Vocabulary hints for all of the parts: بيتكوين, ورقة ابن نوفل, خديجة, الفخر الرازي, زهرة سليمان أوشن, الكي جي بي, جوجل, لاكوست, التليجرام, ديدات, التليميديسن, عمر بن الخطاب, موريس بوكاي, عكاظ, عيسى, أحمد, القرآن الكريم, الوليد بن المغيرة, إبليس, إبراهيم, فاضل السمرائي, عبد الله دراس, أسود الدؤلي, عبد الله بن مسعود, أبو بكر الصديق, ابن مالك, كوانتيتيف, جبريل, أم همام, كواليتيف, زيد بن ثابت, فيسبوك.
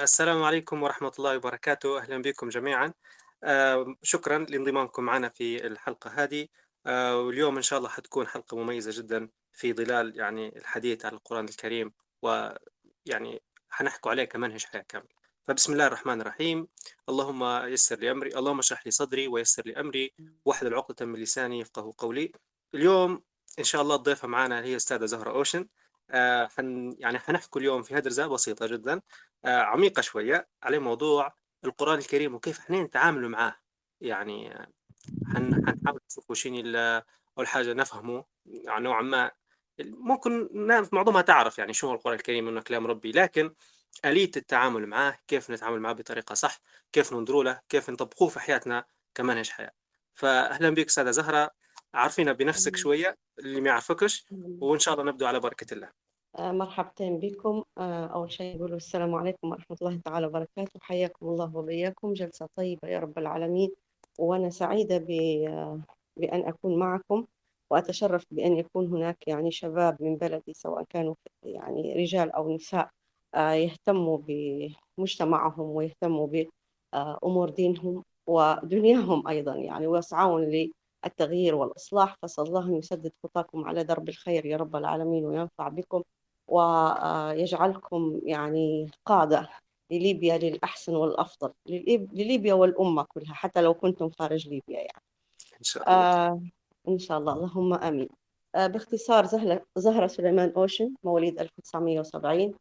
السلام عليكم ورحمة الله وبركاته. أهلا بكم جميعا. شكرا لانضمامكم معنا في الحلقة هذه. واليوم إن شاء الله حتكون حلقة مميزة جدا في ظلال يعني الحديث عن القرآن الكريم، ويعني حنحكوا عليه كمنهج حياة كامل. فبسم الله الرحمن الرحيم. اللهم يسر لي أمري، اللهم اشرح لي صدري ويسر لي أمري واحلل العقدة من لساني يفقه قولي. اليوم إن شاء الله الضيفة معنا هي أستاذة زهرة أوشن. حنحكوا اليوم في هدرزة بسيطة جدا عميقة شوية على موضوع القرآن الكريم وكيف احنا نتعامل معاه. يعني حنحاول نشوف شين أول حاجة نفهمه يعني نوعا ما، ممكن معظمها تعرف يعني شو هو القرآن الكريم إنه كلام ربي، لكن آلية التعامل معاه، كيف نتعامل معاه بطريقة صح، كيف ننظر له، كيف نطبقوه في حياتنا كمنهج حياة. فأهلا بك سادة زهرة، عارفينا بنفسك شوية اللي ما يعرفكش، وإن شاء الله نبدأ على بركة الله. مرحبتين بكم. أول شيء أقول السلام عليكم ورحمة الله تعالى وبركاته، حياكم الله وبياكم، جلسة طيبة يا رب العالمين. وأنا سعيدة بأن أكون معكم، وأتشرف بأن يكون هناك يعني شباب من بلدي، سواء كانوا يعني رجال أو نساء، يهتموا بمجتمعهم ويهتموا بأمور دينهم ودنياهم أيضا يعني، ويسعون للتغيير والإصلاح. فصلى الله يسدد خطاكم على درب الخير يا رب العالمين، وينفع بكم ويجعلكم يعني قادة لليبيا للأحسن والأفضل، لليبيا والأمة كلها حتى لو كنتم خارج ليبيا يعني إن شاء الله. إن شاء الله، اللهم آمين. باختصار، زهرة سليمان أوشن، مواليد 1970.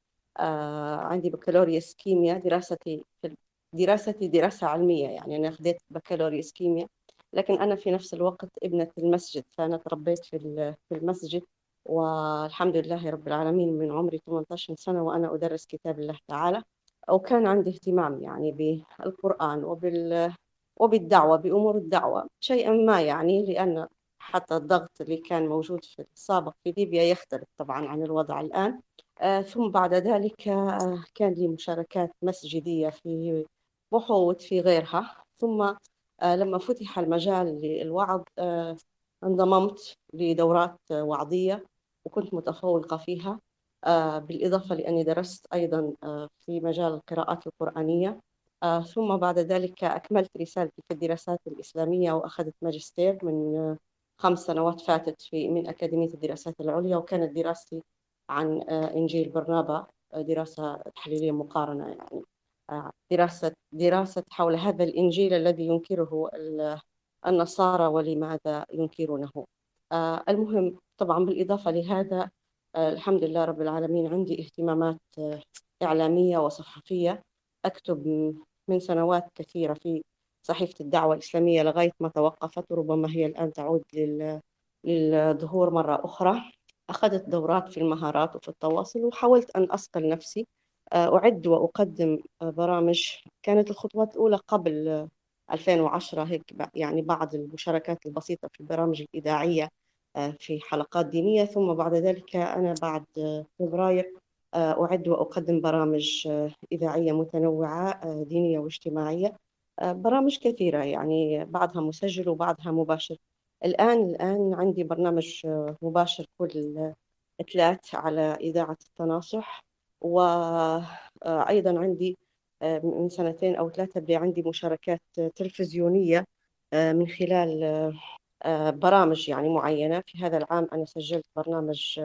عندي بكالوريوس كيمياء. دراستي دراسة علمية، يعني أنا أخذت بكالوريوس كيمياء، لكن أنا في نفس الوقت ابنة المسجد، فأنا تربيت في المسجد، والحمد لله رب العالمين من عمري 18 سنة وأنا أدرس كتاب الله تعالى. وكان عندي اهتمام يعني بالقرآن وبالدعوة، بأمور الدعوة شيئا ما يعني، لأن حتى الضغط اللي كان موجود في السابق في ليبيا يختلف طبعا عن الوضع الآن. ثم بعد ذلك كان لي مشاركات مسجدية في بحوث في غيرها. ثم لما فتح المجال للوعظ انضممت لدورات وعظية وكنت متفوقة فيها، بالإضافة لأني درست أيضاً في مجال القراءات القرآنية. ثم بعد ذلك أكملت رسالتي في الدراسات الإسلامية وأخذت ماجستير من 5 سنوات فاتت من أكاديمية الدراسات العليا، وكانت دراستي عن إنجيل برنابا، دراسة تحليلية مقارنة يعني، دراسة حول هذا الإنجيل الذي ينكره النصارى ولماذا ينكرونه. المهم طبعا بالإضافة لهذا، الحمد لله رب العالمين عندي اهتمامات إعلامية وصحفية. أكتب من سنوات كثيرة في صحيفة الدعوة الإسلامية لغاية ما توقفت، وربما هي الآن تعود للظهور مرة أخرى. أخذت دورات في المهارات وفي التواصل، وحاولت أن أصقل نفسي، أعد وأقدم برامج. كانت الخطوات الأولى قبل 2010 هيك يعني، بعض المشاركات البسيطة في البرامج الإذاعية في حلقات دينية. ثم بعد ذلك أنا بعد فبراير أعد وأقدم برامج إذاعية متنوعة دينية واجتماعية، برامج كثيرة يعني، بعضها مسجل وبعضها مباشر. الآن عندي برنامج مباشر كل 3 على إذاعة التناصح، وأيضا عندي من 2 أو 3 عندي مشاركات تلفزيونية من خلال برامج يعني معينة. في هذا العام أنا سجلت برنامج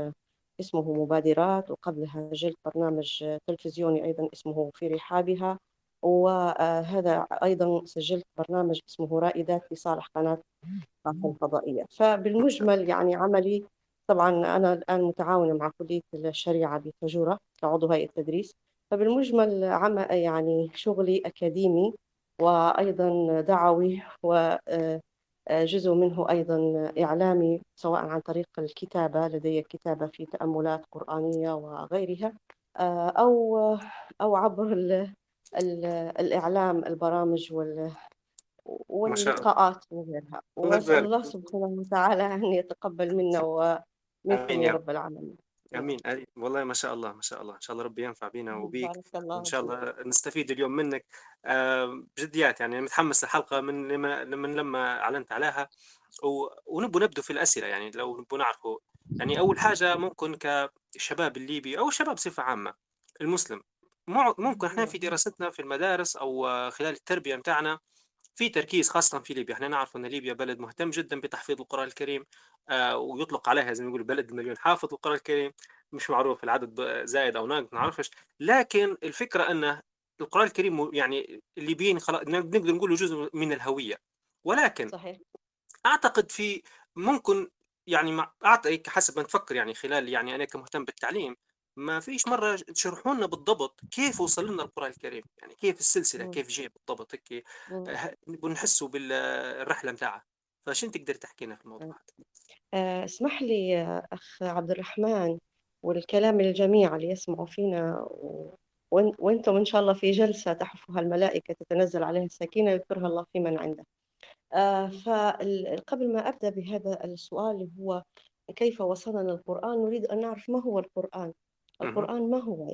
اسمه مبادرات، وقبلها سجلت برنامج تلفزيوني أيضا اسمه في رحابها، وهذا أيضا سجلت برنامج اسمه رائدات في صالح قناة الفضائية. فبالمجمل يعني عملي، طبعا أنا الآن متعاونة مع كلية الشريعة بفجورة كعضو هيئة التدريس. فبالمجمل يعني شغلي أكاديمي وأيضاً دعوي، وجزء منه أيضاً إعلامي، سواء عن طريق الكتابة، لدي كتابة في تأملات قرآنية وغيرها، أو عبر الإعلام، البرامج واللقاءات وغيرها. وأسأل الله سبحانه وتعالى أن يتقبل منا ومنكم يا رب العالمين. امين. والله ما شاء الله ما شاء الله، ان شاء الله ربي ينفع بينا وبيك، ان شاء الله نستفيد اليوم منك بجديات. يعني متحمس الحلقه من لما اعلنت عليها، ونبوا نبدو في الاسئله يعني، لو نبوا نعرفوا يعني اول حاجه ممكن كشباب الليبي او شباب بصفه عامه المسلم، ممكن احنا في دراستنا في المدارس او خلال التربيه متاعنا في تركيز خاصه في ليبيا. احنا نعرف ان ليبيا بلد مهتم جدا بتحفيظ القرآن الكريم، ويطلق عليها زي ما يقول بلد مليون حافظ القرآن الكريم، مش معروف العدد زائد او ناقص نعرفش، لكن الفكره ان القرآن الكريم يعني الليبيين نقدر نقول جزء من الهويه. ولكن صحيح. اعتقد في ممكن يعني اعطيك حسب ما نفكر يعني خلال يعني انا كمهتم بالتعليم ما فيش مرة تشرحوا لنا بالضبط كيف وصل لنا القرآن الكريم، يعني كيف السلسلة كيف جاء بالضبط هيك بنحسوا بالرحلة متاعها. فشين تقدر تحكينا في الموضوع هذا؟ اسمح لي أخ عبد الرحمن والكلام الجميع اللي يسمعوا فينا وانتم إن شاء الله في جلسة تحفها الملائكة تتنزل عليها السكينة يذكرها الله في من عنده. فقبل ما أبدأ بهذا السؤال اللي هو كيف وصلنا القرآن، نريد أن نعرف ما هو القرآن. القرآن ما هو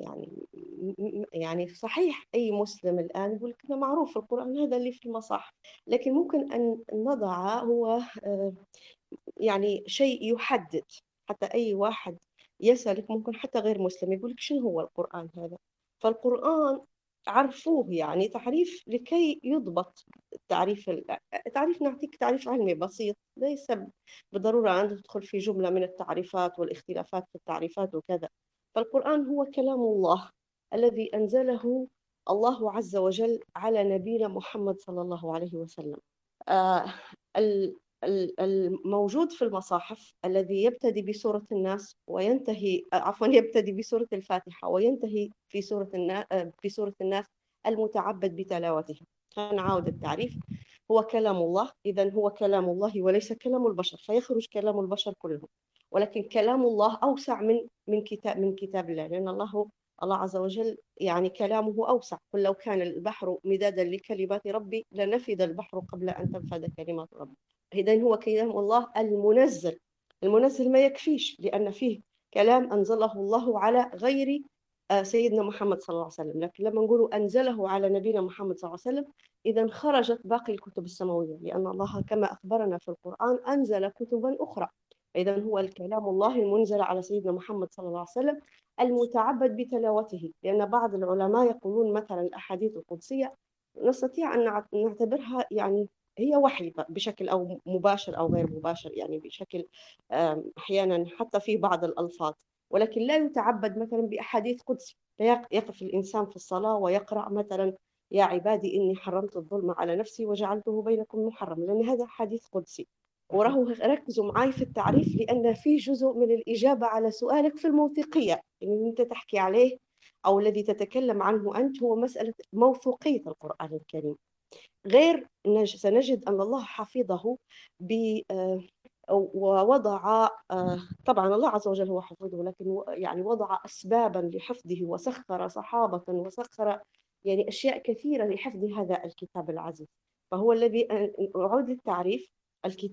يعني صحيح أي مسلم الآن يقول لنا معروف القرآن هذا اللي في المصاحف، لكن ممكن أن نضعه هو يعني شيء يحدد حتى أي واحد يسألك ممكن حتى غير مسلم يقول لك شنو هو القرآن هذا. فالقرآن عرفوه يعني تعريف لكي يضبط التعريف. التعريف نعطيك تعريف علمي بسيط، ليس بالضرورة أن تدخل في جملة من التعريفات والاختلافات في التعريفات وكذا. فالقرآن هو كلام الله الذي أنزله الله عز وجل على نبينا محمد صلى الله عليه وسلم. الموجود في المصاحف الذي يبتدي بسورة الناس وينتهي يبتدي بسورة الفاتحة وينتهي في سورة الناس المتعبد بتلاوتها. نعاود التعريف، هو كلام الله، إذن هو كلام الله وليس كلام البشر، فيخرج كلام البشر كلهم، ولكن كلام الله أوسع من كتاب الله، لأن الله عز وجل يعني كلامه أوسع. قل لو كان البحر مدادا لكلمات ربي لنفذ البحر قبل أن تنفذ كلمات ربي. إذن هو كلام الله المنزل ما يكفيش، لأن فيه كلام أنزله الله على غير سيدنا محمد صلى الله عليه وسلم، لكن لما نقول أنزله على نبينا محمد صلى الله عليه وسلم إذن خرجت باقي الكتب السماوية، لأن الله كما أخبرنا في القرآن أنزل كتبا أخرى. إذن هو الكلام الله المنزل على سيدنا محمد صلى الله عليه وسلم المتعبد بتلاوته، لأن بعض العلماء يقولون مثلا الأحاديث القدسية نستطيع أن نعتبرها يعني هي وحي بشكل أو مباشر أو غير مباشر، يعني بشكل أحيانا حتى في بعض الألفاظ، ولكن لا يتعبد مثلا بأحاديث قدسي. يقف الإنسان في الصلاة ويقرأ مثلا يا عبادي إني حرمت الظلم على نفسي وجعلته بينكم محرم، لأن هذا حديث قدسي. وراهو ركزوا معاي في التعريف لأن فيه جزء من الإجابة على سؤالك في الموثيقية اللي أنت تحكي عليه أو الذي تتكلم عنه أنت، هو مسألة موثوقية القرآن الكريم. غير سنجد أن الله حفظه ووضع، طبعا الله عز وجل هو حفظه، لكن يعني وضع أسبابا لحفظه وسخر صحابة وسخر يعني أشياء كثيرة لحفظ هذا الكتاب العزيز. فهو الذي أعود للتعريف،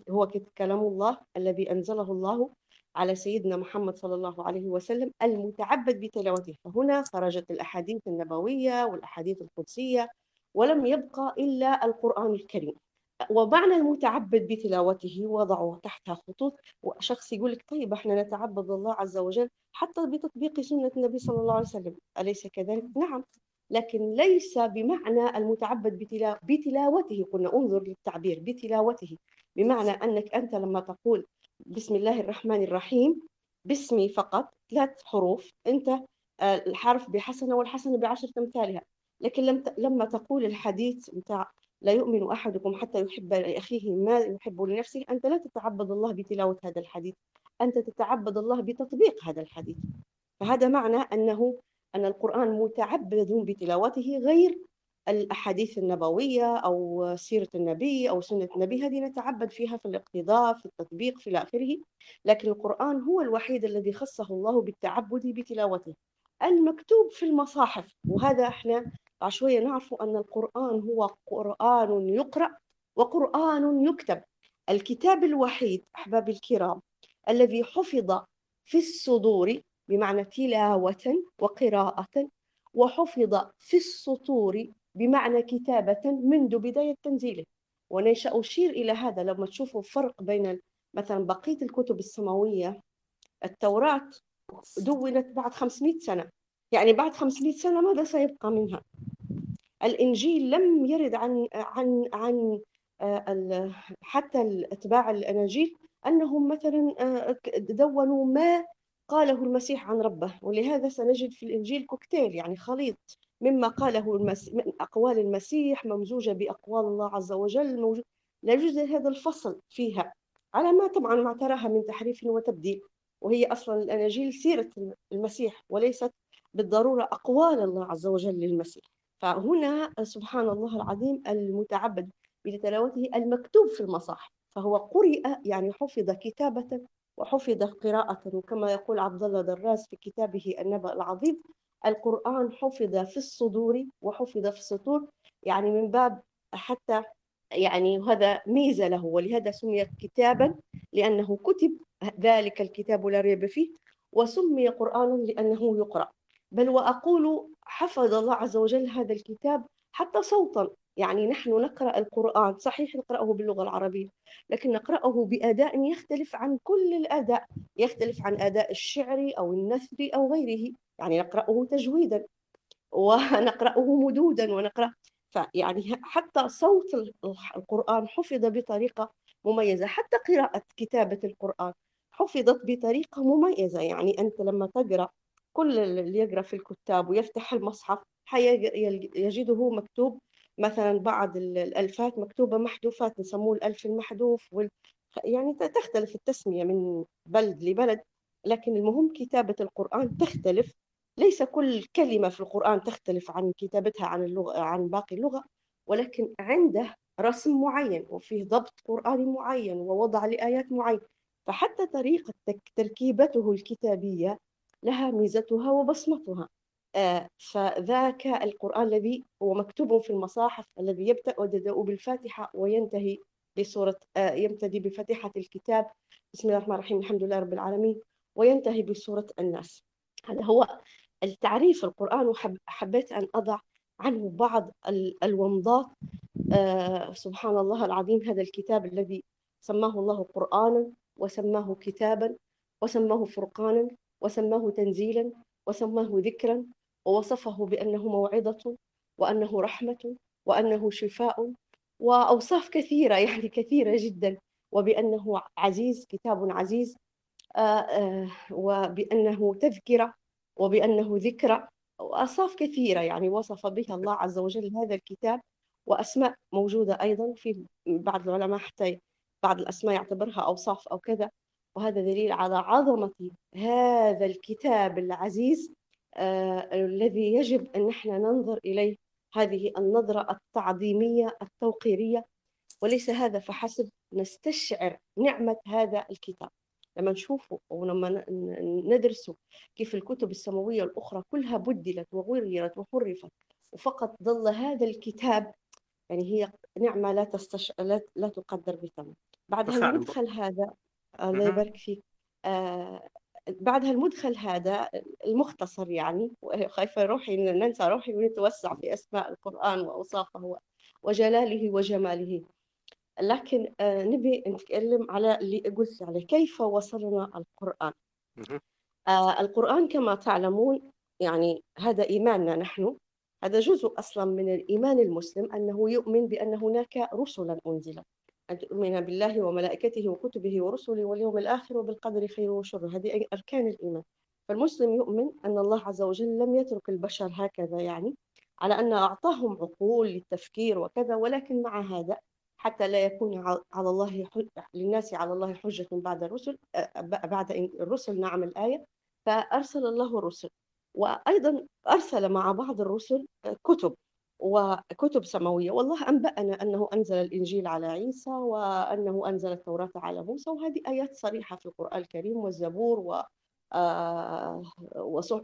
هو كلام الله الذي أنزله الله على سيدنا محمد صلى الله عليه وسلم المتعبد بتلاوته. فهنا خرجت الأحاديث النبوية والأحاديث القدسية ولم يبقى إلا القرآن الكريم. ومعنى المتعبد بتلاوته وضعوا تحتها خطوط، وشخص يقول لك طيب احنا نتعبد الله عز وجل حتى بتطبيق سنة النبي صلى الله عليه وسلم، أليس كذلك؟ نعم، لكن ليس بمعنى المتعبد بتلاوته. قلنا انظر للتعبير بتلاوته، بمعنى أنك أنت لما تقول بسم الله الرحمن الرحيم، باسمي فقط 3 حروف، أنت الحرف بحسنة والحسنة ب10 أمثالها. لكن لما تقول الحديث متاع لا يؤمن أحدكم حتى يحب لأخيه ما يحب لنفسه، أنت لا تتعبد الله بتلاوة هذا الحديث، أنت تتعبد الله بتطبيق هذا الحديث. فهذا معنى أن القرآن متعبد بتلاوته، غير الأحاديث النبوية أو سيرة النبي أو سنة النبي، هذه نتعبد فيها في الاقتضاء في التطبيق في آخره، لكن القرآن هو الوحيد الذي خصه الله بالتعبد بتلاوته المكتوب في المصاحف. وهذا احنا عشوية نعرف أن القرآن هو قرآن يقرأ وقرآن يكتب. الكتاب الوحيد أحباب الكرام الذي حفظ في الصدور بمعنى تلاوة وقراءة، وحفظ في السطور بمعنى كتابة منذ بداية تنزيله. وأنا سأشير إلى هذا لما تشوفوا الفرق بين مثلا بقية الكتب السماوية. التوراة دونت بعد 500 سنة، يعني بعد 500 سنة ماذا سيبقى منها؟ الإنجيل لم يرد عن حتى أتباع الأناجيل أنهم مثلا دونوا ما قاله المسيح عن ربه، ولهذا سنجد في الإنجيل كوكتيل، يعني خليط مما قاله من أقوال المسيح ممزوجة بأقوال الله عز وجل، موجود لا يوجد هذا الفصل فيها، على ما طبعا ما تراها من تحريف وتبديل، وهي أصلا الأناجيل سيرة المسيح وليست بالضرورة أقوال الله عز وجل للمسيح. فهنا سبحان الله العظيم المتعبد بتلاوته المكتوب في المصاحف، فهو قرئ يعني حفظ كتابة وحفظ قراءة، وكما يقول عبد الله دراس في كتابه النبأ العظيم: القرآن حفظ في الصدور وحفظ في السطور، يعني من باب حتى يعني هذا ميزة له، ولهذا سمي كتابا لأنه كتب ذلك الكتاب لا ريب فيه، وسمي قرآنا لأنه يقرأ، بل وأقول حفظ الله عز وجل هذا الكتاب حتى صوتا، يعني نحن نقرأ القرآن صحيح نقرأه باللغة العربية، لكن نقرأه بأداء يختلف عن كل الأداء، يختلف عن أداء الشعري أو النثري أو غيره، يعني نقرأه تجويدا ونقرأه مدودا ونقرأ، فيعني حتى صوت القرآن حفظ بطريقة مميزة، حتى قراءة كتابة القرآن حفظت بطريقة مميزة، يعني أنت لما تقرأ كل اللي يقرأ في الكتاب ويفتح المصحف يجده مكتوب مثلا بعض الألفات مكتوبة محذوفات، نسموه الألف المحذوف، يعني تختلف التسمية من بلد لبلد، لكن المهم كتابة القرآن تختلف، ليس كل كلمة في القرآن تختلف عن كتابتها عن باقي اللغة، ولكن عنده رسم معين وفيه ضبط قرآني معين ووضع لآيات معين، فحتى طريقة تركيبته الكتابية لها ميزتها وبصمتها. فذاك القرآن الذي هو مكتوب في المصاحف، الذي يبدأ بالفاتحة وينتهي بسورة، يمتدي بفاتحة الكتاب بسم الله الرحمن الرحيم الحمد لله رب العالمين، وينتهي بسورة الناس. هذا هو التعريف القرآن، وحبيت أن أضع عنه بعض الومضات. سبحان الله العظيم، هذا الكتاب الذي سماه الله قرآنا وسماه كتابا وسماه فرقانا وسماه تنزيلا وسماه ذكرا، ووصفه بأنه موعظة وأنه رحمة وأنه شفاء، وأوصاف كثيرة يعني كثيرة جدا، وبأنه عزيز، كتاب عزيز، وبأنه تذكرة وبأنه ذكرى، وأوصاف كثيرة يعني وصف بها الله عز وجل هذا الكتاب، وأسماء موجودة أيضا، في بعض العلماء حتى بعض الأسماء يعتبرها أوصاف أو كذا، وهذا دليل على عظمة هذا الكتاب العزيز الذي يجب أن نحن ننظر إليه هذه النظرة التعظيمية التوقيرية، وليس هذا فحسب، نستشعر نعمة هذا الكتاب لما نشوفه أو لما ندرسه، كيف الكتب السماوية الأخرى كلها بدلت وغيرت وحرفت، وفقط ظل هذا الكتاب، يعني هي نعمة لا تقدر بثمن. بعدها المدخل هذا، الله يبارك فيك، بعدها المدخل هذا المختصر، يعني خايفة روحي ننسى روحي ونتوسع في أسماء القرآن وأوصافه وجلاله وجماله، لكن نبي نتكلم على اللي قلت عليه، كيف وصلنا القرآن. القرآن كما تعلمون يعني هذا إيماننا نحن، هذا جزء أصلا من الإيمان المسلم، أنه يؤمن بأن هناك رسلا أنزلت، أن تؤمن بالله وملائكته وكتبه ورسله واليوم الآخر وبالقدر خيره وشره، هذه أركان الإيمان. فالمسلم يؤمن أن الله عز وجل لم يترك البشر هكذا، يعني على أن أعطاهم عقول للتفكير وكذا، ولكن مع هذا حتى لا يكون على الله للناس على الله حجة بعد الرسل، بعد الرسل، نعم الآية. فأرسل الله الرسل، وأيضا أرسل مع بعض الرسل كتب وكتب سماوية، والله أنبأنا أنه أنزل الإنجيل على عيسى، وأنه أنزل التوراة على موسى، وهذه آيات صريحة في القرآن الكريم، والزبور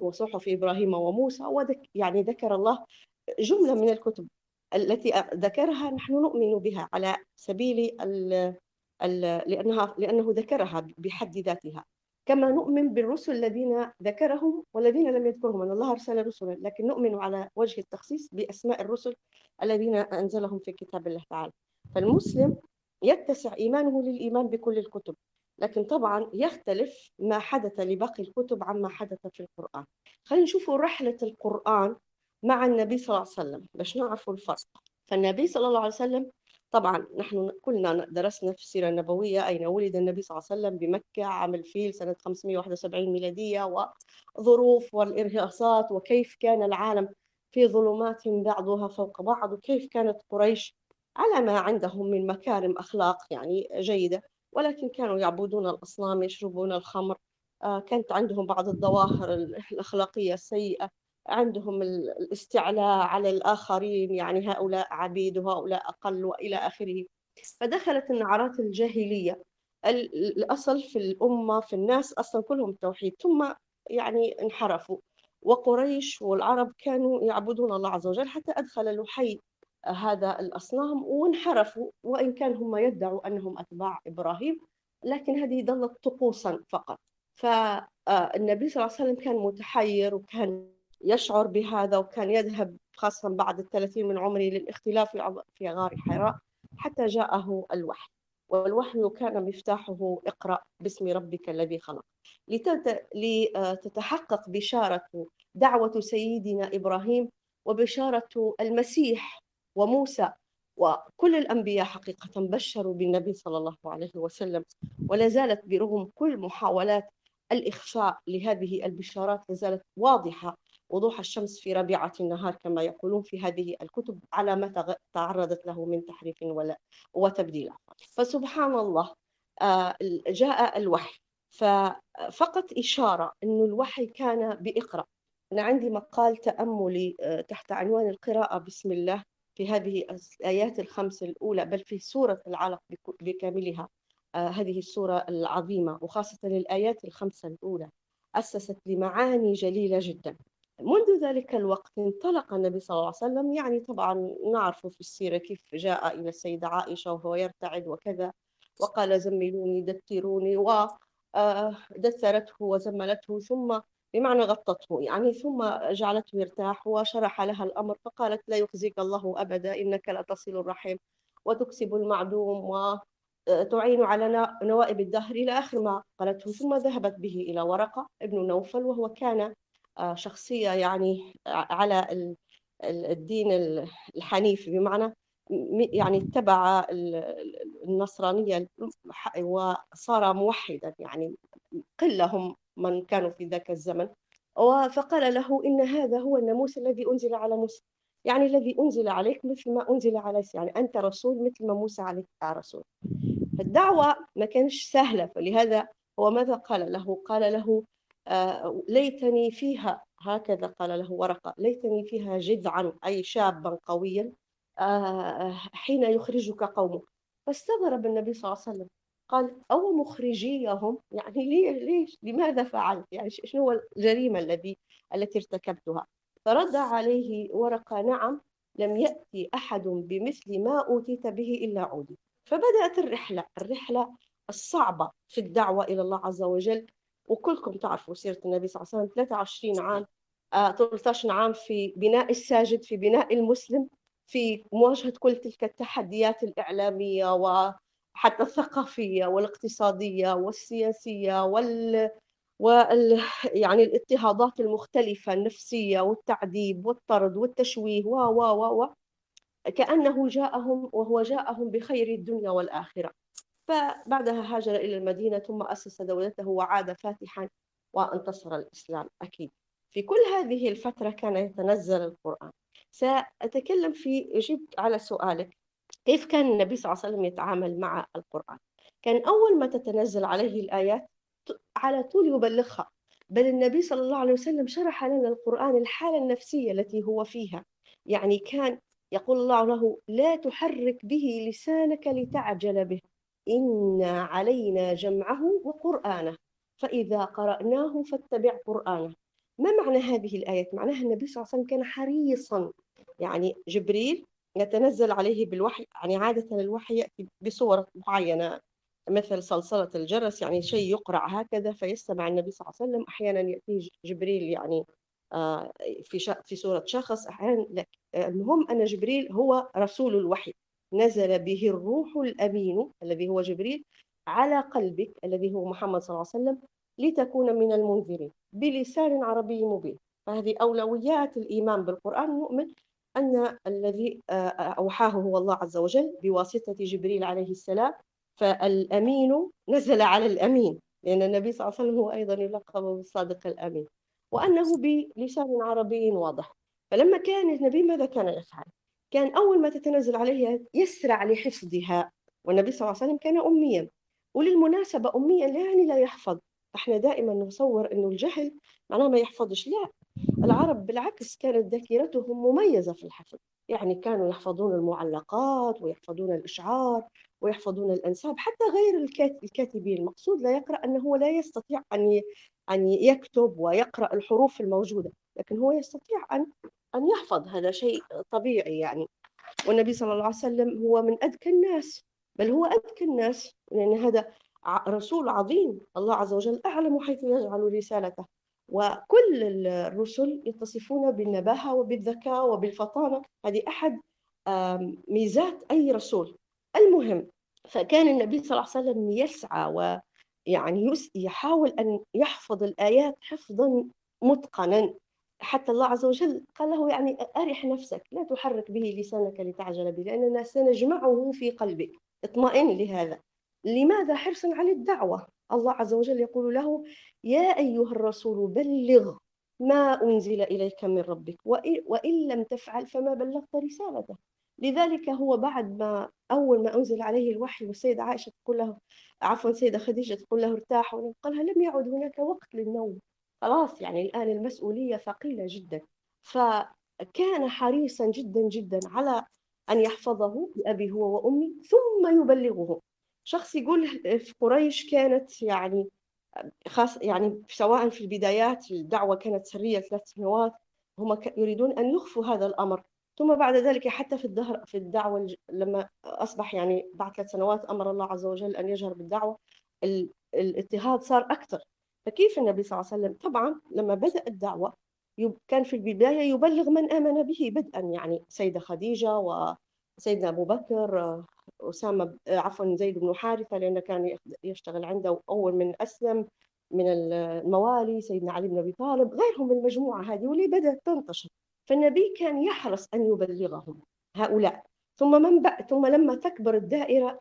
وصحف إبراهيم وموسى، يعني ذكر الله جملة من الكتب التي ذكرها نحن نؤمن بها على سبيل لأنه ذكرها بحد ذاتها، كما نؤمن بالرسل الذين ذكرهم والذين لم يذكرهم، أن الله أرسل رسلا، لكن نؤمن على وجه التخصيص بأسماء الرسل الذين أنزلهم في كتاب الله تعالى. فالمسلم يتسع إيمانه للإيمان بكل الكتب، لكن طبعا يختلف ما حدث لباقي الكتب عما حدث في القرآن. خلينا نشوفوا رحلة القرآن مع النبي صلى الله عليه وسلم باش نعرفوا الفرق. فالنبي صلى الله عليه وسلم طبعا نحن كلنا درسنا في السيرة النبوية أين ولد النبي صلى الله عليه وسلم، بمكة عام الفيل سنة 571 ميلادية، وظروف والإرهاصات وكيف كان العالم في ظلمات بعضها فوق بعض، وكيف كانت قريش على ما عندهم من مكارم أخلاق يعني جيدة، ولكن كانوا يعبدون الأصنام، يشربون الخمر، كانت عندهم بعض الظواهر الأخلاقية السيئة، عندهم الاستعلاء على الآخرين، يعني هؤلاء عبيد وهؤلاء أقل وإلى آخره. فدخلت النعرات الجاهلية، الأصل في الأمة في الناس أصلا كلهم التوحيد، ثم يعني انحرفوا، وقريش والعرب كانوا يعبدون الله عز وجل حتى أدخل لحي هذا الأصنام وانحرفوا، وإن كان هم يدعوا أنهم أتباع إبراهيم لكن هذه ظلت طقوسا فقط. فالنبي صلى الله عليه وسلم كان متحير وكان يشعر بهذا، وكان يذهب خاصة بعد 30 من عمره للاختلاف في غار حراء حتى جاءه الوحي، والوحي كان مفتاحه اقرأ باسم ربك الذي خلق، لتتحقق بشارة دعوة سيدنا إبراهيم وبشارة المسيح وموسى، وكل الأنبياء حقيقة بشروا بالنبي صلى الله عليه وسلم، ولا زالت برغم كل محاولات الإخفاء لهذه البشارات لا زالت واضحة وضوح الشمس في ربيعة النهار كما يقولون في هذه الكتب، على ما تعرضت له من تحريف وتبديل. فسبحان الله، جاء الوحي، ففقط إشارة أن الوحي كان بإقرأ. أنا عندي مقال تأملي تحت عنوان القراءة بسم الله في هذه الآيات الخمس الأولى، بل في سورة العلق بكاملها، هذه السورة العظيمة وخاصة الآيات الخمسة الأولى أسست لمعاني جليلة جدا. منذ ذلك الوقت انطلق النبي صلى الله عليه وسلم، يعني طبعا نعرفه في السيرة كيف جاء إلى السيدة عائشة وهو يرتعد وكذا، وقال زملوني دثروني، ودثرته وزملته، ثم بمعنى غطته يعني، ثم جعلته يرتاح وشرح لها الأمر، فقالت لا يخزيك الله أبدا إنك لا تصل الرحم وتكسب المعدوم وتعين على نوائب الدهر إلى آخر ما قالته. ثم ذهبت به إلى ورقة ابن نوفل، وهو كان شخصية يعني على الدين الحنيف، بمعنى يعني اتبع النصرانية وصار موحدا، يعني قلهم من كانوا في ذاك الزمن. فقال له إن هذا هو الناموس الذي أنزل على موسى، يعني الذي أنزل عليك مثل ما أنزل على، يعني أنت رسول مثل ما موسى عليك رسول. فالدعوة ما كانش سهلة، فلهذا هو ماذا قال له؟ قال له ليتني فيها، هكذا قال له ورقة، ليتني فيها جذعا، أي شابا قويا حين يخرجك قومك. فاستغرب النبي صلى الله عليه وسلم، قال أو مخرجيهم، يعني ليش لماذا فعلت، يعني شنو هو الجريمة التي ارتكبتها؟ فرد عليه ورقة نعم لم يأتي أحد بمثل ما أوتيت به إلا عودي. فبدأت الرحلة الصعبة في الدعوة إلى الله عز وجل، وكلكم تعرفوا سيرة النبي صلى الله عليه وسلم 23 عام 13 عام في بناء الساجد، في بناء المسلم، في مواجهة كل تلك التحديات الإعلامية وحتى الثقافية والاقتصادية والسياسية يعني الاضطهادات المختلفة النفسية والتعذيب والطرد والتشويه كأنه جاءهم، وهو جاءهم بخير الدنيا والآخرة. فبعدها هاجر إلى المدينة ثم أسس دولته وعاد فاتحا وانتصر الإسلام. أكيد في كل هذه الفترة كان يتنزل القرآن. سأتكلم في أجيب على سؤالك كيف كان النبي صلى الله عليه وسلم يتعامل مع القرآن. كان أول ما تتنزل عليه الآيات على طول يبلغها، بل النبي صلى الله عليه وسلم شرح لنا القرآن الحالة النفسية التي هو فيها، يعني كان يقول الله له لا تحرك به لسانك لتعجل به إن علينا جمعه وقرآنه فإذا قرأناه فاتبع قرآنه. ما معنى هذه الآيات؟ معناها النبي صلى الله عليه وسلم كان حريصا، يعني جبريل يتنزل عليه بالوحي، يعني عادة الوحي يأتي بصورة معينة مثل صلصلة الجرس، يعني شيء يقرأ هكذا فيستمع النبي صلى الله عليه وسلم. أحيانا يأتي جبريل يعني في صورة شخص، أحيانا لا. المهم أن جبريل هو رسول الوحي، نزل به الروح الأمين الذي هو جبريل على قلبك الذي هو محمد صلى الله عليه وسلم لتكون من المنذرين بلسان عربي مبين. فهذه أولويات الإيمان بالقرآن. المؤمن أن الذي أوحاه هو الله عز وجل بواسطة جبريل عليه السلام، فالأمين نزل على الأمين، لأن النبي صلى الله عليه وسلم هو أيضا يلقب بالصادق الأمين، وأنه بلسان عربي واضح. فلما كان النبي ماذا كان يفعل؟ كان أول ما تتنزل عليه يسرع لحفظها، والنبي صلى الله عليه وسلم كان أميا، وللمناسبة أميا لا يعني لا يحفظ. احنا دائما نصور أنه الجهل معناه ما يحفظش، لا، العرب بالعكس كانت ذاكرتهم مميزة في الحفظ، يعني كانوا يحفظون المعلقات ويحفظون الإشعار ويحفظون الأنساب حتى غير الكاتبين. المقصود لا يقرأ أنه هو لا يستطيع أن يكتب ويقرأ الحروف الموجودة، لكن هو يستطيع أن يحفظ، هذا شيء طبيعي يعني. والنبي صلى الله عليه وسلم هو من أذكى الناس، بل هو أذكى الناس، لأن هذا رسول عظيم، الله عز وجل أعلم حيث يجعل رسالته. وكل الرسل يتصفون بالنباهة وبالذكاء وبالفطانة، هذه أحد ميزات أي رسول. المهم، فكان النبي صلى الله عليه وسلم يسعى ويعني يحاول أن يحفظ الآيات حفظا متقنا، حتى الله عز وجل قال له يعني أرح نفسك، لا تحرك به لسانك لتعجل به، لأننا سنجمعه في قلبك، اطمئن لهذا. لماذا؟ حرصا على الدعوة. الله عز وجل يقول له يا أيها الرسول بلغ ما أنزل إليك من ربك وإن لم تفعل فما بلغت رسالته. لذلك هو بعد ما أول ما أنزل عليه الوحي، والسيدة عائشة تقول له، عفوا السيدة خديجة تقول له ارتاح، وقال لها لم يعد هناك وقت للنوم، خلاص يعني الآن المسؤولية ثقيلة جدا. فكان حريصا جدا جدا على أن يحفظه بأبي هو وأمي ثم يبلغه. شخص يقول في قريش كانت يعني خاص، يعني سواء في البدايات الدعوة كانت سرية 3 سنوات، هم يريدون أن يخفوا هذا الأمر، ثم بعد ذلك حتى في الدعوة لما أصبح يعني بعد 3 سنوات أمر الله عز وجل أن يجهر بالدعوة، الاضطهاد صار أكثر. فكيف النبي صلى الله عليه وسلم طبعا لما بدأ الدعوة كان في البداية يبلغ من آمن به بدءا، يعني سيدة خديجة وسيدنا أبو بكر، أسامة عفوا زيد بن حارثة لأنه كان يشتغل عنده أول من أسلم من الموالي، سيدنا علي بن أبي طالب، غيرهم من المجموعة هذه واللي بدأت تنتشر. فالنبي كان يحرص أن يبلغهم هؤلاء، ثم لما تكبر الدائرة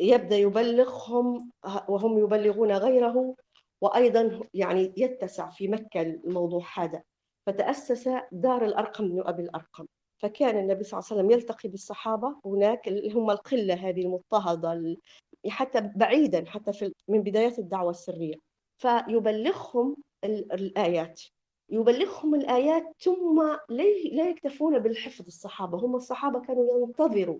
يبدأ يبلغهم وهم يبلغون غيره، وأيضا يعني يتسع في مكة الموضوع هذا، فتأسس دار الأرقم بن أبي الأرقم. فكان النبي صلى الله عليه وسلم يلتقي بالصحابة هناك، هم القلة هذه المضطهدة حتى بعيدا، حتى من بداية الدعوة السرية، فيبلغهم الآيات، يبلغهم الآيات. ثم لا يكتفون بالحفظ الصحابة، هم الصحابة كانوا ينتظروا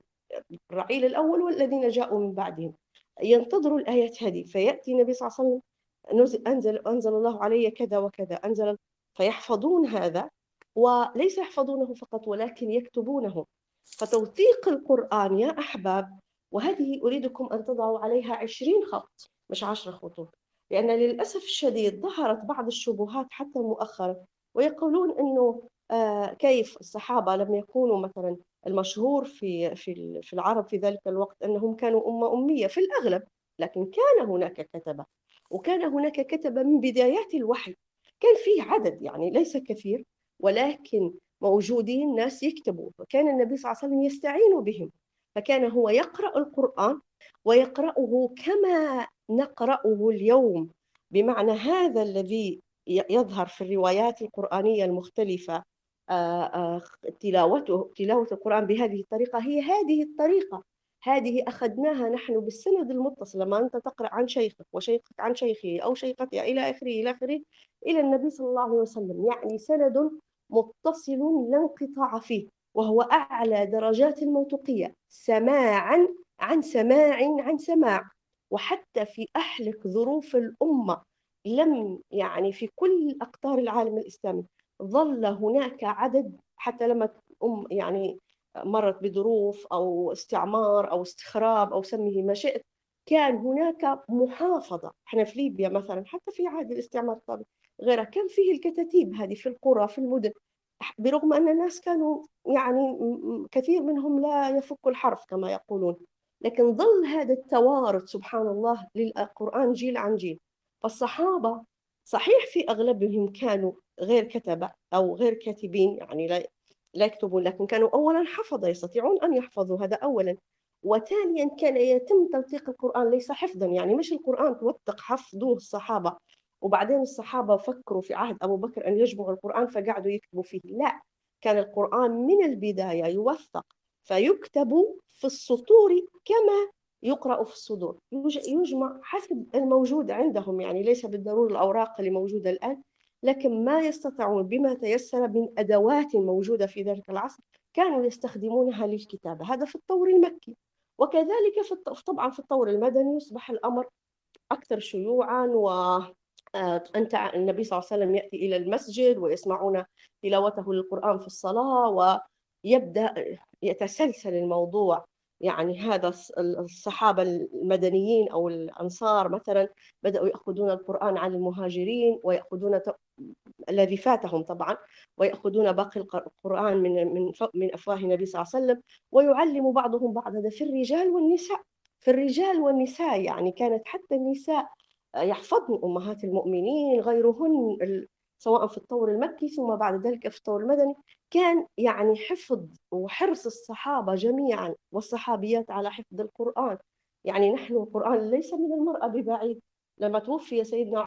الرعيل الأول والذين جاءوا من بعدهم ينتظروا الآيات هذه، فيأتي النبي صلى الله عليه وسلم أنزل الله علي كذا وكذا أنزل، فيحفظون هذا، وليس يحفظونه فقط ولكن يكتبونه. فتوثيق القرآن يا أحباب، وهذه أريدكم أن تضعوا عليها 20 خط مش 10 خطوط، لأن للأسف الشديد ظهرت بعض الشبهات حتى مؤخرا، ويقولون أنه كيف الصحابة لم يكونوا مثلا، المشهور في العرب في ذلك الوقت أنهم كانوا أمة أمية في الأغلب، لكن كان هناك كتبة، وكان هناك كتبة من بدايات الوحي، كان فيه عدد يعني ليس كثير ولكن موجودين ناس يكتبوا، فكان النبي صلى الله عليه وسلم يستعين بهم. فكان هو يقرأ القرآن ويقرأه كما نقرأه اليوم، بمعنى هذا الذي يظهر في الروايات القرآنية المختلفة، تلاوة القرآن بهذه الطريقة هي هذه الطريقة، هذه أخذناها نحن بالسند المتصل، لما أنت تقرأ عن شيخك وشيخك عن شيخه أو شيختها إلى آخره إلى آخره إلى النبي صلى الله عليه وسلم، يعني سند متصل لا انقطاع فيه، وهو أعلى درجات الموثوقية، سماعا عن سماع عن سماع. وحتى في أحلك ظروف الأمة، لم يعني في كل أقطار العالم الإسلامي ظل هناك عدد، حتى لما يعني مرت بظروف أو استعمار أو استخراب أو سميه ما شئت، كان هناك محافظة. احنا في ليبيا مثلا حتى في عهد الاستعمار الطبيعي غيرها كان فيه الكتاتيب هذه في القرى في المدن، برغم أن الناس كانوا يعني كثير منهم لا يفك الحرف كما يقولون، لكن ظل هذا التوارث سبحان الله للقرآن جيل عن جيل. فالصحابة صحيح في أغلبهم كانوا غير كتبة أو غير كاتبين، يعني لا يكتبون، لكن كانوا أولا حفظة، يستطيعون أن يحفظوا، هذا أولا. وثانيا كان يتم توثيق القرآن ليس حفظا، يعني مش القرآن توثق حفظوه الصحابة وبعدين الصحابة فكروا في عهد أبو بكر أن يجمعوا القرآن فقعدوا يكتبوا فيه، لا، كان القرآن من البداية يوثق فيكتب في السطور كما يقرأ في الصدور، يجمع حسب الموجود عندهم، يعني ليس بالضرورة الأوراق اللي موجودة الآن، لكن ما يستطيعون بما تيسر من أدوات موجودة في ذلك العصر كانوا يستخدمونها للكتابة. هذا في الطور المكي، وكذلك طبعا في الطور المدني يصبح الأمر أكثر شيوعا، النبي صلى الله عليه وسلم يأتي إلى المسجد ويسمعون تلاوته للقرآن في الصلاة ويبدأ يتسلسل الموضوع. يعني هذا الصحابة المدنيين أو الأنصار مثلا بدأوا يأخذون القرآن عن المهاجرين ويأخذون الذي فاتهم طبعا، ويأخذون باقي القرآن من أفواه النبي صلى الله عليه وسلم ويعلم بعضهم بعض. هذا في الرجال والنساء، في الرجال والنساء، يعني كانت حتى النساء يحفظن أمهات المؤمنين غيرهن، سواء في الطور المكي ثم بعد ذلك في الطور المدني. كان يعني حفظ وحرص الصحابة جميعا والصحابيات على حفظ القرآن. يعني نحن القرآن ليس من المرأة ببعيد، لما توفي سيدنا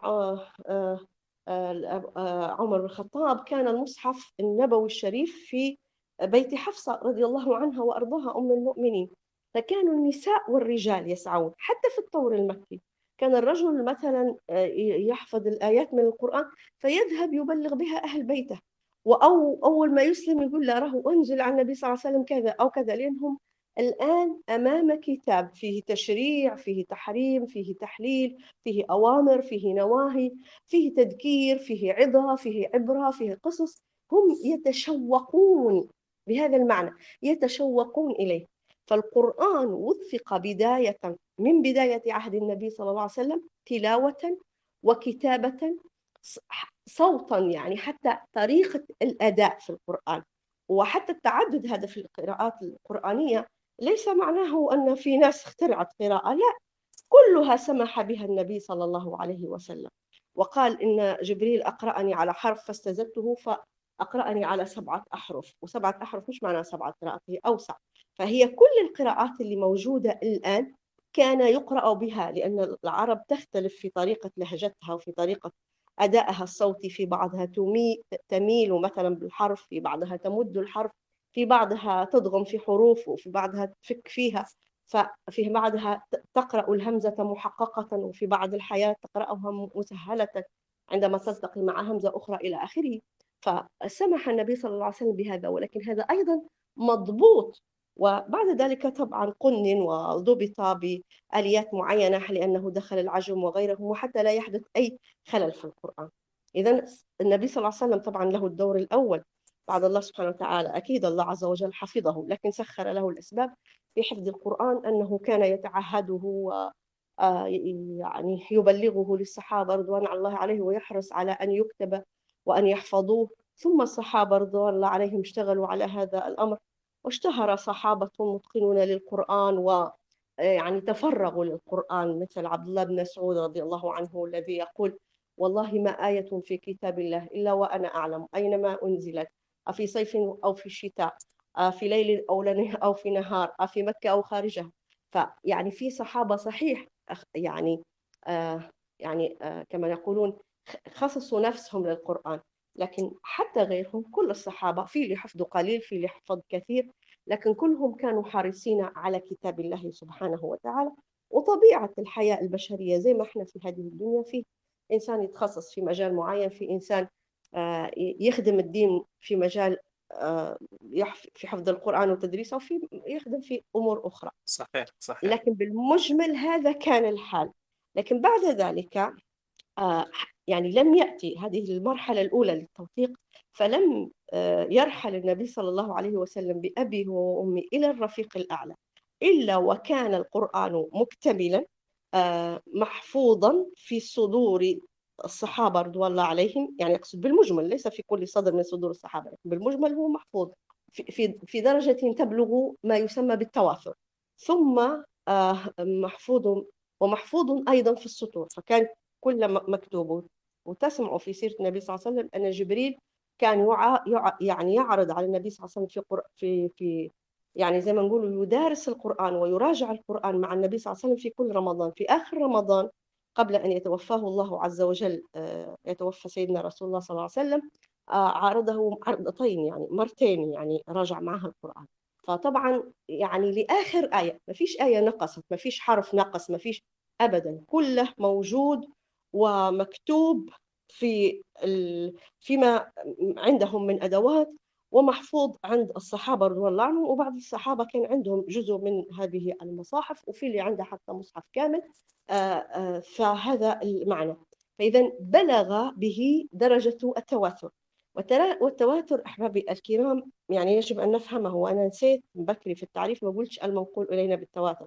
عمر بن الخطاب كان المصحف النبوي الشريف في بيت حفصة رضي الله عنها وأرضاها أم المؤمنين، فكانوا النساء والرجال يسعون. حتى في الطور المكي كان الرجل مثلا يحفظ الآيات من القرآن فيذهب يبلغ بها أهل بيته، وأو أول ما يسلم يقول له راه أنزل عن النبي صلى الله عليه وسلم كذا أو كذا، لأنهم الآن أمام كتاب فيه تشريع، فيه تحريم، فيه تحليل، فيه أوامر، فيه نواهي، فيه تذكير، فيه عظة، فيه عبرة، فيه قصص. هم يتشوقون بهذا المعنى، يتشوقون إليه. فالقرآن وثق بداية من بداية عهد النبي صلى الله عليه وسلم تلاوة وكتابة صوتا، يعني حتى طريقة الأداء في القرآن وحتى التعدد هذا في القراءات القرآنية ليس معناه أن في ناس اخترعت قراءة، لا، كلها سمح بها النبي صلى الله عليه وسلم، وقال إن جبريل أقرأني على حرف فاستزدته أقرأني على 7 أحرف، وسبعة أحرف مش معناها 7 قراءات، هي أوسع. فهي كل القراءات اللي موجودة الآن كان يقرأ بها، لأن العرب تختلف في طريقة لهجتها وفي طريقة أدائها الصوتي، في بعضها تميل مثلا بالحرف، في بعضها تمد الحرف، في بعضها تضغم في حروف، وفي بعضها تفك فيها، ففي بعضها تقرأ الهمزة محققة، وفي بعض الحياة تقرأها مسهلة عندما تلتقي مع همزة أخرى إلى آخره. فسمح النبي صلى الله عليه وسلم بهذا، ولكن هذا أيضا مضبوط، وبعد ذلك طبعا قنن وضبط بآليات معينة لأنه دخل العجم وغيره، وحتى لا يحدث أي خلل في القرآن. إذن النبي صلى الله عليه وسلم طبعا له الدور الأول بعد الله سبحانه وتعالى، أكيد الله عز وجل حفظه، لكن سخر له الأسباب في حفظ القرآن، أنه كان يتعهده يعني يبلغه للصحابة رضوان الله عليه، ويحرص على أن يكتب وأن يحفظوه. ثم الصحابة رضوان الله عليهم اشتغلوا على هذا الأمر، واشتهر صحابة متقنون للقرآن، ويعني تفرغوا للقرآن، مثل عبد الله بن مسعود رضي الله عنه الذي يقول: والله ما آية في كتاب الله إلا وأنا أعلم أينما أنزلت، أفي صيف أو في شتاء، أفي ليل أو في نهار، أفي مكة أو خارجها. فيعني في صحابة صحيح كما يقولون خصصوا نفسهم للقرآن، لكن حتى غيرهم كل الصحابة، في اللي حفظوا قليل، في اللي حفظ كثير، لكن كلهم كانوا حريصين على كتاب الله سبحانه وتعالى. وطبيعة الحياة البشرية زي ما احنا في هذه الدنيا، فيه إنسان يتخصص في مجال معين، في إنسان يخدم الدين في مجال في حفظ القرآن وتدريسه، وفي يخدم في أمور أخرى. صحيح صحيح. لكن بالمجمل هذا كان الحال. لكن بعد ذلك يعني لم يأتي هذه المرحلة الأولى للتوثيق، فلم يرحل النبي صلى الله عليه وسلم بأبيه وأمي إلى الرفيق الأعلى إلا وكان القرآن مكتملا محفوظا في صدور الصحابة رضوان الله عليهم، يعني أقصد بالمجمل ليس في كل صدر من صدور الصحابة، لكن بالمجمل هو محفوظ في درجة تبلغ ما يسمى بالتوافر. ثم محفوظ ومحفوظ أيضا في السطور، فكان كل مكتوب. وتسمعوا في سيرة النبي صلى الله عليه وسلم أن جبريل كان يعني يعرض على النبي صلى الله عليه وسلم في يعني زي ما نقول يدارس القرآن ويراجع القرآن مع النبي صلى الله عليه وسلم في كل رمضان. في آخر رمضان قبل أن يتوفاه الله عز وجل، يتوفى سيدنا رسول الله صلى الله عليه وسلم، عرضه عرضتين يعني مرتين، يعني راجع معها القرآن. فطبعا يعني لآخر آية، ما فيش آية نقصت، ما فيش حرف نقص، ما فيش أبدا، كله موجود ومكتوب فيما عندهم من أدوات، ومحفوظ عند الصحابة رضي الله عنهم. وبعض الصحابة كان عندهم جزء من هذه المصاحف، وفي اللي عنده حتى مصحف كامل. فهذا المعنى. فإذا بلغ به درجة التواتر. والتواتر أحبابي الكرام يعني يجب أن نفهمه، وأنا نسيت بكري في التعريف ما قلتش المنقول إلينا بالتواتر.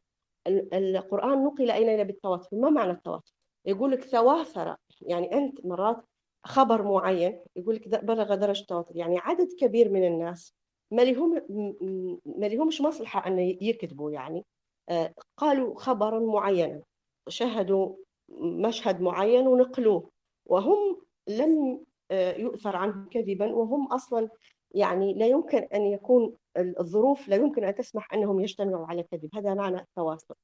القرآن نقل إلينا بالتواتر. ما معنى التواتر؟ يقول لك تواتر، يعني أنت مرات خبر معين يقول لك بلغ درجة التواتر، يعني عدد كبير من الناس ما لهمش مصلحة أن يكذبوا، يعني قالوا خبرا معينا، شاهدوا مشهد معين ونقلوه، وهم لم يؤثر عنهم كذبا، وهم أصلا يعني لا يمكن أن يكون الظروف لا يمكن أن تسمح أنهم يجتمعوا على كذب. هذا معنى التواتر.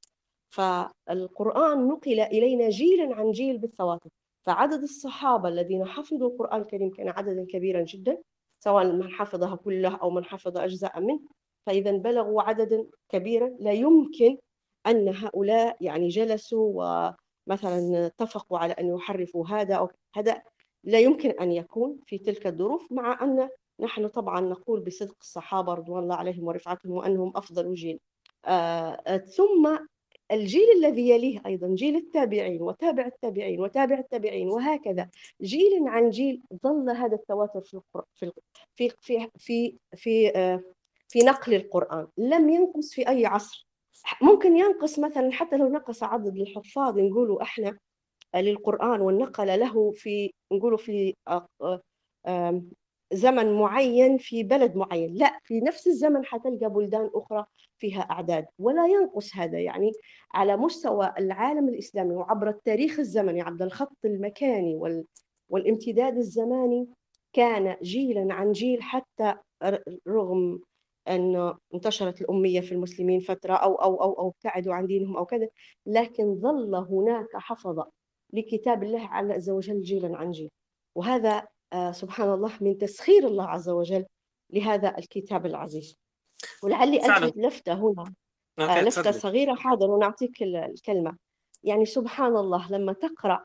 فالقرآن نقل إلينا جيلا عن جيل بالتواتر. فعدد الصحابة الذين حفظوا القرآن الكريم كان عددا كبيرا جدا، سواء من حفظها كلها أو من حفظ أجزاء منه. فإذا بلغوا عددا كبيرا، لا يمكن أن هؤلاء يعني جلسوا ومثلا اتفقوا على أن يحرفوا هذا أو هذا، لا يمكن أن يكون في تلك الظروف. مع أن نحن طبعا نقول بصدق الصحابة رضوان الله عليهم ورفعتهم وأنهم أفضل جيل. ثم الجيل الذي يليه أيضا جيل التابعين وتابع التابعين وتابع التابعين، وهكذا جيل عن جيل ظل هذا التواتر في في في في في نقل القرآن، لم ينقص في أي عصر. ممكن ينقص مثلا حتى لو نقص عدد الحفاظ نقولوا احنا للقرآن والنقل له في نقولوا في زمن معين في بلد معين، لا، في نفس الزمن حتلقى بلدان أخرى فيها أعداد، ولا ينقص هذا. يعني على مستوى العالم الإسلامي وعبر التاريخ الزمني، عبر الخط المكاني والامتداد الزماني، كان جيلا عن جيل، حتى رغم أن انتشرت الأمية في المسلمين فترة أو ابتعدوا عن دينهم أو كذا، لكن ظل هناك حفظة لكتاب الله عز وجل جيلا عن جيل. وهذا سبحان الله من تسخير الله عز وجل لهذا الكتاب العزيز. ولعلي ألفت لفتة هنا، لفتة صغيرة، حاضر، ونعطيك الكلمة. يعني سبحان الله لما تقرأ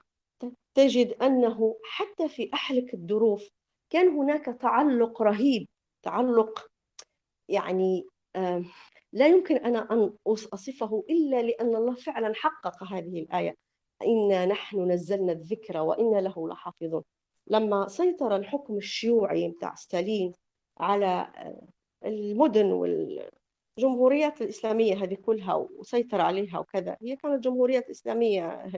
تجد أنه حتى في أحلك الظروف كان هناك تعلق رهيب، تعلق يعني لا يمكن أنا أن أصفه إلا لأن الله فعلا حقق هذه الآية: إنا نحن نزلنا الذكر وإنا له لحافظون. لما سيطر الحكم الشيوعي متاع ستالين على المدن والجمهوريات الإسلامية هذه كلها وسيطر عليها وكذا، هي كانت جمهوريات إسلامية،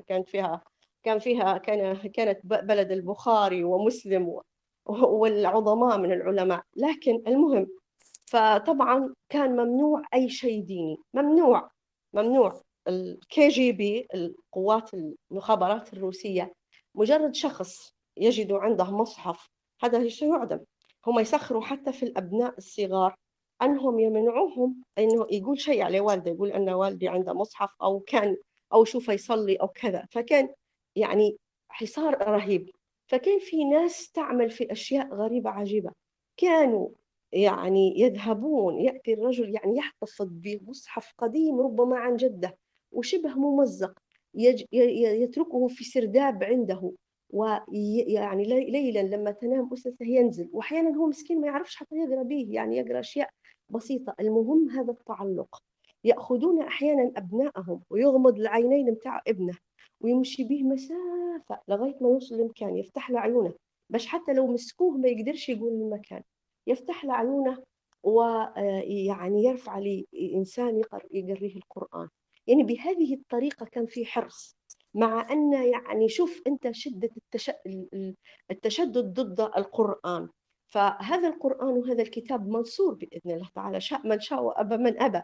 كانت بلد البخاري ومسلم والعظماء من العلماء. لكن المهم، فطبعا كان ممنوع أي شيء ديني، ممنوع. الكي جي بي، القوات المخابرات الروسية، مجرد شخص يجدوا عنده مصحف هذا سيعدم. هم يسخروا حتى في الأبناء الصغار أنهم يمنعوهم أنه يقول شيء على والده، يقول أن والدي عنده مصحف أو كان أو شوف يصلي أو كذا. فكان يعني حصار رهيب. فكان في ناس تعمل في أشياء غريبة عجيبة، كانوا يعني يذهبون، يأتي الرجل يعني يحتفظ بمصحف قديم ربما عن جده وشبه ممزق، يتركه في سرداب عنده، ويعني ليلا لما تنام أسسه ينزل، وأحيانا هو مسكين ما يعرفش حتى يقرأ به، يعني يقرأ أشياء بسيطة. المهم هذا التعلق. يأخذون أحيانا أبنائهم ويغمض العينين متاع ابنه ويمشي به مسافة لغاية ما يوصل المكان، يفتح له عيونه باش حتى لو مسكوه ما يقدرش يقول المكان، يفتح له عيونه ويعني يرفع لي إنسان يقريه القرآن. يعني بهذه الطريقة كان في حرص، مع أن يعني شوف أنت شدة التشدد ضد القرآن. فهذا القرآن وهذا الكتاب منصور بإذن الله تعالى، شاء من شاء وأبى من أبى.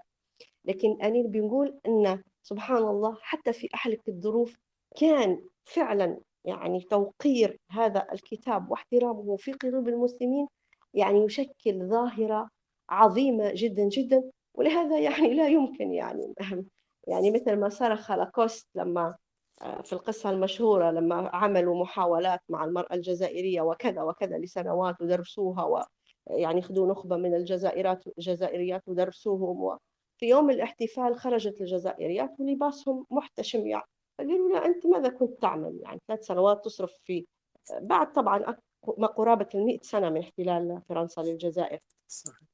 لكن أنا بنقول أن سبحان الله حتى في أحلك الظروف كان فعلا يعني توقير هذا الكتاب واحترامه في قلوب المسلمين يعني يشكل ظاهرة عظيمة جدا جدا. ولهذا يعني لا يمكن يعني مثل ما صار هولوكوست لما في القصة المشهورة لما عملوا محاولات مع المرأة الجزائرية وكذا وكذا لسنوات ودرسوها ويعني خدوا نخبة من الجزائريات ودرسوهم، وفي يوم الاحتفال خرجت الجزائريات ولباسهم محتشم يعني، فقالوا لا أنت ماذا كنت تعمل يعني 3 سنوات تصرف فيه بعد طبعا ما قرابة 100 سنة من احتلال فرنسا للجزائر،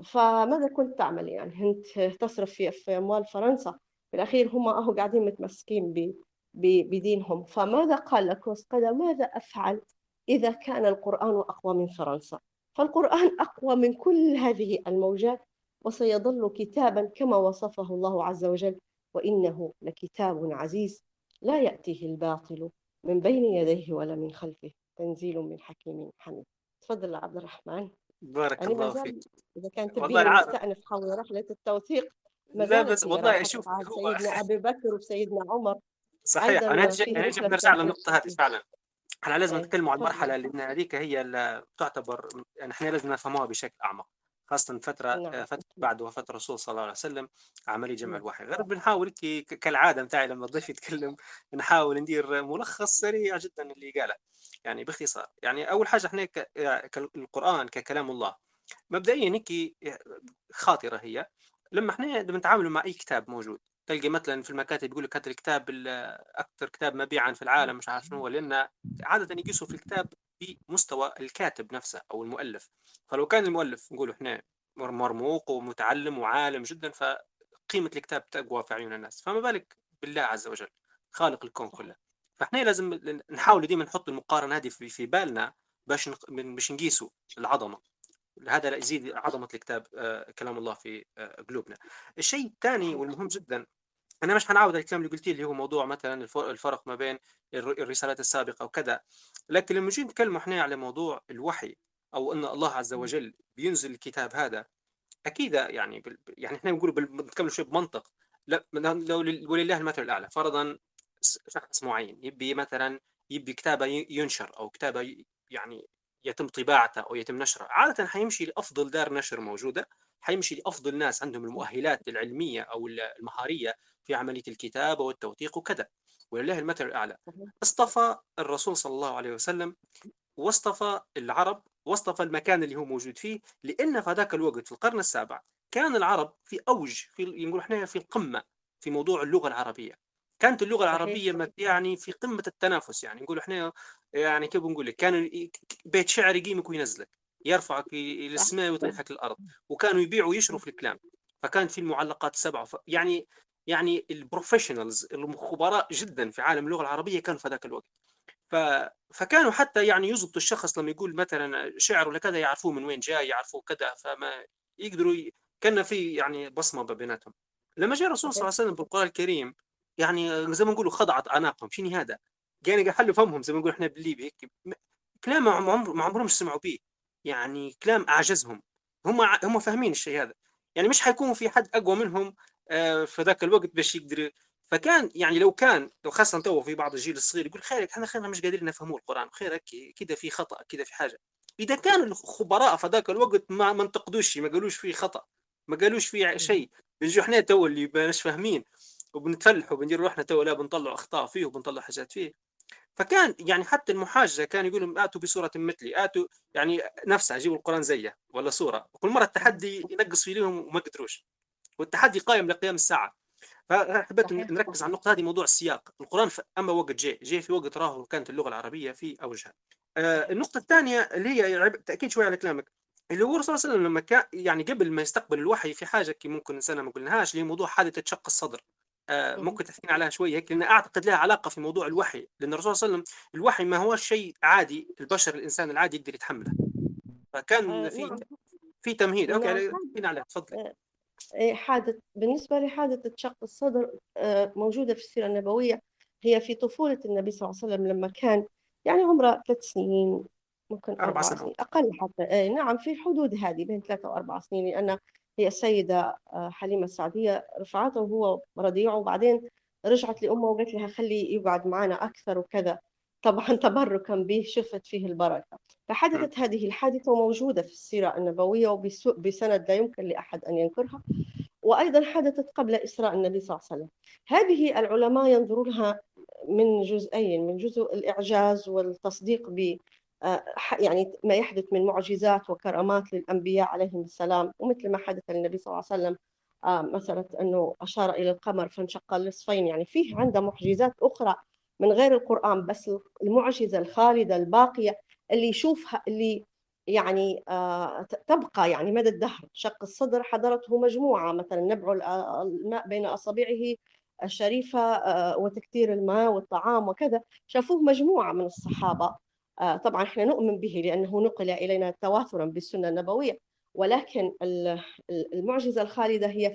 فماذا كنت تعمل يعني أنت تصرف في أموال فرنسا؟ في الأخير هم أهو قاعدين متمسكين بدينهم. فماذا قال لاكوست؟ قال ماذا أفعل إذا كان القرآن أقوى من فرنسا؟ فالقرآن أقوى من كل هذه الموجات وسيظل كتابا كما وصفه الله عز وجل وإنه لكتاب عزيز لا يأتيه الباطل من بين يديه ولا من خلفه تنزيل من حكيم حميد. تفضل عبد الرحمن. بارك الله فيك. إذا كان تبين مستأنف حول رحلة التوثيق لا بس والله أشوف سيدنا أبي بكر وسيدنا عمر صحيح. أنا جب نرجع للنقطة هذه فعلا. احنا لازم نتكلم عن المرحلة لأن هذيك هي اللي تعتبر احنا لازم نفهمها بشكل أعمق، خاصة فترة بعد وفاة الرسول صلى الله عليه وسلم عملية جمع الوحي. غير بنحاول كالعادة متاعي لما الضيف يتكلم نحاول ندير ملخص سريع جدا اللي قاله يعني باختصار. يعني أول حاجة احنا القرآن ككلام الله مبدئيا هيك خاطرة هي لما احنا بنتعامل مع أي كتاب موجود تلقي مثلا في المكاتب يقول لك هذا الكتاب اكثر كتاب مبيعا في العالم مش عارف شنو هو، لان عاده يقيسوا في الكتاب بمستوى الكاتب نفسه او المؤلف. فلو كان المؤلف نقولوا احنا مرموق ومتعلم وعالم جدا فقيمه الكتاب تقوى في عيون الناس، فما بالك بالله عز وجل خالق الكون كله. فاحنا لازم نحاول ديما نحط المقارنه هذه في بالنا باش نقيسوا العظمه. هذا يزيد عظمه الكتاب كلام الله في قلوبنا. الشيء الثاني والمهم جدا انا مش هنعاود الكلام اللي قلتيه اللي هو موضوع مثلا الفرق ما بين الرسالات السابقه وكذا، لكن لما نجي نتكلم احنا على موضوع الوحي او ان الله عز وجل بينزل الكتاب هذا اكيد يعني يعني احنا بنقول بنتكلم شويه بمنطق. لا لو ولله المثل الاعلى، فرضا شخص معين يبي مثلا يبي كتابه ينشر او كتابه يعني يتم طباعته أو يتم نشره، عادة حيمشي لأفضل دار نشر موجودة، حيمشي لأفضل ناس عندهم المؤهلات العلمية أو المهارية في عملية الكتابة والتوثيق وكذا، ولله المثل الأعلى. اصطفى الرسول صلى الله عليه وسلم واصطفى العرب واصطفى المكان اللي هو موجود فيه، لأن في ذاك الوقت في القرن السابع كان العرب في أوج نقول إحنا في القمة في موضوع اللغة العربية. كانت اللغة العربية يعني في قمة التنافس، يعني نقول إحنا يعني كيف نقول لك كانوا بيت شعر يقيمك وينزلك يرفعك للسماء ويطيحك للأرض، وكانوا يبيعوا ويشروا في الكلام. فكانت في المعلقات 7 يعني البروفيشنالز الخبراء جدا في عالم اللغة العربية كانوا في ذاك الوقت. فكانوا حتى يعني يضبطوا الشخص لما يقول مثلا شعر ولا كذا يعرفوه من وين جاي يعرفوه كذا، فما يقدروا كان في يعني بصمة بيناتهم. لما جاء الرسول صلى الله عليه وسلم بالقرآن الكريم يعني زي ما نقولوا خضعت أعناقهم. شنو هذا؟ كانوا يحلوا فهمهم زي ما نقول احنا بالليبي هيك كلام ما عمرهم سمعوا به، يعني كلام أعجزهم. هم فاهمين الشيء هذا، يعني مش حيكون في حد أقوى منهم في ذاك الوقت باش يقدر. فكان يعني لو خاصة تو في بعض الجيل الصغير يقول خيرك احنا خيرنا مش قادرين نفهموا القرآن، خيرك كده في خطأ كده في حاجة. إذا كانوا الخبراء في ذاك الوقت ما انتقدوش، ما قالوش في خطأ، ما قالوش في شيء. بنجو احنا تو اللي مش فاهمين وبنتفلح وبندير روحنا تو لا بنطلع أخطاء فيه وبنطلع حاجات فيه. فكان يعني حتى المحاجة كان يقولهم آتوا بصورة مثلي، آتوا يعني نفسه أجيبوا القرآن زيه ولا صورة. وكل مرة التحدي ينقص فيهم وما قدروش، والتحدي قائم لقيام الساعة. فحبيت نركز على النقطة هذه، موضوع السياق. القرآن أما وقت جاء في وقت راه كانت اللغة العربية في أوجها. النقطة الثانية اللي هي تأكيد شوية على كلامك، اللي هو الرسول صلى الله عليه وسلم لما كان يعني قبل ما يستقبل الوحي في حاجة ممكن إنسان ما قلناهاش اللي هي موضوع حادثة شق الصدر. ممكن تحكينا عليها شويه هيك، لان اعتقد لها علاقه في موضوع الوحي. لان الرسول صلى الله عليه وسلم الوحي ما هو شيء عادي البشر الانسان العادي يقدر يتحمله، فكان في تمهيد. اوكي حكينا عليها، تفضل. حادث بالنسبه لحادثه شق الصدر موجوده في السيره النبويه، هي في طفوله النبي صلى الله عليه وسلم لما كان يعني عمره 3 سنين ممكن 4 سنين اقل حتى. نعم في حدود هذه بين 3 و4 سنين، لان هي السيدة حليمة السعدية رفعته وهو رضيعه، وبعدين رجعت لأمه وقالت لها خلي يقعد معنا أكثر وكذا، طبعا تبركا به شفت فيه البركة. فحدثت هذه الحادثة وموجودة في السيرة النبوية وبسند لا يمكن لأحد أن ينكرها، وأيضا حدثت قبل إسراء النبي صلى الله عليه وسلم. هذه العلماء ينظروا لها من جزئين، من جزء الإعجاز والتصديق ب يعني ما يحدث من معجزات وكرامات للأنبياء عليهم السلام، ومثل ما حدث للنبي صلى الله عليه وسلم مسألة أنه أشار إلى القمر فانشق النصفين، يعني فيه عنده معجزات أخرى من غير القرآن، بس المعجزة الخالدة الباقية اللي يشوفها اللي يعني تبقى يعني مدى الدهر. شق الصدر حضرته مجموعة، مثلا نبع الماء بين أصابعه الشريفة وتكثير الماء والطعام وكذا، شافوه مجموعة من الصحابة، طبعا احنا نؤمن به لأنه نقل إلينا تواترا بالسنة النبوية، ولكن المعجزة الخالدة هي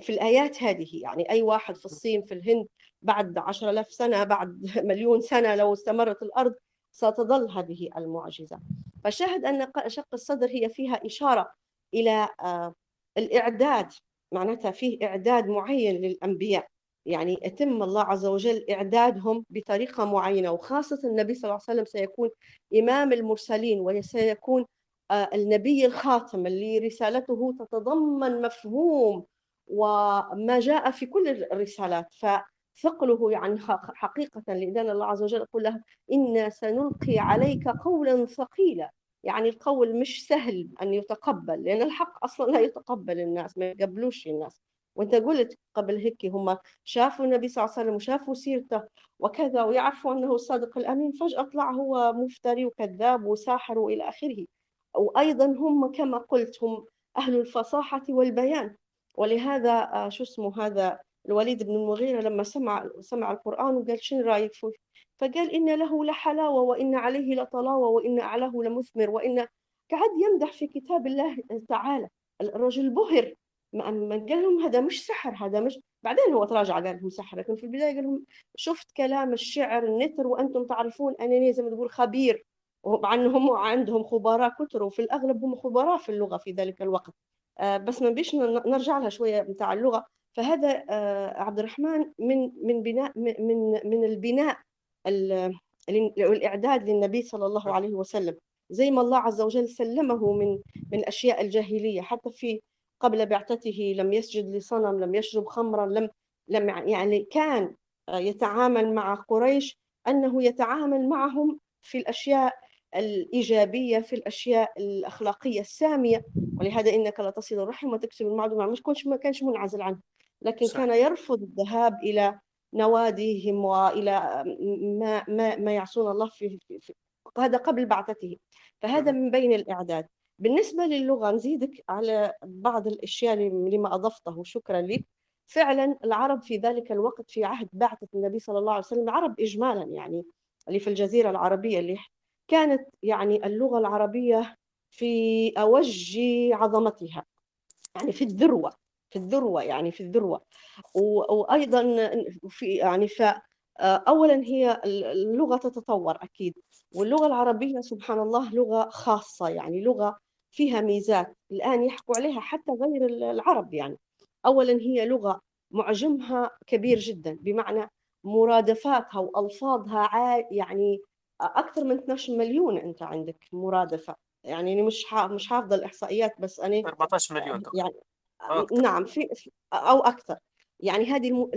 في الآيات هذه، يعني أي واحد في الصين في الهند بعد 10,000 سنة بعد مليون سنة لو استمرت الأرض ستظل هذه المعجزة. فشاهد أن شق الصدر هي فيها إشارة إلى الإعداد، معناتها فيه إعداد معين للأنبياء، يعني أتم الله عز وجل إعدادهم بطريقة معينة، وخاصة النبي صلى الله عليه وسلم سيكون إمام المرسلين وسيكون النبي الخاتم اللي رسالته تتضمن مفهوم وما جاء في كل الرسالات، فثقله يعني حقيقة. لأن الله عز وجل يقول له إنا سنلقي عليك قولا ثقيلا، يعني القول مش سهل أن يتقبل، لأن الحق أصلا لا يتقبل، الناس ما يقبلوش الناس. وانت قلت قبل هيك هم شافوا النبي صلى الله عليه وسلم وشافوا سيرته وكذا ويعرفوا أنه الصادق الأمين، فجأة طلع هو مفتري وكذاب وساحر وإلى آخره. وأيضا هم كما قلت هم أهل الفصاحة والبيان، ولهذا هذا الوليد بن المغيرة لما سمع القرآن وقال شن رأيك فيه، فقال إن له لحلاوة وإن عليه لطلاوة وإن أعلاه لمثمر وإن قعد يمدح في كتاب الله تعالى. الرجل بهر، ما قال لهم هذا مش سحر، هذا مش، بعدين هو تراجع قال لهم سحر، لكن في البداية قال لهم شفت كلام الشعر النثر وأنتم تعرفون أنني زي ما تقول خبير، ومع أنهم عندهم خبراء كتر وفي الأغلب هم خبراء في اللغة في ذلك الوقت، بس ما بيش نرجع لها شوية متاع اللغة. فهذا عبد الرحمن من البناء والإعداد للنبي صلى الله عليه وسلم، زي ما الله عز وجل سلمه من أشياء الجاهلية، حتى في قبل بعثته لم يسجد لصنم، لم يشرب خمرا، لم يعني كان يتعامل مع قريش أنه يتعامل معهم في الأشياء الإيجابية، في الأشياء الأخلاقية السامية. ولهذا إنك لا تصل الرحم وتكسب المعدوم، ما كانش منعزل عنه، لكن كان يرفض الذهاب إلى نواديهم وإلى ما يعصون الله في هذا قبل بعثته. فهذا من بين الإعداد. بالنسبة للغة نزيدك على بعض الأشياء لما أضفته، شكرا لك. فعلا العرب في ذلك الوقت في عهد بعثة النبي صلى الله عليه وسلم، العرب إجمالا يعني اللي في الجزيرة العربية اللي كانت يعني اللغة العربية في أوج عظمتها، يعني في الذروة يعني في الذروة. وأيضا في يعني أولا هي اللغة تتطور أكيد، واللغة العربية سبحان الله لغة خاصة، يعني لغة فيها ميزات الآن يحكوا عليها حتى غير العرب. يعني أولا هي لغة معجمها كبير جدا، بمعنى مرادفاتها وألفاظها يعني أكثر من 12 مليون أنت عندك مرادفة، يعني مش حافظة الإحصائيات بس أنا 14 مليون يعني نعم في أو أكثر، يعني هذه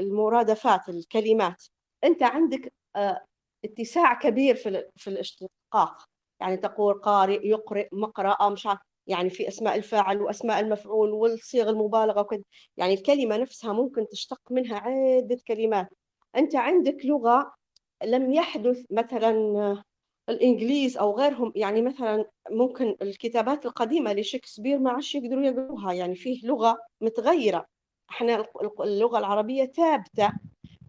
المرادفات الكلمات أنت عندك اتساع كبير في الاشتقاق، يعني تقول قارئ يقرئ مقرأة مش عارف، يعني في أسماء الفاعل وأسماء المفعول والصيغ المبالغة وكذا، يعني الكلمة نفسها ممكن تشتق منها عدة كلمات. أنت عندك لغة لم يحدث مثلا الإنجليز أو غيرهم، يعني مثلا ممكن الكتابات القديمة لشكسبير ما عادش يقدروا يقروها، يعني فيه لغة متغيرة. احنا اللغة العربية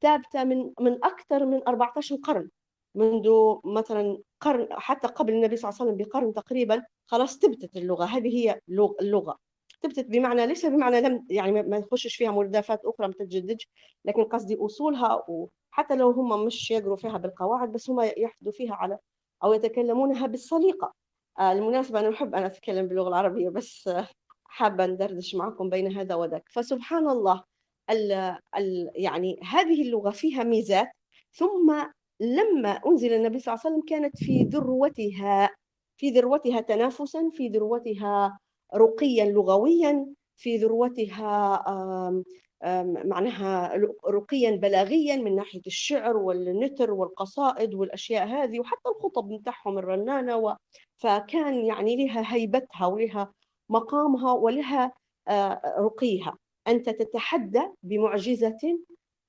ثابتة من أكثر من 14 قرن، منذ مثلا قرن حتى قبل النبي صلى الله عليه وسلم بقرن تقريبا، خلاص ثبتت اللغة. هذه هي اللغة ثبتت، بمعنى ليس بمعنى لم يعني ما يخشش فيها مرادفات أخرى ما تتجددش، لكن قصدي أصولها، وحتى لو هم مش يقروا فيها بالقواعد بس هم يحدوا فيها على أو يتكلمونها بالسليقة. المناسبة أنا أحب أن أتكلم باللغة العربية، بس حابة ندردش معكم بين هذا وذاك. فسبحان الله يعني هذه اللغة فيها ميزات. ثم لما أنزل النبي صلى الله عليه وسلم كانت في ذروتها تنافسا، في ذروتها رقيا لغويا، في ذروتها معناها رقيا بلاغيا من ناحية الشعر والنثر والقصائد والأشياء هذه، وحتى الخطب نتاعهم الرنانة فكان يعني لها هيبتها ولها مقامها ولها رقيها. أنت تتحدى بمعجزة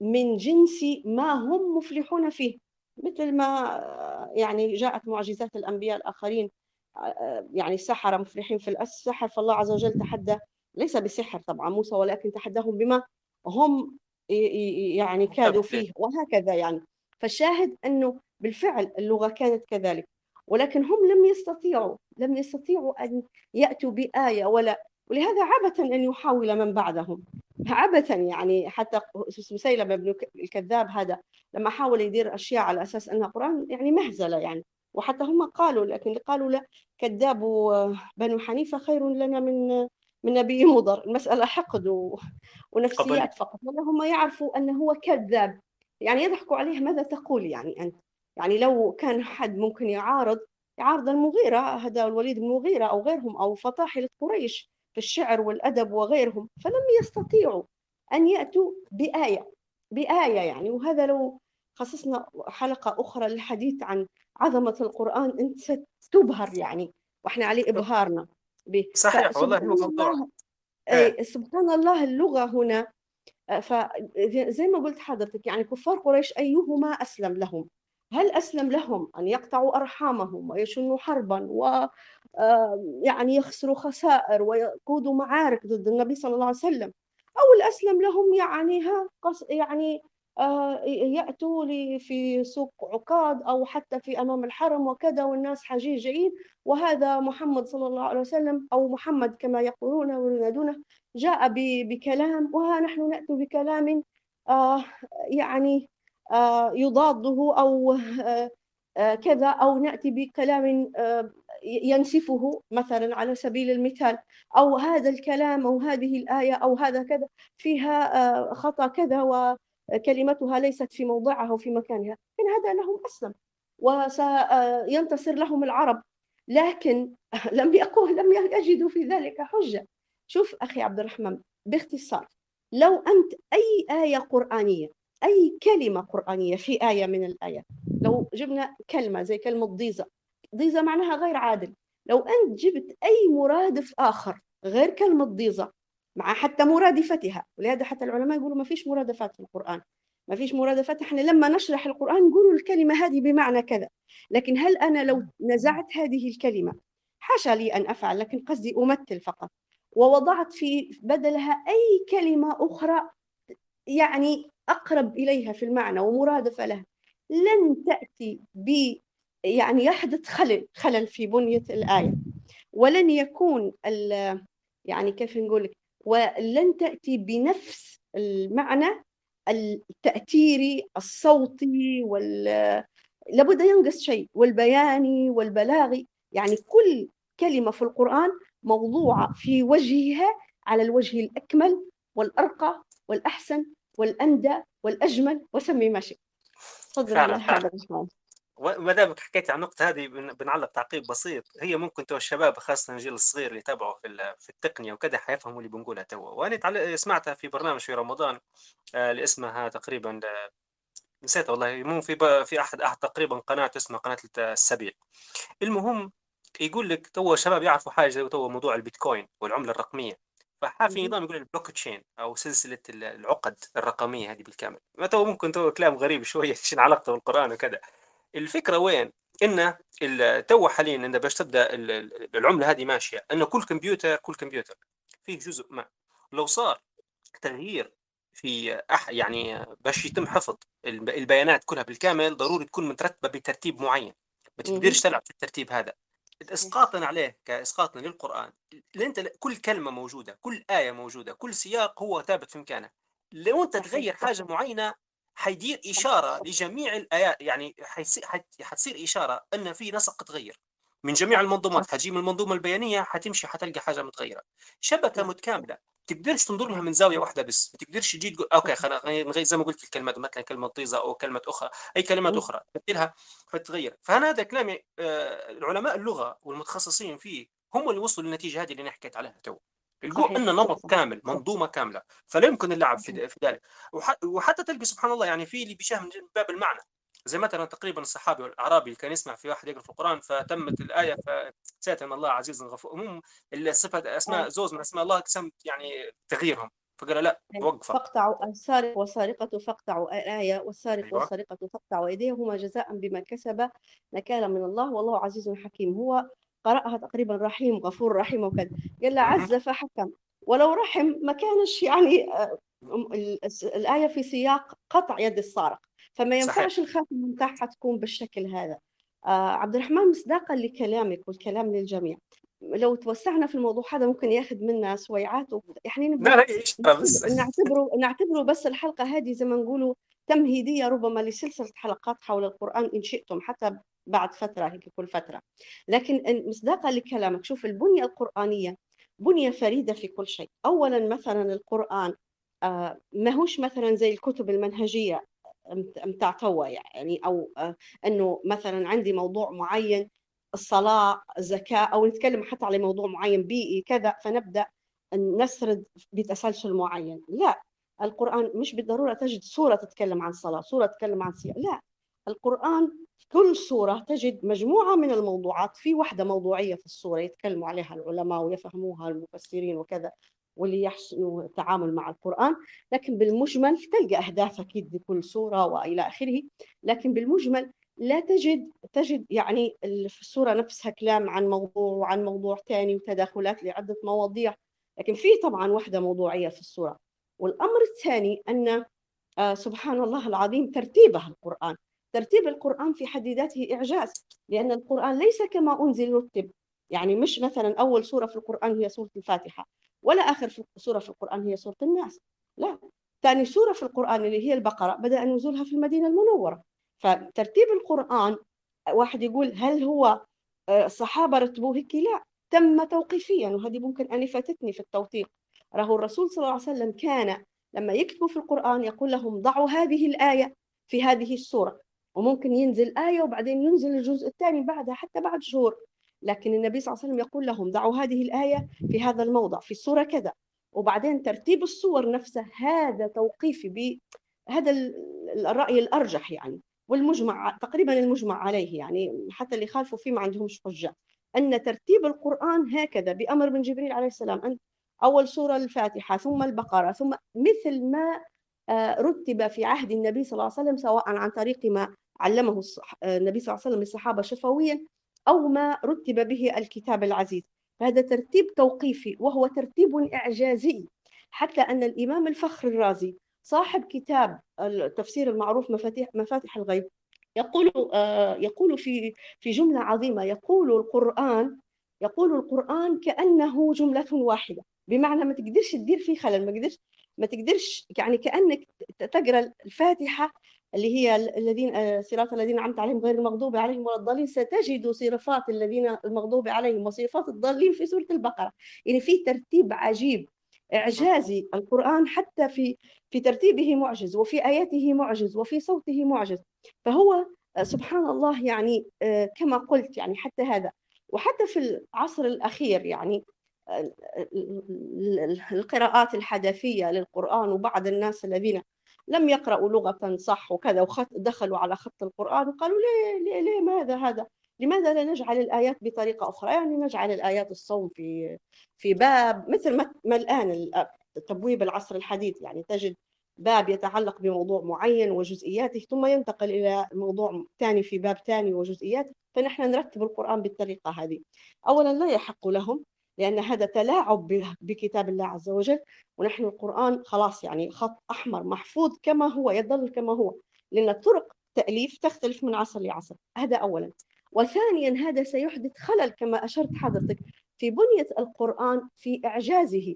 من جنس ما هم مفلحون فيه، مثل ما يعني جاءت معجزات الأنبياء الآخرين، يعني السحرة مفلحين في السحر، فالله عز وجل تحدى، ليس بسحر طبعا موسى، ولكن تحداهم بما هم يعني كادوا فيه، وهكذا يعني. فالشاهد أنه بالفعل اللغة كانت كذلك، ولكن هم لم يستطيعوا أن يأتوا بآية ولا، ولهذا عبثا أن يحاول من بعدهم، عبثا يعني. حتى مسيلمة بن الكذاب هذا لما حاول يدير أشياء على أساس أنها قرآن يعني مهزلة يعني، وحتى هم قالوا، لكن قالوا لا، كذاب بنو حنيفة خير لنا من نبي مضر. المسألة حقد ونفسيات فقط، هم يعرفوا أنه هو كذاب يعني، يضحكوا عليه ماذا تقول يعني أنت. يعني لو كان حد ممكن يعارض المغيرة هذا الوليد بن المغيرة أو غيرهم، أو فطاحلة قريش في الشعر والأدب وغيرهم، فلم يستطيعوا أن يأتوا بآية يعني. وهذا لو خصصنا حلقة أخرى للحديث عن عظمة القرآن أنت ستبهر يعني، وإحنا عليه إبهارنا به. صحيح والله، الموضوع سبحان الله اللغة هنا. فزي ما قلت حضرتك يعني، كفار قريش أيهما أسلم لهم؟ هل أسلم لهم أن يقطعوا أرحامهم ويشنوا حرباً ويعني يخسروا خسائر ويقودوا معارك ضد النبي صلى الله عليه وسلم، أو الأسلم لهم يعني يأتوا لي في سوق عكاظ أو حتى في أمام الحرم وكذا، والناس حاجين وهذا محمد صلى الله عليه وسلم، أو محمد كما يقولون وينادونه، جاء بكلام ونحن نأتي بكلام يعني يضاده أو كذا، أو نأتي بكلام ينسفه مثلا على سبيل المثال، أو هذا الكلام أو هذه الآية أو هذا كذا فيها خطأ كذا وكلمتها ليست في موضعها وفي مكانها. إن هذا لهم أسلم وسينتصر لهم العرب، لكن لم يجدوا في ذلك حجة. شوف أخي عبد الرحمن، باختصار، لو أنت أي آية قرآنية، أي كلمة قرآنية في آية من الآيات، لو جبنا كلمة زي كلمة ضيزة معناها غير عادل، لو أنت جبت أي مرادف آخر غير كلمة ضيزة مع حتى مرادفتها، ولهذا حتى العلماء يقولوا ما فيش مرادفات في القرآن، ما فيش مرادفات، احنا لما نشرح القرآن نقولوا الكلمة هذه بمعنى كذا، لكن هل أنا لو نزعت هذه الكلمة، حاشا لي أن أفعل، لكن قصدي أمثل فقط، ووضعت في بدلها أي كلمة أخرى يعني أقرب إليها في المعنى ومرادفة لها، لن تأتي يعني يحدث خلل في بنية الآية، ولن يكون يعني كيف نقولك، ولن تأتي بنفس المعنى التأثيري الصوتي لابد ينقص شيء، والبياني والبلاغي يعني. كل كلمة في القرآن موضوعة في وجهها على الوجه الأكمل والأرقى والأحسن والأندى والأجمل، وسمي ما شئت. وما دامك حكيت عن النقطة هذه بنعلق تعقيب بسيط. هي ممكن تو الشباب خاصة الجيل الصغير اللي تابعوا في التقنية وكذا حيفهموا اللي بنقولها توا. وأنا سمعتها في برنامج في رمضان اللي اسمها تقريبا نسيت والله، مو في أحد تقريبا قناة اسمها قناة السبيل. المهم يقول لك تو الشباب يعرفوا حاجة تو موضوع البيتكوين والعملة الرقمية. فحافي نظام يقول البلوك تشين أو سلسلة العقد الرقمية هذه بالكامل. ما تو ممكن تو كلام غريب شوية شنو علاقته بالقرآن وكذا. الفكرة وين؟ إن تو حاليا إن باش تبدأ العملة هذه ماشية، إن كل كمبيوتر فيه جزء ما لو صار تغيير في يعني باش يتم حفظ البيانات كلها بالكامل، ضروري تكون مترتبة بترتيب معين، ما تقدرش تلعب في الترتيب هذا. إسقاطاً عليه كإسقاطنا للقرآن، أنت كل كلمة موجودة، كل آية موجودة، كل سياق هو ثابت في مكانه. لو أنت تغير حاجة معينة حيدير إشارة لجميع الآيات، يعني حتصير إشارة أن في نسق تغير، من جميع المنظومات. حتجي من المنظومه البيانيه حتمشي حتلقى حاجه متغيره، شبكه متكامله تقدرش تنظر لها من زاويه واحده بس، ما تقدرش تجي تقول اوكي خلينا زي ما قلت الكلمات مثلا كلمه طيزه او كلمه اخرى اي كلمات اخرى تبدلها فتتغير. فانا هذا كلامي العلماء اللغه والمتخصصين فيه هم اللي وصلوا للنتيجه هذه اللي انا حكيت عليها تو، الجو ان نمط كامل منظومه كامله فلا يمكن اللعب في ذلك. وحتى تلقى سبحان الله يعني في اللي بيشاه من باب المعنى، زي مثلا تقريبا الصحابي والاعرابي كان يسمع في واحد يقرا في القران فتمت الايه فساتنا الله عزيز غفور، المهم الصفه اسماء زوج من اسماء الله تم يعني تغييرهم فقال لا وقف، فاقطعوا السارق والسارقه فاقطعوا ايه والسارق والسارقه فاقطعوا ايديهما جزاء بما كسبا نكالا من الله والله عزيز حكيم. هو قرأها تقريبا رحيم غفور رحيم وكذا، قال له عز فحكم، ولو رحم ما كانش يعني الآية في سياق قطع يد السارق فما ينفعش الخاتمة متاعها تكون بالشكل هذا. عبد الرحمن مصداقا لكلامك والكلام للجميع، لو توسعنا في الموضوع هذا ممكن ياخذ منا سويعات يعني نعتبره بس الحلقة هذه زي ما نقولوا تمهيدية ربما لسلسلة حلقات حول القرآن إن شئتم حتى بعد فترة هيك كل فترة. لكن مصداقا لكلامك شوف البنية القرآنية بنية فريدة في كل شيء. أولا مثلا القرآن ما هوش مثلا زي الكتب المنهجية متاع توا يعني أو أنه مثلا عندي موضوع معين الصلاة الزكاة أو نتكلم حتى على موضوع معين بيئي كذا فنبدأ نسرد بتسلسل معين. لا، القرآن مش بالضرورة تجد سورة تتكلم عن صلاة، سورة تتكلم عن صيام، لا، القرآن كل سورة تجد مجموعة من الموضوعات في واحدة موضوعية في السورة يتكلموا عليها العلماء ويفهموها المفسرين وكذا واللي يحسنوا التعامل مع القرآن، لكن بالمجمل تلقى أهداف أكيد لكل سورة وإلى آخره، لكن بالمجمل لا تجد يعني في السورة نفسها كلام عن موضوع وعن موضوع تاني وتداخلات لعدة مواضيع، لكن فيه طبعا واحدة موضوعية في السورة. والأمر الثاني أن سبحان الله العظيم ترتيب القرآن في حد ذاته إعجاز، لأن القرآن ليس كما أنزل رتب، يعني مش مثلا أول سورة في القرآن هي سورة الفاتحة ولا آخر سورة في القرآن هي سورة الناس، لا، ثاني سورة في القرآن اللي هي البقرة بدأ نزولها في المدينة المنورة. فترتيب القرآن واحد يقول هل هو الصحابة رتبوه هيك؟ لا، تم توقيفيا، وهذه ممكن أن فاتتني في التوثيق. راهو الرسول صلى الله عليه وسلم كان لما يكتبوا في القرآن يقول لهم ضعوا هذه الآية في هذه السورة، وممكن ينزل آية وبعدين ينزل الجزء الثاني بعدها حتى بعد شهور، لكن النبي صلى الله عليه وسلم يقول لهم ضعوا هذه الآية في هذا الموضع في السورة كذا، وبعدين ترتيب السور نفسها هذا توقيفي، بهذا الرأي الأرجح يعني، والمجمع تقريبا المجمع عليه يعني حتى اللي خالفوا فيه ما عندهمش حجة، أن ترتيب القرآن هكذا بأمر من جبريل عليه السلام، أن أول سورة الفاتحة ثم البقرة ثم مثل ما رتب في عهد النبي صلى الله عليه وسلم، سواء عن طريق ما علمه النبي صلى الله عليه وسلم الصحابة شفويا أو ما رتب به الكتاب العزيز. فهذا ترتيب توقيفي وهو ترتيب إعجازي، حتى أن الإمام الفخر الرازي صاحب كتاب التفسير المعروف مفاتيح الغيب يقول في جملة عظيمة، يقول القرآن كأنه جملة واحدة، بمعنى ما تقدرش تدير فيه خلل، ما تقدرش يعني كأنك تقرأ الفاتحة اللي هي صراط الذين أنعمت عليهم غير المغضوب عليهم ولا الضالين، ستجد صراط الذين المغضوب عليهم وصفات الضالين في سورة البقرة. يعني في ترتيب عجيب إعجازي، القرآن حتى في ترتيبه معجز، وفي آياته معجز، وفي صوته معجز. فهو سبحان الله يعني كما قلت يعني حتى هذا، وحتى في العصر الأخير يعني القراءات الحدثية للقرآن، وبعض الناس الذين لم يقرأوا لغة صح وكذا دخلوا على خط القرآن وقالوا ليه ماذا هذا، لماذا لا نجعل الآيات بطريقة أخرى، يعني نجعل الآيات الصوم في باب، مثل ما الآن تبويب العصر الحديث، يعني تجد باب يتعلق بموضوع معين وجزئياته ثم ينتقل إلى موضوع ثاني في باب ثاني وجزئياته. فنحن نرتب القرآن بالطريقة هذه، أولا لا يحق لهم لأن هذا تلاعب بكتاب الله عز وجل، ونحن القرآن خلاص يعني خط أحمر محفوظ كما هو، يظل كما هو، لأن طرق تأليف تختلف من عصر لعصر، هذا أولا. وثانيا هذا سيحدث خلل كما أشرت حضرتك في بنية القرآن في إعجازه،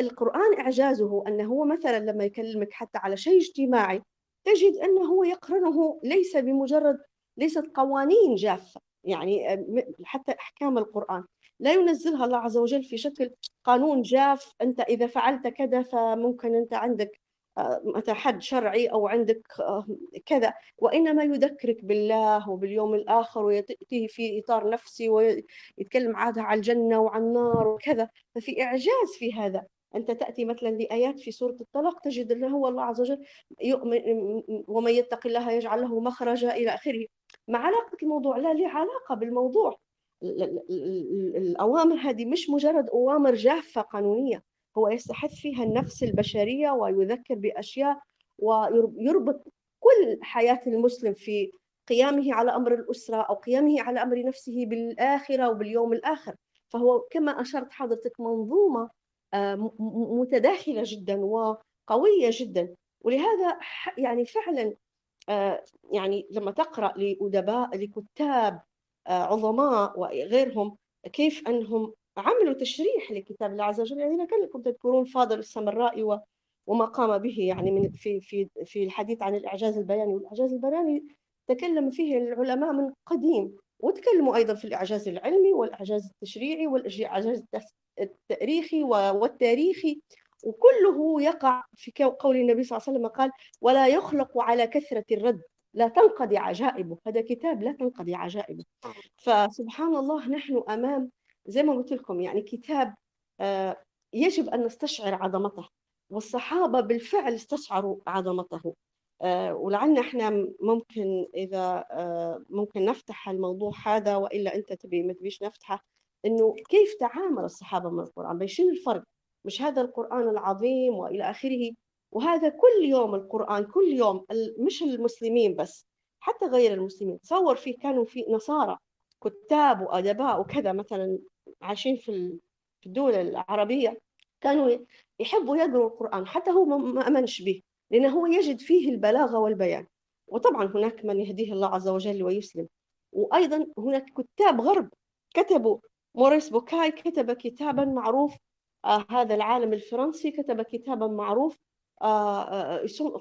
القرآن إعجازه أنه هو مثلا لما يكلمك حتى على شيء اجتماعي تجد أنه يقرنه ليست قوانين جافة، يعني حتى أحكام القرآن لا ينزلها الله عز وجل في شكل قانون جاف، أنت إذا فعلت كذا فممكن أنت عندك حد شرعي أو عندك كذا، وإنما يذكرك بالله وباليوم الآخر ويأتيه في إطار نفسي ويتكلم عادها على الجنة وعن النار وكذا. ففي إعجاز في هذا. أنت تأتي مثلا لآيات في سورة الطلاق تجد أنه هو الله عز وجل يؤمن ومن يتق الله يجعل له مخرجا إلى آخره. ما علاقة الموضوع؟ لا لي علاقة بالموضوع. الأوامر هذه مش مجرد أوامر جافة قانونية، هو يستحث فيها النفس البشرية ويذكر بأشياء ويربط كل حياة المسلم في قيامه على أمر الأسرة أو قيامه على أمر نفسه بالآخرة وباليوم الآخر. فهو كما أشرت حضرتك منظومة متداخلة جدا وقوية جدا. ولهذا يعني فعلا يعني لما تقرأ لأدباء لكتاب عظماء وغيرهم كيف أنهم عملوا تشريح لكتاب الله عز وجل، يعني لكنكم تذكرون فاضل السمرائي وما قام به يعني من في الحديث عن الإعجاز البياني. والإعجاز البياني تكلم فيه العلماء من قديم، وتكلموا أيضا في الإعجاز العلمي والإعجاز التشريعي والإعجاز التاريخي والتاريخي، وكله يقع في قول النبي صلى الله عليه وسلم قال ولا يخلق على كثرة الرد لا تنقضي عجائبه. هذا كتاب لا تنقضي عجائبه. فسبحان الله نحن أمام زي ما قلت لكم يعني كتاب يجب أن نستشعر عظمته، والصحابة بالفعل استشعروا عظمته. ولعلنا احنا ممكن إذا ممكن نفتح الموضوع هذا، وإلا أنت تبي ما تبيش نفتحه، إنه كيف تعامل الصحابة مع القرآن، بيشين الفرق، مش هذا القرآن العظيم وإلى آخره. وهذا كل يوم القرآن، كل يوم، مش المسلمين بس، حتى غير المسلمين. تصور فيه كانوا في نصارى كتاب وأدباء وكذا مثلا عايشين في الدول العربية، كانوا يحبوا يقروا القرآن حتى هو ما أمنش به، لأنه هو يجد فيه البلاغة والبيان. وطبعا هناك من يهديه الله عز وجل ويسلم. وأيضا هناك كتاب غرب كتبوا، موريس بوكاي كتب كتابا معروف، هذا العالم الفرنسي كتب كتابا معروف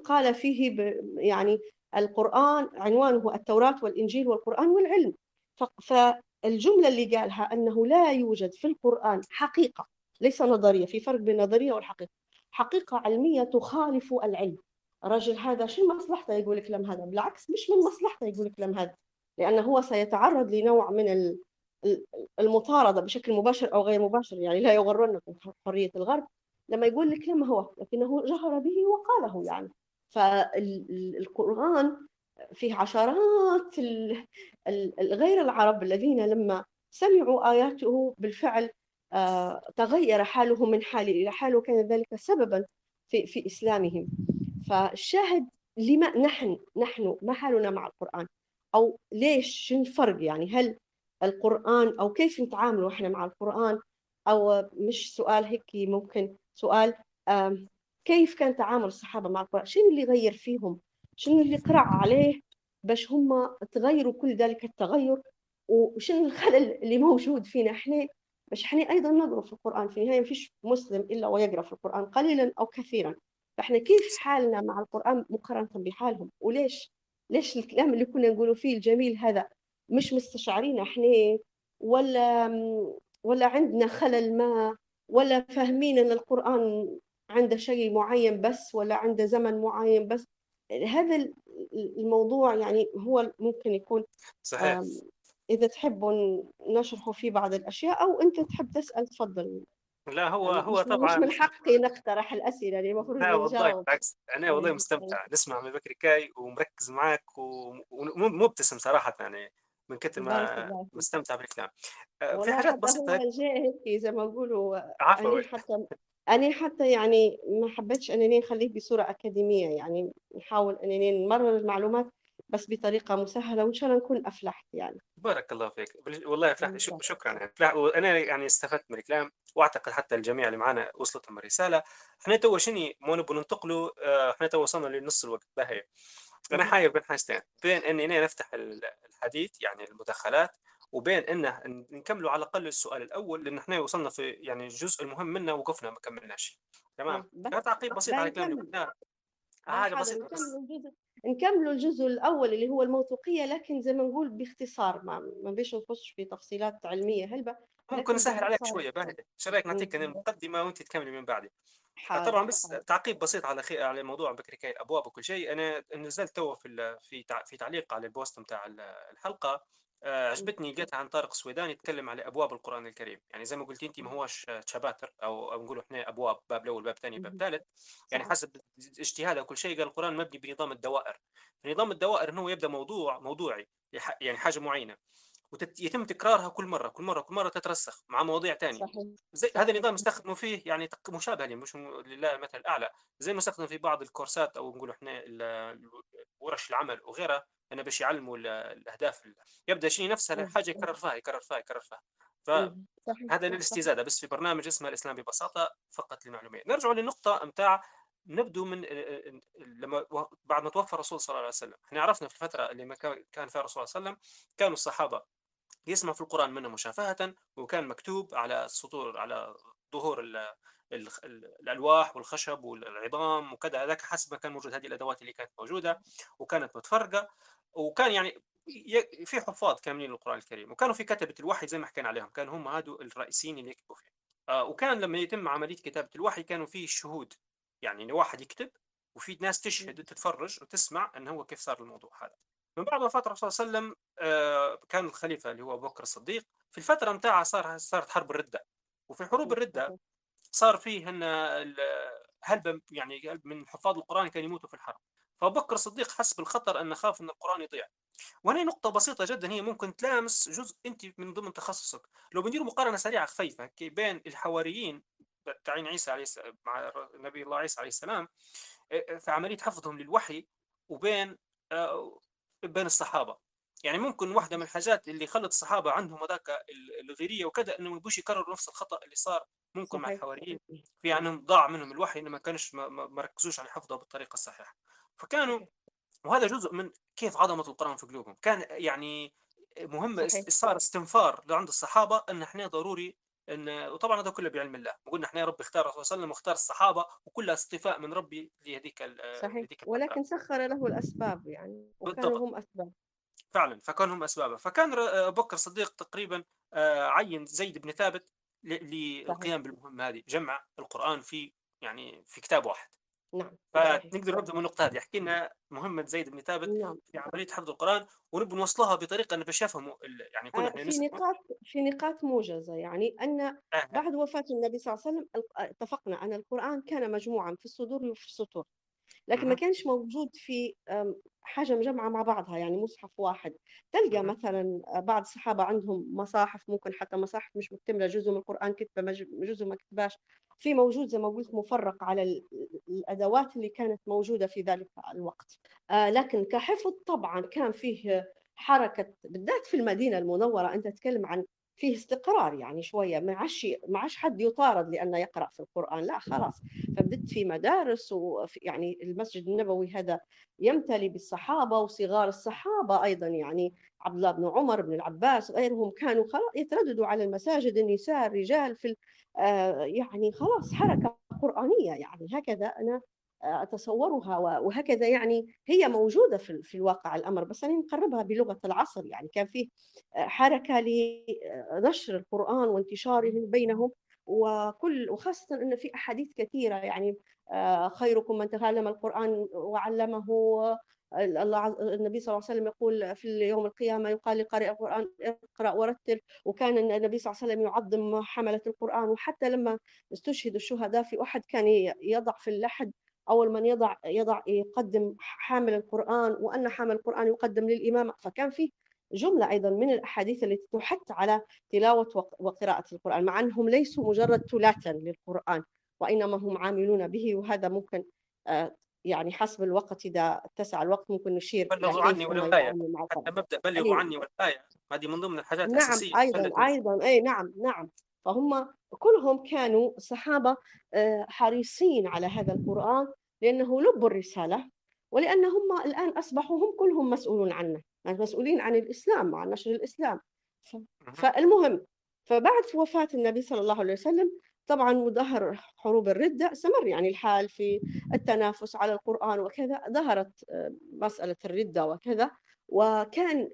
قال فيه يعني القرآن عنوانه التوراة والإنجيل والقرآن والعلم. فالجملة اللي قالها أنه لا يوجد في القرآن حقيقة، ليس نظرية، في فرق بين النظرية والحقيقة، حقيقة علمية تخالف العلم. الرجل هذا شو مصلحته يقول الكلام هذا؟ بالعكس مش من مصلحته يقول الكلام هذا، لأنه هو سيتعرض لنوع من المطاردة بشكل مباشر أو غير مباشر. يعني لا يغرنكم حرية الغرب لما يقول الكلام هو، لكنه جهر به وقاله. يعني فالقرآن فيه عشرات غير العرب الذين لما سمعوا آياته بالفعل تغير حالهم من حال إلى حال، وكان ذلك سببا في إسلامهم. فالشاهد لما نحن ما حالنا مع القرآن، أو ليش الفرق، يعني هل القرآن أو كيف نتعامل إحنا مع القرآن، أو مش سؤال هيك، ممكن سؤال كيف كان تعامل الصحابة مع القرآن، شنو اللي غير فيهم، شنو اللي قرأ عليه باش هم تغيروا كل ذلك التغير، وشنو الخلل اللي موجود فينا إحنا باش إحنا أيضا نقرأ في القرآن. في النهاية مفيش مسلم إلا ويقرأ في القرآن قليلا أو كثيرا. فإحنا كيف حالنا مع القرآن مقارنة بحالهم، وليش الكلام اللي كنا نقوله فيه الجميل هذا مش مستشعرين إحنا، ولا عندنا خلل ما، ولا فاهمين أن القرآن عنده شيء معين بس، ولا عنده زمن معين بس. هذا الموضوع يعني هو ممكن يكون صحيح. إذا تحبوا نشرحه في بعض الأشياء، أو أنت تحب تسأل تفضل. لا هو طبعا مش من حقي نقترح الأسئلة اللي المفروض نجاوب. والله بالعكس، أنا والله مستمتع نسمع من بكري كاي ومركز معك ومبتسم صراحة، يعني من كتر ما مستمتع بالكلام. في حاجات بسيطة هيك زي ما يقولوا. أنا حتى يعني ما حبيتش أنني نخليه بصورة أكاديمية، يعني نحاول أنني نمرر المعلومات بس بطريقة مسهلة، وإن شاء الله نكون أفلحت. يعني بارك الله فيك، والله أفلحت. شكرا. أنا يعني استفدت من الكلام، وأعتقد حتى الجميع اللي معنا وصلتهم الرسالة. إحنا تو شني ما نبغى ننتقله، إحنا تو وصلنا لنص الوقت باهي. أنا حاير بين حاجتين، بين أننا نفتح الحديث يعني المداخلات، وبين أنه نكملوا على الأقل السؤال الأول، لأن إحنا وصلنا في يعني الجزء المهم منا وقفنا ما كملناش. تمام. تعقيب بسيط على كلامنا. حاجه بسيطه بس. نكملوا الجزء الاول اللي هو الموثوقيه، لكن زي ما نقول باختصار، ما بيش نخش في تفصيلات علميه هلبه، ممكن نسهل عليك شويه بعد. ايش رايك نعطيك المقدمه وانت تكملي من بعدي؟ طبعا بس تعقيب بسيط على موضوع بكريكاي الابواب وكل شيء. انا نزلت تو في تعليق على البوست نتاع الحلقه، عجبتني لقيتها عن طارق سوداني يتكلم على ابواب القران الكريم. يعني زي ما قلت انت، ما هوش شباتر او نقولوا احنا ابواب، باب الاول باب ثاني باب ثالث، يعني حسب اجتهاده وكل شيء. قال القران مبني بنظام الدوائر. نظام الدوائر انه يبدا موضوعي، يعني حاجه معينه ويتم تكرارها كل مرة تترسخ مع مواضيع تانية. زي هذا النظام استخدموا فيه، يعني مشابه لي، مش لله المثل الأعلى، زي ما استخدم في بعض الكورسات أو نقول إحنا ورش العمل وغيرها، أنا باش يعلموا الأهداف يبدأ شيء نفسها الحاجة يكرر فيها. فهذا للاستزادة بس في برنامج اسمه الإسلام ببساطة، فقط للمعلومات. نرجع للنقطة متاع نبدو من لما بعد ما توفى الرسول صلى الله عليه وسلم. إحنا عرفنا في الفترة اللي ما كان فيها الرسول صلى الله عليه وسلم كانوا الصحابة يسمع في القرآن منه مشافهة، وكان مكتوب على السطور، على ظهور الألواح والخشب والعظام وكذا، ذاك حسب ما كان موجود، هذه الأدوات اللي كانت موجودة وكانت متفرقة، وكان يعني في حفاظ كاملين للقرآن الكريم، وكانوا في كتبة الوحي زي ما حكينا عليهم، كانوا هم هادو الرئيسيين اللي يكتبوا فيه. وكان لما يتم عملية كتابة الوحي كانوا فيه شهود، يعني واحد يكتب وفي ناس تشهد وتتفرج وتسمع أنه هو كيف صار الموضوع هذا. من بعد وفاة الرسول صلى الله عليه وسلم كان الخليفة اللي هو أبو بكر الصديق. في الفترة متاعها صارت حرب الردة، وفي حروب الردة صار فيه أن هلبة من حفاظ القرآن كان يموتوا في الحرب. فأبو بكر الصديق حس بالخطر أن خاف أن القرآن يضيع. وهنا نقطة بسيطة جدا، هي ممكن تلامس جزء أنت من ضمن تخصصك. لو بندير مقارنة سريعة خفيفة بين الحواريين تعين عيسى عليه مع نبي الله عيسى عليه السلام في عملية حفظهم للوحي، وبين بين الصحابة. يعني ممكن واحدة من الحاجات اللي خلت الصحابة عندهم هذاك الغيرية وكذا، إنه ما يبوش يكرروا نفس الخطأ اللي صار ممكن مع الحواريين، في عنهم ضاع منهم الوحي، إنما كانش ما ركزوش على حفظه بالطريقة الصحيحة. فكانوا، وهذا جزء من كيف عظمة القرآن في قلوبهم، كان يعني مهم، صار استنفار لعند الصحابة أن إحنا ضروري إن، وطبعا هذا كله بعلم الله، وقلنا إحنا ربي اختار رسول صلى الله واختار الصحابة، وكلها اصطفاء من ربي لهذيك، ولكن سخر له الأسباب، يعني وكانوا هم أسباب فعلا، فكانهم أسبابه. فكان بكر صديق تقريبا عين زيد بن ثابت للقيام بالمهمة هذه، جمع القرآن في كتاب واحد. نعم. فنقدر نبدأ من النقطة هذه، يحكي لنا مهمة زيد بن ثابت. نعم. في عملية حفظ القرآن، ونبغى نوصلها بطريقة أن بشافهم، يعني كنا إحنا في نقاط موجزة، يعني أن بعد وفاة النبي صلى الله عليه وسلم اتفقنا أن القرآن كان مجموعا في الصدور وفي السطور، لكن ما كانش موجود في حاجة مجمعة مع بعضها، يعني مصحف واحد. تلقى مثلا بعض الصحابة عندهم مصاحف، ممكن حتى مصاحف مش مكتملة، جزء من القرآن كتبه جزء ما كتباش، في موجود زي ما قلت مفرق على الأدوات اللي كانت موجودة في ذلك الوقت. لكن كحفظ طبعا كان فيه حركة، بالذات في المدينة المنورة أنت تتكلم عن فيه استقرار، يعني شوية معاش حد يطارد لأنه يقرأ في القرآن، لا خلاص. فبدت في مدارس، ويعني المسجد النبوي هذا يمتلي بالصحابة وصغار الصحابة أيضا، يعني عبد الله بن عمر بن العباس وغيرهم كانوا خلاص يترددوا على المساجد، النساء الرجال في يعني خلاص حركة قرآنية، يعني هكذا أنا أتصورها، وهكذا يعني هي موجودة في الواقع الأمر، بس أنا نقربها بلغة العصر. يعني كان فيه حركة لنشر القرآن وانتشاره بينهم، وخاصة أن في أحاديث كثيرة، يعني خيركم من تعلم القرآن وعلمه. النبي صلى الله عليه وسلم يقول في يوم القيامة يقال لقارئ القرآن اقرأ ورتل، وكان النبي صلى الله عليه وسلم يعظم حملة القرآن، وحتى لما استشهد الشهداء في أحد كان يضع في اللحد أول من يضع يقدم حامل القرآن، وأن حامل القرآن يقدم للإمامة. فكان فيه جملة أيضا من الأحاديث التي تحث على تلاوة وقراءة القرآن، مع أنهم ليسوا مجرد تلاتا للقرآن، وإنما هم عاملون به. وهذا ممكن يعني حسب الوقت، إذا اتسع الوقت ممكن نشير. بلغوا عني والآية، حتى مبدأ بلغوا عني والآية هذه من ضمن الحاجات الأساسية. نعم أيضا أي نعم. فهم كلهم كانوا صحابة حريصين على هذا القرآن، لأنه لب الرسالة، ولأنهم الآن أصبحوا هم كلهم مسؤولون عنه، مسؤولين عن الإسلام، عن نشر الإسلام. فالمهم، فبعد وفاة النبي صلى الله عليه وسلم طبعا وظهر حروب الردة، استمر يعني الحال في التنافس على القرآن وكذا، ظهرت مسألة الردة وكذا. وكان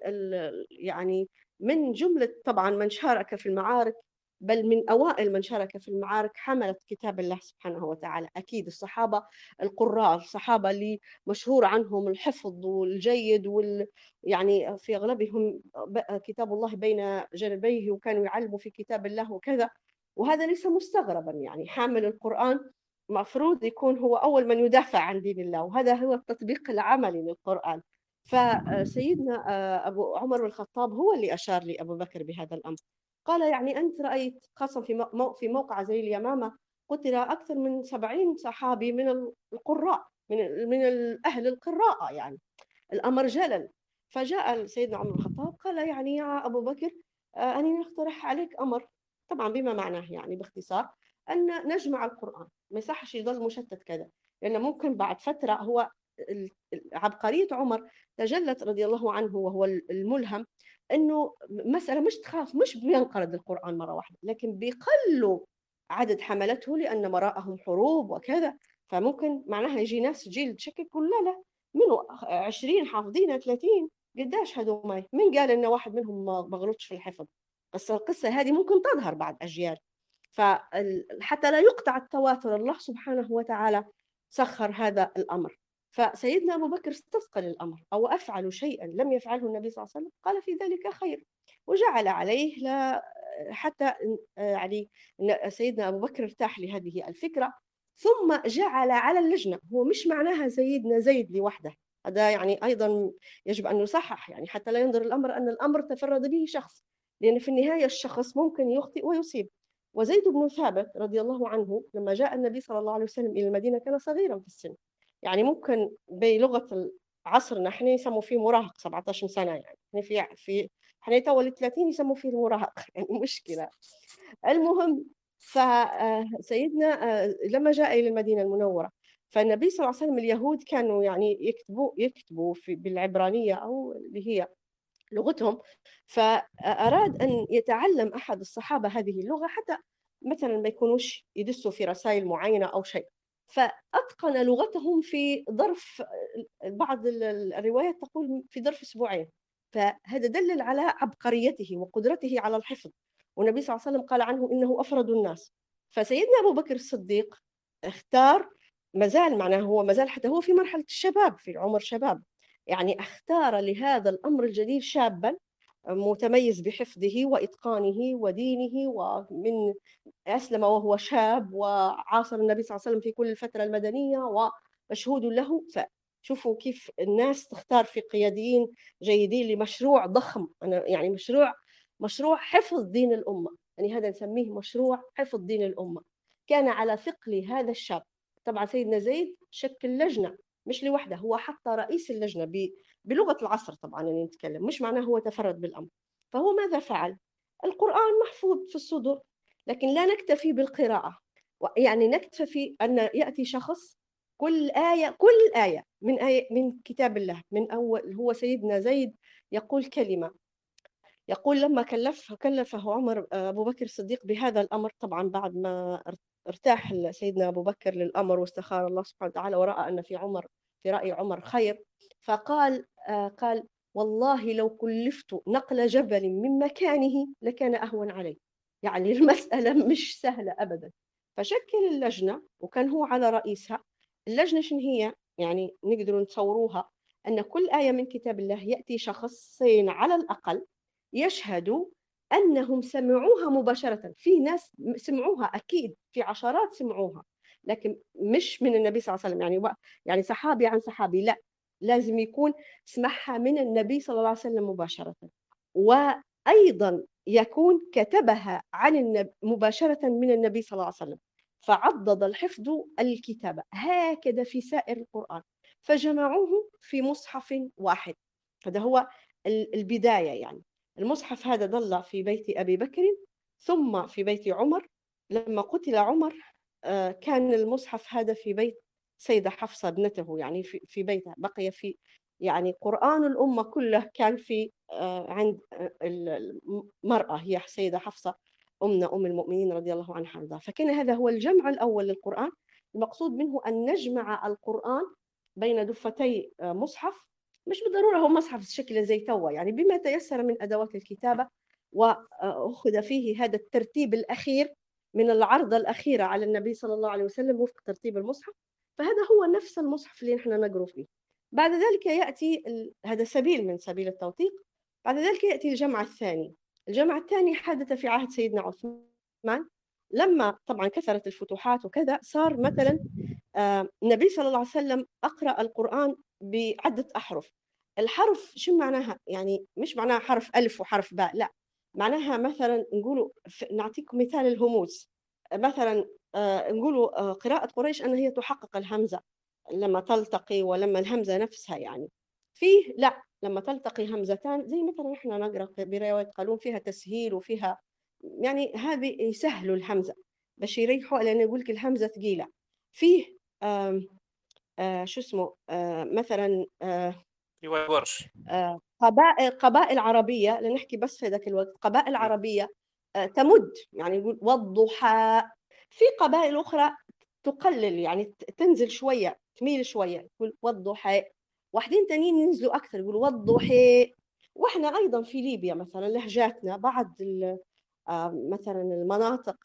يعني من جملة طبعا من شارك في المعارك، بل من أوائل من شارك في المعارك حملت كتاب الله سبحانه وتعالى. أكيد الصحابة القراء، الصحابة اللي مشهور عنهم الحفظ والجيد يعني في أغلبهم كتاب الله بين جنبيه، وكانوا يعلموا في كتاب الله وكذا، وهذا ليس مستغربا. يعني حامل القرآن مفروض يكون هو أول من يدافع عن دين الله، وهذا هو التطبيق العملي للقرآن. فسيدنا أبو عمر بن الخطاب هو اللي أشار لأبو بكر بهذا الأمر، قال يعني أنت رأيت خاصة في موقع زي اليمامة قتل أكثر من 70 صحابي من القراء، من أهل القراءة، يعني الأمر جلل. فجاء سيدنا عمر بن الخطاب قال يعني يا أبو بكر أنا نقترح عليك أمر، طبعا بما معناه يعني باختصار أن نجمع القرآن، ما يصحش يضل مشتت كذا، لأن ممكن بعد فترة هو عبقرية عمر تجلت رضي الله عنه وهو الملهم، أنه مسألة مش بينقرض القرآن مرة واحدة، لكن بيقلوا عدد حملته لأن وراءهم حروب وكذا. فممكن معناها يجي ناس جيل تشكل كلها له منه 20 حافظين 30، قداش هذوما؟ من قال أن واحد منهم ما غلطش في الحفظ؟ بس القصة هذه ممكن تظهر بعد أجيال، فحتى لا يقطع التواتر الله سبحانه وتعالى سخر هذا الأمر. فسيدنا أبو بكر استثقل الأمر، أو أفعل شيئا لم يفعله النبي صلى الله عليه وسلم، قال في ذلك خير، وجعل عليه حتى يعني سيدنا أبو بكر ارتاح لهذه الفكرة. ثم جعل على اللجنة، هو مش معناها سيدنا زيد لوحده، هذا يعني أيضا يجب أن نصحح، يعني حتى لا ينظر الأمر أن الأمر تفرد به شخص، لأن في النهاية الشخص ممكن يخطئ ويصيب. وزيد بن ثابت رضي الله عنه لما جاء النبي صلى الله عليه وسلم إلى المدينة كان صغيرا في السن، يعني ممكن بلغة عصرنا احنا يسموا فيه مراهق 17 سنة، يعني في احنا تولي 30 يسموا فيه المراهق، يعني مشكلة. المهم فسيدنا لما جاء إلى المدينة المنورة، فالنبي صلى الله عليه وسلم اليهود كانوا يعني يكتبوا بالعبرانية أو اللي هي لغتهم، فأراد أن يتعلم أحد الصحابة هذه اللغة حتى مثلا ما يكونوش يدسوا في رسائل معينة أو شيء، فأتقن لغتهم في ظرف، بعض الروايات تقول في ظرف أسبوعين. فهذا دلل على عبقريته وقدرته على الحفظ، والنبي صلى الله عليه وسلم قال عنه إنه أفرد الناس. فسيدنا أبو بكر الصديق اختار، مازال معناه هو مازال حتى هو في مرحلة الشباب، في عمر شباب، يعني اختار لهذا الأمر الجديد شاباً متميز بحفظه وإتقانه ودينه، ومن أسلم وهو شاب وعاصر النبي صلى الله عليه وسلم في كل الفترة المدنية ومشهود له. فشوفوا كيف الناس تختار في قياديين جيدين لمشروع ضخم، يعني مشروع حفظ دين الأمة، يعني هذا نسميه مشروع حفظ دين الأمة. كان على ثقل هذا الشاب. طبعا سيدنا زيد شكل لجنة مش لوحده، هو حتى رئيس اللجنة بلغة العصر طبعاً اللي نتكلم، مش معناه هو تفرد بالأمر. فهو ماذا فعل؟ القرآن محفوظ في الصدور، لكن لا نكتفي بالقراءة، يعني نكتفي أن يأتي شخص كل آية من كتاب الله، من أول. هو سيدنا زيد يقول كلمة، يقول لما كلفه عمر أبو بكر الصديق بهذا الأمر، طبعاً بعد ما ارتاح سيدنا أبو بكر للأمر واستخار الله سبحانه وتعالى ورأى أن في رأي عمر خير، فقال قال والله لو كلفت نقل جبل من مكانه لكان أهون علي. يعني المسألة مش سهلة أبدا. فشكل اللجنة وكان هو على رئيسها. اللجنة شن هي؟ يعني نقدر نتصوروها أن كل آية من كتاب الله يأتي شخصين على الأقل يشهدوا أنهم سمعوها مباشرة. في ناس سمعوها أكيد، في عشرات سمعوها، لكن مش من النبي صلى الله عليه وسلم، يعني صحابي عن صحابي، لا، لازم يكون سمعها من النبي صلى الله عليه وسلم مباشرة، وأيضا يكون كتبها عن النبي مباشرة من النبي صلى الله عليه وسلم. فعضد الحفظ الكتابة هكذا في سائر القرآن، فجمعوه في مصحف واحد. هذا هو البداية. يعني المصحف هذا ظل في بيت أبي بكر ثم في بيت عمر. لما قتل عمر كان المصحف هذا في بيت سيدة حفصة ابنته، يعني في بيتها، بقي في يعني قرآن الأمة كله كان في عند المرأة هي سيدة حفصة أمنا أم المؤمنين رضي الله عنها وارضاها. فكان هذا هو الجمع الأول للقرآن، المقصود منه أن نجمع القرآن بين دفتي مصحف، مش بالضرورة هو مصحف شكلا زي توا، يعني بما تيسر من أدوات الكتابة، وأخذ فيه هذا الترتيب الأخير من العرضة الأخيرة على النبي صلى الله عليه وسلم وفق ترتيب المصحف، فهذا هو نفس المصحف اللي نحن نقرأ فيه. بعد ذلك يأتي هذا سبيل من سبيل التوثيق. بعد ذلك يأتي الجمع الثاني. الجمع الثاني حدث في عهد سيدنا عثمان، لما طبعا كثرت الفتوحات وكذا، صار مثلا النبي صلى الله عليه وسلم أقرأ القرآن بعدة أحرف. الحرف شو معناها؟ يعني مش معناها حرف ألف وحرف باء، لا، معناها مثلا نقولوا، نعطيكم مثال الهموز مثلا، نقولوا قراءة قريش أن هي تحقق الهمزة لما تلتقي، ولما الهمزة نفسها يعني فيه، لا، لما تلتقي همزتان، زي مثلا نحن نقرأ برواية قالون فيها تسهيل وفيها يعني هذه يسهلوا الهمزة باش يريحوا، لأن يقولك الهمزة ثقيلة. فيه شو اسمه مثلا قبائل عربية، لنحكي بس في ذاك الوقت، قبائل عربية تمد، يعني يقول والضحى. في قبائل أخرى تقلل، يعني تنزل شوية، تميل شوية، يقول والضحى. واحدين تانيين ينزلوا أكثر، يقولوا والضحى. وإحنا أيضا في ليبيا مثلا لهجاتنا، بعض مثلا المناطق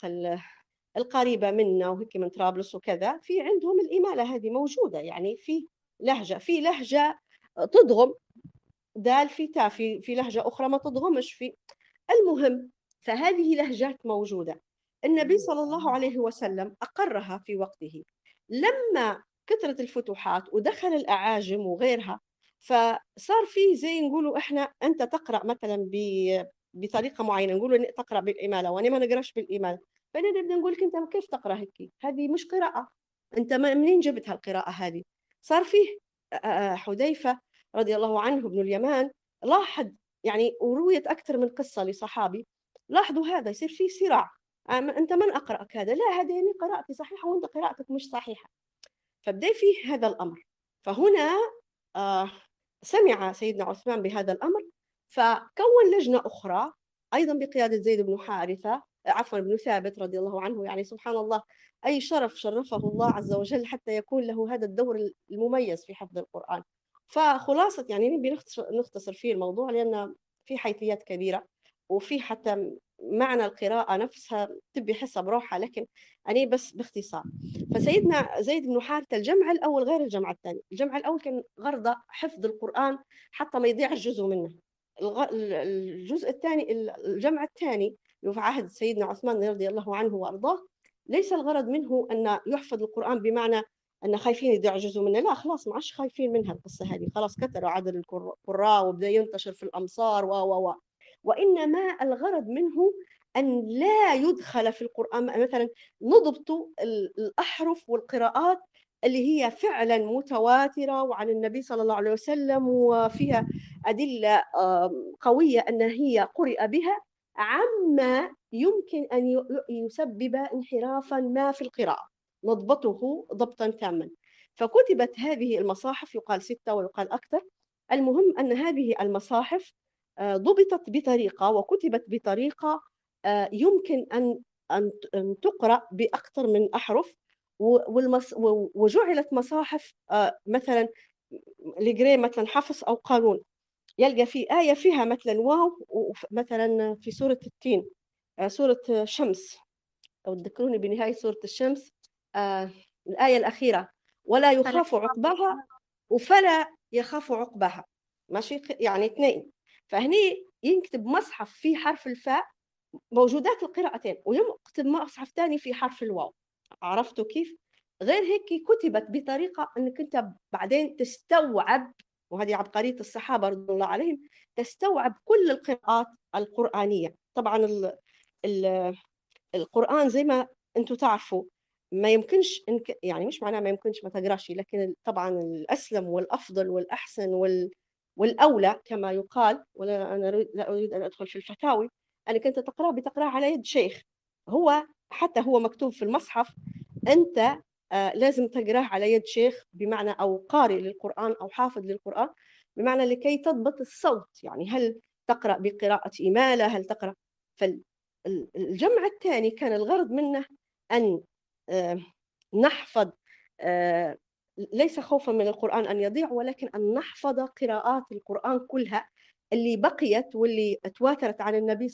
القريبة منا وهيك من طرابلس وكذا، في عندهم الإمالة هذه موجودة، يعني في لهجة تضغم دال في تا، في لهجة أخرى ما تضغمش في. المهم، فهذه لهجات موجودة. النبي صلى الله عليه وسلم أقرها في وقته. لما كثرت الفتوحات ودخل الأعاجم وغيرها، فصار فيه زي نقولوا إحنا، أنت تقرأ مثلا بطريقة معينة، نقولوا أن تقرأ بالإمالة، وأنا ما نقرأش بالإمالة، فأنا نبدأ نقول لك أنت كيف تقرأ هيك؟ هذه مش قراءة، أنت منين جبت هالقراءة هذه؟ صار فيه حذيفة رضي الله عنه بن اليمان لاحظ، يعني ورويت أكثر من قصة لصحابي، لاحظوا هذا، يصير فيه صراع، أنت من أقرأك هذا؟ لا، هذه يعني قراءتي صحيحة وأنت قراءتك مش صحيحة. فبدأ فيه هذا الأمر. فهنا سمع سيدنا عثمان بهذا الأمر، فكون لجنة أخرى أيضا بقيادة زيد بن حارثة، عفوا بن ثابت رضي الله عنه، يعني سبحان الله أي شرف شرفه الله عز وجل حتى يكون له هذا الدور المميز في حفظ القرآن. فخلاصة يعني نبي نختصر فيه الموضوع، لأن في حيثيات كبيرة، وفي حتى معنى القراءة نفسها تبي حسها بروحها، لكن أنا بس باختصار. فسيدنا زيد بن حارثة الجمع الأول غير الجمع الثاني. الجمع الأول كان غرضه حفظ القرآن حتى ما يضيع جزء منه. الجزء الثاني، الجمع الثاني في عهد سيدنا عثمان رضي الله عنه وأرضاه، ليس الغرض منه أن يحفظ القرآن بمعنى أن خايفين يضيع جزء منه، لا، خلاص ما عادش خايفين منها القصة هذه، خلاص كثروا عدد القراء وبدأ ينتشر في الأمصار وإنما الغرض منه أن لا يدخل في القرآن مثلا نضبط الأحرف والقراءات اللي هي فعلا متواترة وعن النبي صلى الله عليه وسلم وفيها أدلة قوية أن هي قرئ بها، عما يمكن أن يسبب انحرافا ما في القراءة، نضبطه ضبطا تاما. فكتبت هذه المصاحف، يقال 6 ويقال أكثر. المهم أن هذه المصاحف ضبطت بطريقة وكتبت بطريقة يمكن أن تقرأ بأكثر من أحرف، وجعلت مصاحف مثلا لجري مثلا حفص أو قارون، يلقى في آية فيها مثلا واو، مثلا في سورة التين، سورة الشمس، أو تذكروني بنهاية سورة الشمس الآية الأخيرة، ولا يخاف عقبها وفلا يخاف عقبها، ماشي، يعني اثنين. فهني ينكتب مصحف في حرف الفاء موجودات القراءتين، ويكتب مصحف ثاني في حرف الواو. عرفتوا كيف؟ غير هيك كتبت بطريقة أنك أنت بعدين تستوعب، وهذه عبقرية الصحابة رضي الله عليهم، تستوعب كل القراءات القرآنية. طبعا القرآن زي ما أنتم تعرفوا ما يمكنش، يعني مش معناه ما يمكنش ما تقراش، لكن طبعا الأسلم والأفضل والأحسن والأولى كما يقال، ولا أنا لا أريد أن أدخل في الفتاوي، أنا كنت بتقرأ على يد شيخ، هو حتى هو مكتوب في المصحف، أنت لازم تقرأه على يد شيخ، بمعنى أو قارئ للقرآن أو حافظ للقرآن، بمعنى لكي تضبط الصوت، يعني هل تقرأ بقراءة إمالة، هل تقرأ الجمع الثاني كان الغرض منه أن نحفظ، ليس خوفا من القرآن أن يضيع، ولكن أن نحفظ قراءات القرآن كلها اللي بقيت واللي تواترت عن النبي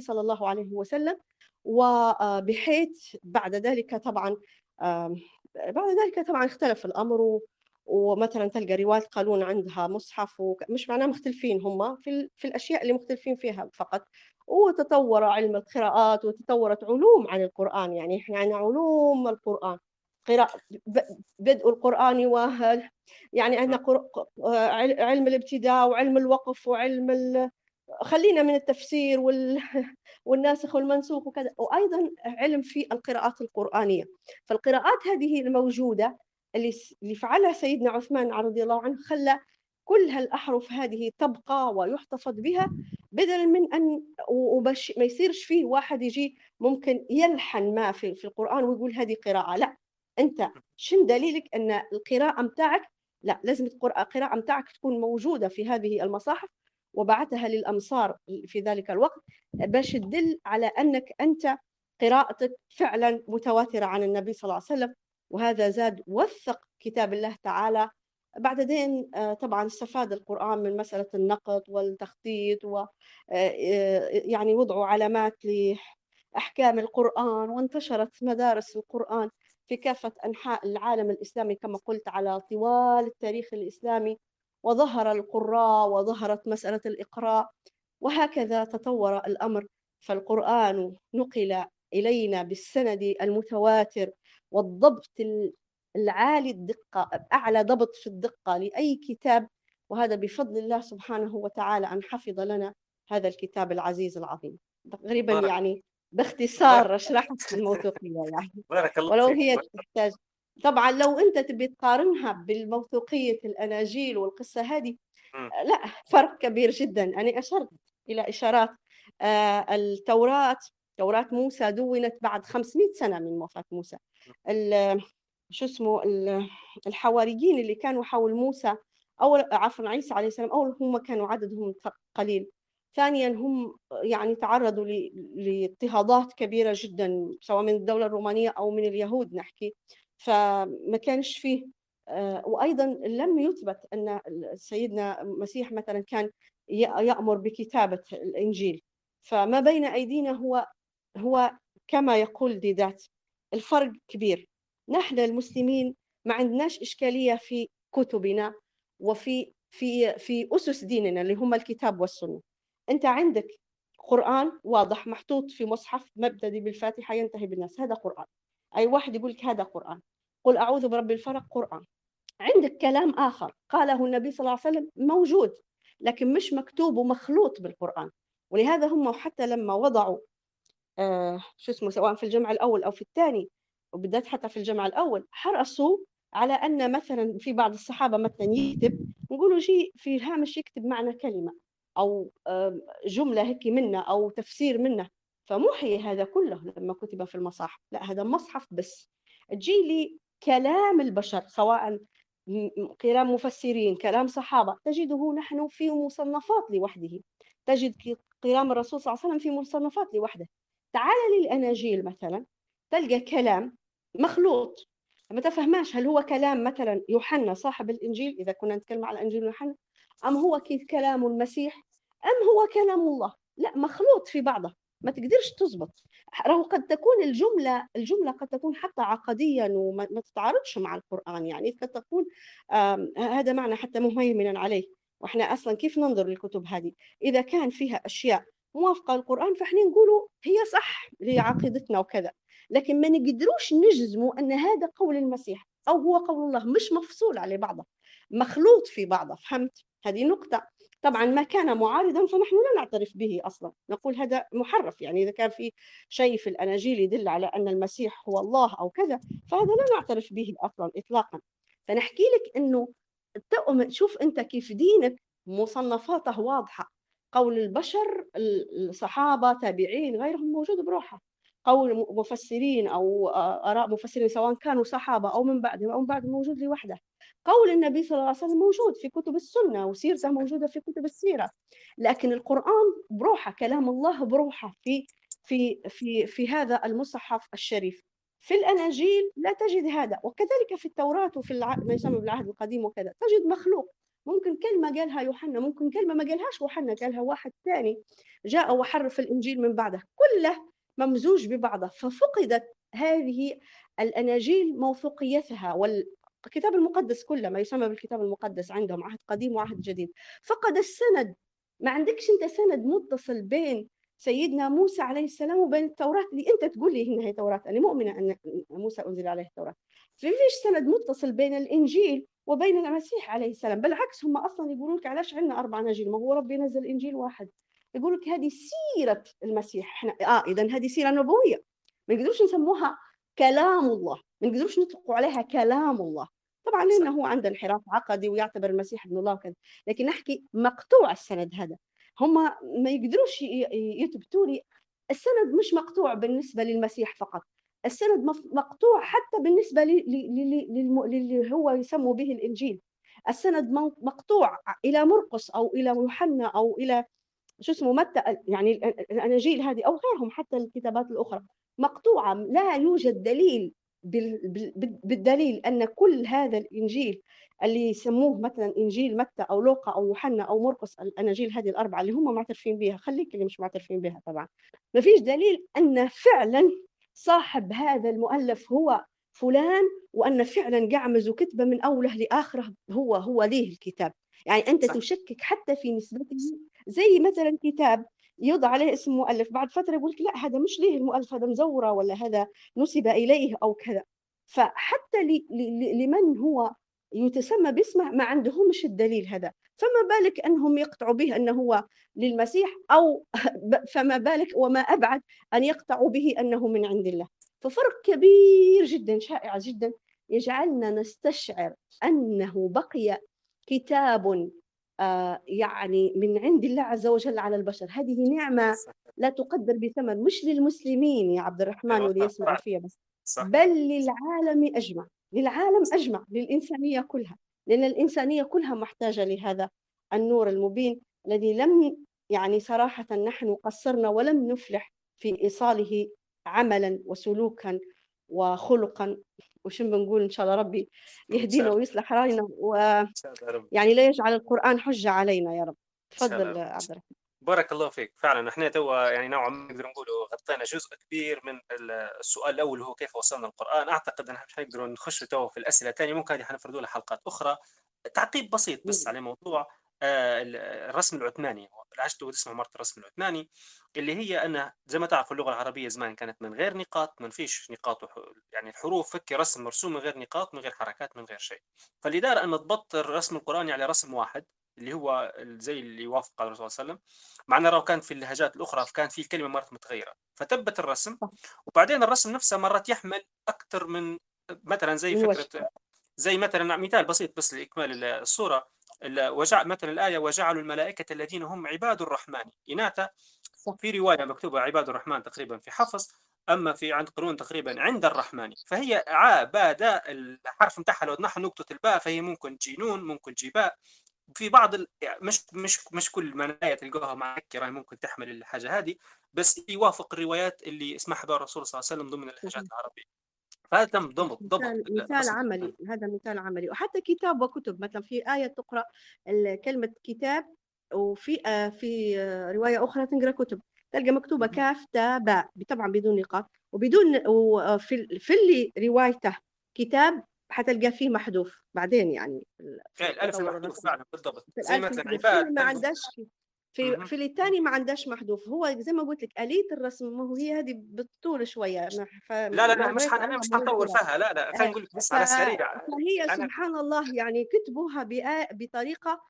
صلى الله عليه وسلم، وبحيث بعد ذلك طبعا اختلف الأمر، ومثلا تلقى رواية قالون عندها مصحف، مش معناه مختلفين هم في الأشياء اللي مختلفين فيها فقط. وتطور علم القراءات وتطورت علوم عن القرآن، يعني احنا عندنا علوم القرآن، بدء القرآن، وهل يعني عندنا علم الابتداء وعلم الوقف وعلم خلينا من التفسير والناسخ والمنسوخ وكذا، وأيضا علم في القراءات القرآنية. فالقراءات هذه الموجودة اللي فعلها سيدنا عثمان رضي الله عنه خلى كل هالأحرف هذه تبقى ويحتفظ بها، بدلا من أن ما يصيرش فيه واحد يجي ممكن يلحن ما في القرآن ويقول هذه قراءة. لا، أنت شن دليلك أن القراءة متاعك؟ لا، لازم القراءة متاعك تكون موجودة في هذه المصاحف، وبعتها للأمصار في ذلك الوقت باش تدل على أنك أنت قراءتك فعلا متواترة عن النبي صلى الله عليه وسلم. وهذا زاد وثق كتاب الله تعالى. بعدين طبعا استفاد القرآن من مسألة النقط والتخطيط، ويعني وضعوا علامات لأحكام القرآن، وانتشرت مدارس القرآن في كافة أنحاء العالم الإسلامي كما قلت على طوال التاريخ الإسلامي، وظهر القراء وظهرت مسألة الإقراء، وهكذا تطور الأمر. فالقرآن نقل إلينا بالسند المتواتر والضبط العالي الدقة، أعلى ضبط في الدقة لأي كتاب، وهذا بفضل الله سبحانه وتعالى أن حفظ لنا هذا الكتاب العزيز العظيم. تقريبا يعني باختصار شرحت الموثوقية، يعني ولو هي تحتاج طبعا، لو أنت تبي تقارنها بالموثوقية الأناجيل والقصة هذه، لا، فرق كبير جدا. أنا أشرت إلى إشارات التوراة موسى دونت بعد 500 سنة من وفاة موسى. الحواريين اللي كانوا حول موسى، عيسى عليه السلام، أول هم كانوا عددهم قليل، ثانيا هم يعني تعرضوا لاضطهادات كبيرة جدا، سواء من الدولة الرومانية أو من اليهود نحكي، فما كانش فيه. وأيضا لم يثبت أن سيدنا المسيح مثلا كان يأمر بكتابة الإنجيل. فما بين أيدينا هو كما يقول ديدات، الفرق كبير. نحن المسلمين ما عندناش إشكالية في كتبنا وفي في في أسس ديننا اللي هم الكتاب والسنة. أنت عندك قرآن واضح محطوط في مصحف، مبدأ بالفاتحة ينتهي بالناس، هذا قرآن. أي واحد يقول لك هذا قرآن، قل أعوذ برب الفلق، قرآن. عندك كلام آخر قاله النبي صلى الله عليه وسلم موجود، لكن مش مكتوب ومخلوط بالقرآن. ولهذا هم حتى لما وضعوا سواء في الجمع الأول أو في الثاني، وبالذات حتى في الجمع الأول، حرصوا على أن مثلا في بعض الصحابة مثلا يكتب، نقولوا شيء في الهامش يكتب معنى كلمة أو جملة هيك منه أو تفسير منه. فمحي هذا كله لما كتب في المصاحف. لا، هذا مصحف بس تجي لي كلام البشر، سواء كلام مفسرين، كلام صحابة، تجده نحن في مصنفات لوحده، تجد كلام الرسول صلى الله عليه وسلم في مصنفات لوحده. تعال للأناجيل مثلا، تلقى كلام مخلوط، ما تفهماش هل هو كلام مثلا يوحنا صاحب الإنجيل، إذا كنا نتكلم على إنجيل يوحنا، أم هو كلام المسيح، أم هو كلام الله. لا، مخلوط في بعضه، ما تقدرش تزبط. راهو قد تكون الجملة قد تكون حتى عقديا وما تتعارضش مع القرآن، يعني قد تكون هذا معنى حتى مهيمنا عليه. وإحنا أصلا كيف ننظر للكتب هذه؟ إذا كان فيها أشياء موافقة للقرآن فإحنا نقوله هي صح لعقيدتنا وكذا، لكن ما نقدروش نجزموا أن هذا قول المسيح أو هو قول الله، مش مفصول على بعضه، مخلوط في بعضه. فهمت؟ هذه نقطة. طبعا ما كان معارضا فنحن لا نعترف به أصلا، نقول هذا محرف. يعني إذا كان في شيء في الأناجيل يدل على أن المسيح هو الله أو كذا، فهذا لا نعترف به أصلا إطلاقا. فنحكي لك أنه شوف أنت كيف دينك مصنفاته واضحة، قول البشر، الصحابة، تابعين، غيرهم موجود بروحه. أو مفسرين أو آراء مفسرين سواء كانوا صحابة أو من بعدهم أو من بعد موجود لوحده. قول النبي صلى الله عليه وسلم موجود في كتب السنة وسيرته موجودة في كتب السيرة، لكن القرآن بروحه، كلام الله بروحه في في في في هذا المصحف الشريف. في الأناجيل لا تجد هذا، وكذلك في التوراة وفي ما يسمى بالعهد القديم وكذا تجد مخلوق، ممكن كلمة قالها يوحنا، ممكن كلمة ما قالهاش يوحنا، قالها واحد ثاني جاء وحرف الإنجيل من بعده، كله ممزوج ببعضه. ففقدت هذه الأناجيل موثوقيتها، والكتاب المقدس كله ما يسمى بالكتاب المقدس عندهم عهد قديم وعهد جديد فقد السند. ما عندكش أنت سند متصل بين سيدنا موسى عليه السلام وبين التوراة اللي أنت تقول لي إنها توراة، أنا مؤمنة أن موسى أنزل عليه التوراة، فيش سند متصل بين الإنجيل وبين المسيح عليه السلام. بالعكس هم أصلا يقولون لك علاش عندنا 4 أناجيل، ما هو ربي نزل إنجيل واحد. يقول لك هذه سيرة المسيح، احنا إذن هذه سيرة نبوية، ما نقدروش نسموها كلام الله، ما نقدروش نطلقوا عليها كلام الله. طبعا لأنه هو عنده انحراف عقدي ويعتبر المسيح ابن الله وكذا، لكن نحكي مقطوع السند هذا، هم ما يقدروش يثبتوا لي السند مش مقطوع بالنسبة للمسيح فقط، السند مقطوع حتى بالنسبة للي هو يسموا به الإنجيل، السند مقطوع إلى مرقس أو إلى يوحنا أو إلى شو اسمه متى، يعني الأناجيل هذه أو غيرهم حتى الكتابات الأخرى مقطوعة، لا يوجد دليل بالدليل أن كل هذا الإنجيل اللي يسموه مثلا إنجيل متى أو لوقا أو يوحنا أو مرقس، الأناجيل هذه الأربعة اللي هم معترفين بها، خليك اللي مش معترفين بها طبعا، ما فيش دليل أن فعلا صاحب هذا المؤلف هو فلان، وأن فعلا قعمز وكتبه من أوله لآخره هو ليه الكتاب. يعني أنت تشكك حتى في نسبته، زي مثلا كتاب يوضع عليه اسم مؤلف بعد فترة يقولك لا هذا مش ليه المؤلف، هذا مزورة ولا هذا نسب إليه أو كذا. فحتى لمن هو يتسمى باسمه ما عندهمش الدليل هذا، فما بالك أنهم يقطعوا به أنه هو للمسيح، أو فما بالك وما أبعد أن يقطعوا به أنه من عند الله. ففرق كبير جدا شائع جدا يجعلنا نستشعر أنه بقي كتاب يعني من عند الله عز وجل على البشر. هذه نعمة لا تقدر بثمن، مش للمسلمين يا عبد الرحمن وليسمع فيها بس، بل للعالم أجمع، للعالم أجمع، للإنسانية كلها، لأن الإنسانية كلها محتاجة لهذا النور المبين الذي لم يعني صراحة نحن قصرنا ولم نفلح في إيصاله عملا وسلوكا وخلقا. وشن بنقول إن شاء الله ربي يهدينا ويصلح حالنا، ويعني لا يجعل القرآن حجة علينا يا رب. تفضل عبد الرحمن. بارك الله فيك. فعلا احنا توا يعني نوعا ما نقدر نقولوا غطينا جزء كبير من السؤال الاول، هو كيف وصلنا القرآن. اعتقد ان احنا مش نقدروا نخش توا في الاسئله الثانيه، ممكن هذه حنفردوا لها حلقات اخرى. تعقيب بسيط بس على موضوع الرسم العثماني، العجل تسمع مرة الرسم العثماني، اللي هي أن زي ما تعرفوا اللغة العربية زمان كانت من غير نقاط، من فيش نقاط، يعني الحروف فك رسم مرسوم من غير نقاط، من غير حركات، من غير شيء. فالإدارة أن تضبط الرسم القرآني على رسم واحد اللي هو زي اللي يوافق على الرسول صلى الله عليه وسلم، مع أنه لو كان في اللهجات الأخرى كان في الكلمة مرات متغيرة، فتبت الرسم. وبعدين الرسم نفسه مرات يحمل أكثر من مثلا زي فكرة، زي مثلا مثال بسيط بس لإكمال الصورة، مثلا الآية وجعلوا الملائكة الذين هم عباد الرحمن إناثا، في رواية مكتوبة عباد الرحمن تقريبا في حفص، أما في عند قرون تقريبا عند الرحمن، فهي عباد الحرف متاحها لو نحن نقطة الباء فهي ممكن جينون، ممكن جيباء، في بعض مش كل مناية تلقوها معكرة ممكن تحمل الحاجة هذه، بس يوافق الروايات اللي اسمح بها الرسول صلى الله عليه وسلم ضمن اللهجات العربية. هذا تم ضبط مثال عملي، هذا مثال عملي. وحتى كتاب وكتب، مثلا في آية تقرأ كلمة كتاب، وفي في رواية أخرى تنقرأ كتب، تلقى مكتوبة كاف تا باء طبعا بدون نقاط، وبدون وفي اللي روايته كتاب حتلقى فيه محذوف بعدين، يعني الألف محذوف فعلا بالضبط، زي مثلا عباد ما عندهاش في الثاني ما عندهاش محذوف. هو زي ما قلت لك آلية الرسم ما هو هي هذه بالطول شويه. لا مش هنطور فيها، لا خلينا نقول لك بس على السريع. هي سبحان الله يعني كتبوها بطريقه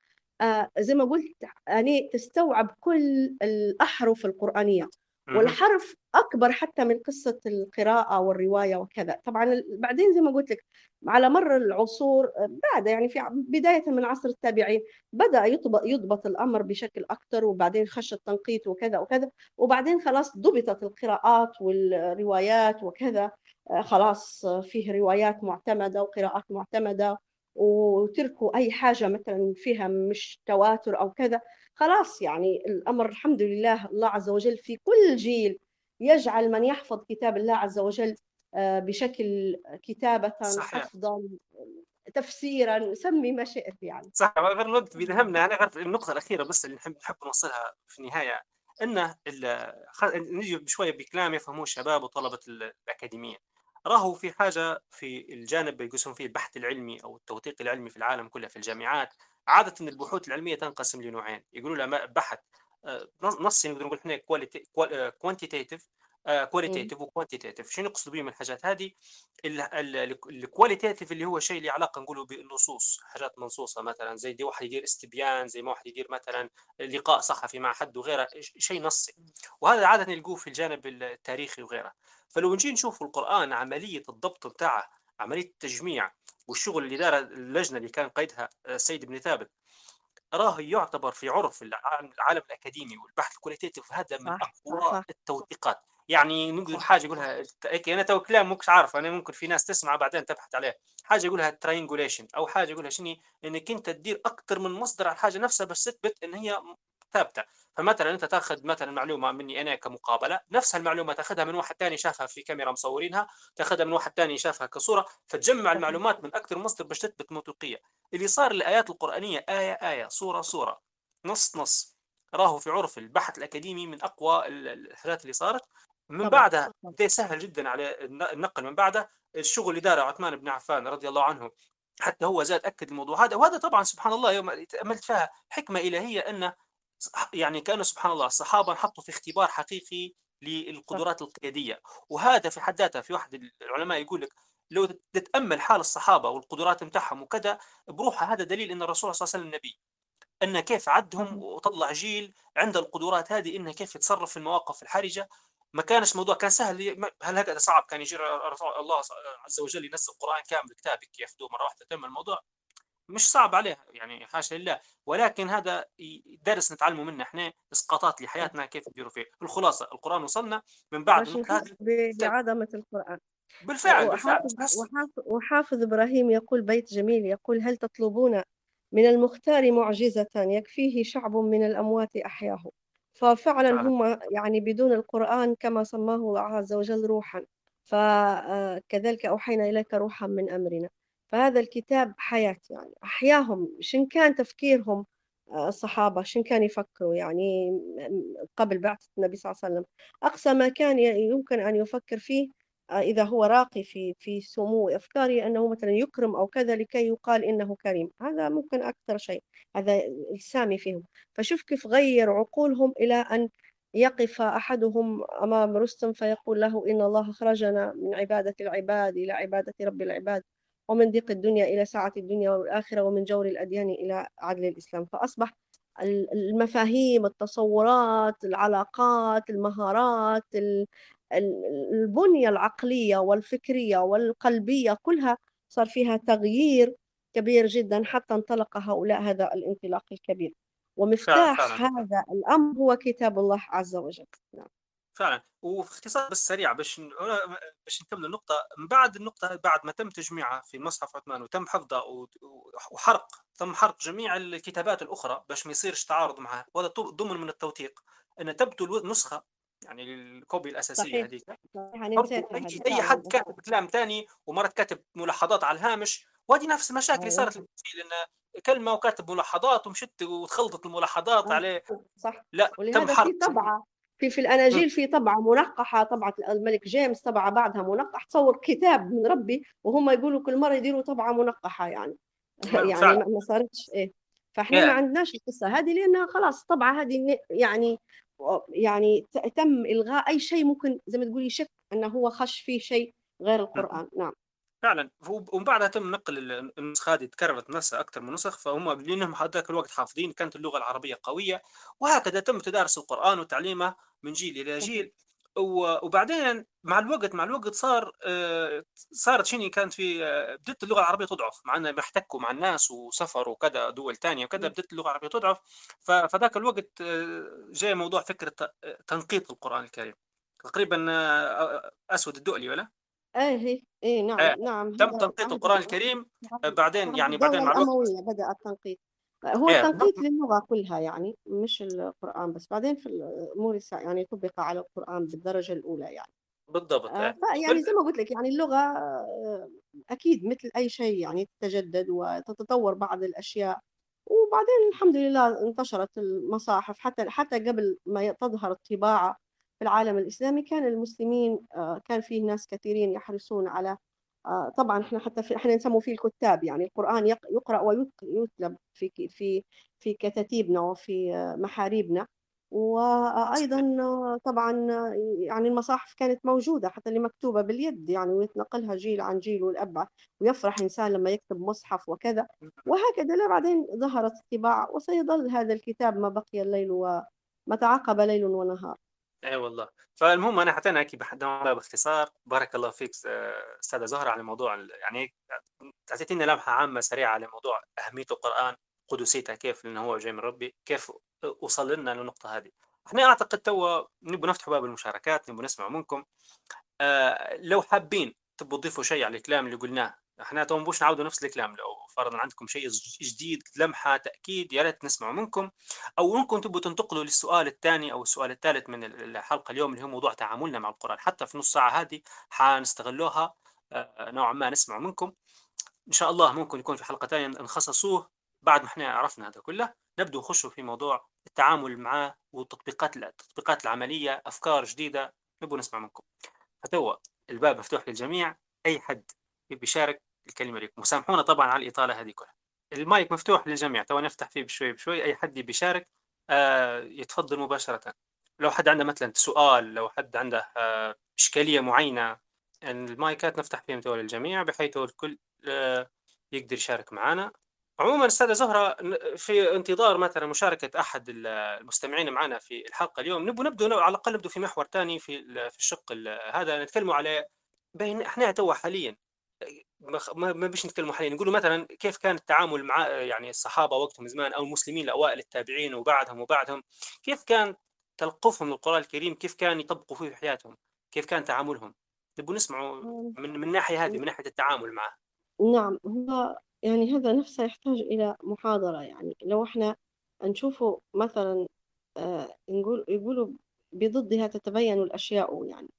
زي ما قلت يعني تستوعب كل الاحرف القرآنيه، والحرف أكبر حتى من قصة القراءة والرواية وكذا. طبعا بعدين زي ما قلت لك على مر العصور بعد يعني في بداية من عصر التابعين بدأ يضبط الأمر بشكل أكتر، وبعدين خش التنقيط وكذا وكذا، وبعدين خلاص ضبطت القراءات والروايات وكذا، خلاص فيه روايات معتمدة وقراءات معتمدة، وتركوا أي حاجة مثلا فيها مش تواتر أو كذا. خلاص يعني الأمر الحمد لله الله عز وجل في كل جيل يجعل من يحفظ كتاب الله عز وجل بشكل كتابة حفظا تفسيرا سمي ما شئت يعني. صح، غير الوقت بيلهمنا. أنا غير النقطة الأخيرة بس اللي نحب نوصلها في النهاية أنه نجي بشوية بكلام يفهموه الشباب وطلبة الأكاديمية. راهو في حاجة في الجانب يقسم فيه البحث العلمي أو التوثيق العلمي في العالم كله في الجامعات. عادة البحوث العلمية تنقسم لنوعين، يقولوا لها بحث نصي نقدر نقول احنا كوانتيتيف وكوانتيتيف. شنو نقصد بيه من الحاجات هذه؟ الكواليتيف اللي هو شيء اللي علاقه نقوله بالنصوص، حاجات منصوصه مثلا زي دي واحد يدير استبيان، زي ما واحد يدير مثلا لقاء صحفي مع حد وغيره، شيء نصي، وهذا عاده نلقوه في الجانب التاريخي وغيره. فلو نجي نشوف القرآن عمليه الضبط بتاعه، عمليه التجميع والشغل اللي دار اللجنه اللي كان قيدها السيد بن ثابت، راه يعتبر في عرف العالم الاكاديمي والبحث الكواليتيف هذا من اقوى التوثيقات. يعني نقول حاجه يقولها انا تو كلام مش عارف انا، ممكن في ناس تسمع بعدين تبحث عليها، حاجه يقولها ترينجوليشن او حاجه يقولها شنو، انك انت تدير اكثر من مصدر على الحاجه نفسها بس تثبت ان هي ثابته. فمثلا انت تاخذ مثلا معلومه مني انا كمقابله، نفس المعلومه تاخذها من واحد ثاني شافها في كاميرا مصورينها، تاخذها من واحد ثاني شافها كصوره، فتجمع المعلومات من اكثر مصدر باش تثبت موثوقيه. اللي صار الايات القرانيه ايه ايه، صوره صوره، نص نص، راهو في عرف البحث الاكاديمي من اقوى الحاجات اللي صارت. من بعدها سهل جدا على النقل، من بعدها الشغل اللي داره عثمان بن عفان رضي الله عنه، حتى هو زاد أكد الموضوع هذا. وهذا طبعا سبحان الله يوم تأملت فيها حكمة إلهية، أنه يعني كأنه سبحان الله الصحابة نحطوا في اختبار حقيقي للقدرات القيادية. وهذا في حد ذاته، في واحد العلماء يقول لك لو تتأمل حال الصحابة والقدرات متاعهم وكذا بروحها، هذا دليل أن الرسول صلى الله عليه وسلم نبي، أنه كيف عدهم وطلع جيل عنده القدرات هذه، أنه كيف يتصرف في المواقف الحرجة. ما كانش موضوع كان سهل، هل هكذا صعب كان يجي الله عز وجل ينزل القرآن كامل كتابك ياخذوه مرة واحدة؟ تم الموضوع مش صعب عليها يعني، حاشا لله. ولكن هذا درس نتعلمه منه احنا، اسقاطات لحياتنا كيف نديروا فيه. الخلاصة القرآن وصلنا من بعد بعظمة القرآن بالفعل. وحافظ إبراهيم يقول بيت جميل، يقول هل تطلبون من المختار معجزة يكفيه شعب من الأموات أحياه. ففعلا هم يعني بدون القرآن كما سماه الله عز وجل روحا، فكذلك أوحينا إليك روحا من أمرنا. فهذا الكتاب حياة يعني، أحياهم. شن كان تفكيرهم الصحابة، شن كان يفكروا يعني قبل بعثة النبي صلى الله عليه وسلم؟ أقصى ما كان يمكن أن يفكر فيه إذا هو راقي في سمو أفكاره أنه مثلا يكرم أو كذا لكي يقال إنه كريم، هذا ممكن أكثر شيء هذا السامي فيهم. فشوف كيف غير عقولهم إلى أن يقف أحدهم أمام رستم فيقول له إن الله أخرجنا من عبادة العباد إلى عبادة رب العباد، ومن ضيق الدنيا إلى سعة الدنيا والآخرة، ومن جور الأديان إلى عدل الإسلام. فأصبح المفاهيم، التصورات، العلاقات، المهارات، البنية العقلية والفكرية والقلبية كلها صار فيها تغيير كبير جدا حتى انطلق هؤلاء هذا الانطلاق الكبير. ومفتاح هذا الأمر هو كتاب الله عز وجل. نعم فعلا. وفي اختصار بالسريع باش نكمل النقطة، من بعد النقطة بعد ما تم تجميعها في مصحف عثمان وتم حفظه وحرق، تم حرق جميع الكتابات الأخرى باش ما يصيرش تعارض معها، وهذا ضمن من التوثيق أن تبدو النسخة يعني الكوبي الأساسية هذيك. أي حد كاتب كلام تاني ومرة كاتب ملاحظات على الهامش، وهذه نفس المشاكل اللي صارت لأن كلمة وكاتب ملاحظات ومشت وتخلطت الملاحظات عليه. صح. لا تم حرق. في الأناجيل في طبعة منقحة، طبعة الملك جيمس، طبعة بعدها منقح. تصور كتاب من ربي وهم يقولوا كل مرة يديروا طبعة منقحة يعني يعني ما صارتش إيه. فإحنا ما عندناش القصة هذه لأنها خلاص طبعة هذه يعني تم إلغاء أي شيء ممكن زي ما تقولي شك أنه هو خش فيه شيء غير القرآن. نعم فعلا. ومن بعدها تم نقل النسخة هذه، تكررت نفسها أكثر من نسخ، فهم لأنهم ذاك الوقت حافظين، كانت اللغة العربية قوية، وهكذا تم تدارس القرآن وتعليمه من جيل إلى جيل. وبعدين مع الوقت صارت شنو كانت في بدت اللغة العربية تضعف، مع أنهم احتكوا مع الناس وسافروا وكذا دول تانية وكذا، بدت اللغة العربية تضعف. فذاك الوقت جاء موضوع فكرة تنقيط القرآن الكريم، تقريبا أسود الدؤلي ولا؟ ايه نعم نعم، تم تنقيط القرآن الكريم بعدين، يعني بعدين مع الوقت بدأ التنقيط، هو تنقيط للغة كلها يعني مش القرآن بس، بعدين في موريس يعني طبق على القرآن بالدرجة الأولى يعني بالضبط. يعني زي ما قلت لك يعني اللغة أكيد مثل أي شيء يعني تتجدد وتتطور بعض الأشياء، وبعدين الحمد لله انتشرت المصاحف حتى قبل ما تظهر الطباعة في العالم الإسلامي. كان المسلمين كان فيه ناس كثيرين يحرصون على، طبعا احنا حتى احنا نسموه فيه الكتاب، يعني القرآن يقرأ ويتلب في كتاتيبنا وفي محاريبنا، وأيضا طبعا يعني المصاحف كانت موجودة حتى اللي مكتوبة باليد يعني، ويتنقلها جيل عن جيل والأب ويفرح إنسان لما يكتب مصحف وكذا، وهكذا لا بعدين ظهرت الطباعة، وسيظل هذا الكتاب ما بقي الليل وما تعاقب ليل ونهار. اي والله. فالمهم انا حتى هيك بحدها باختصار. بارك الله فيك استاذه زهره على موضوع، يعني اعطيت لنا لمحه عامه سريعه على موضوع اهميه القران، قدسيته كيف، لانه هو جاي من ربي، كيف وصل لنا للنقطه هذه. احنا اعتقد تو نبغى نفتح باب المشاركات، نبغى نسمع منكم لو حابين تبغوا تضيفوا شيء على الكلام اللي قلناه. احنا تو مش نعاودوا نفس الكلام، لو فرضا عندكم شيء جديد، لمحه، تاكيد، يا ريت نسمع منكم، او انكم تبوا تنتقلوا للسؤال الثاني او السؤال الثالث من الحلقه اليوم، اللي هو موضوع تعاملنا مع القران. حتى في نص ساعه هذه حنستغلوها نوعا ما، نسمع منكم ان شاء الله. ممكن يكون في حلقه ثانيه نخصصوه بعد ما احنا عرفنا هذا كله، نبدو نخشوا في موضوع التعامل معه والتطبيقات العمليه، افكار جديده نبوا نسمع منكم. فتوا الباب مفتوح للجميع، اي حد بيشارك الكلمة لكم. وسامحونا طبعا على الإطالة هذه كلها، المايك مفتوح للجميع، تو نفتح فيه بشوي بشوي، أي حد بيشارك يتفضل مباشرة. لو حد عنده مثلا سؤال، لو حد عنده إشكالية معينة، المايكات نفتح فيها متوالي للجميع، بحيث الكل يقدر يشارك معنا. عموما السادة زهرة، في انتظار مثلا مشاركة أحد المستمعين معنا في الحلقة اليوم، نبدو على الأقل نبدو في محور تاني في الشق هذا نتكلموا على بين إحنا تو حاليا، ما بيش نتكلم حاليا، نقولوا مثلا كيف كان التعامل مع يعني الصحابه وقتهم زمان، او المسلمين الاوائل التابعين وبعدهم، كيف كان تلقفهم للقرآن الكريم، كيف كان يطبقوا فيه في حياتهم، كيف كان تعاملهم. نبغوا نسمعوا من ناحيه هذه، من ناحيه التعامل معه. نعم، هو يعني هذا نفسه يحتاج الى محاضره. يعني لو احنا نشوفه مثلا يقولوا بضدها تتبين الاشياء. يعني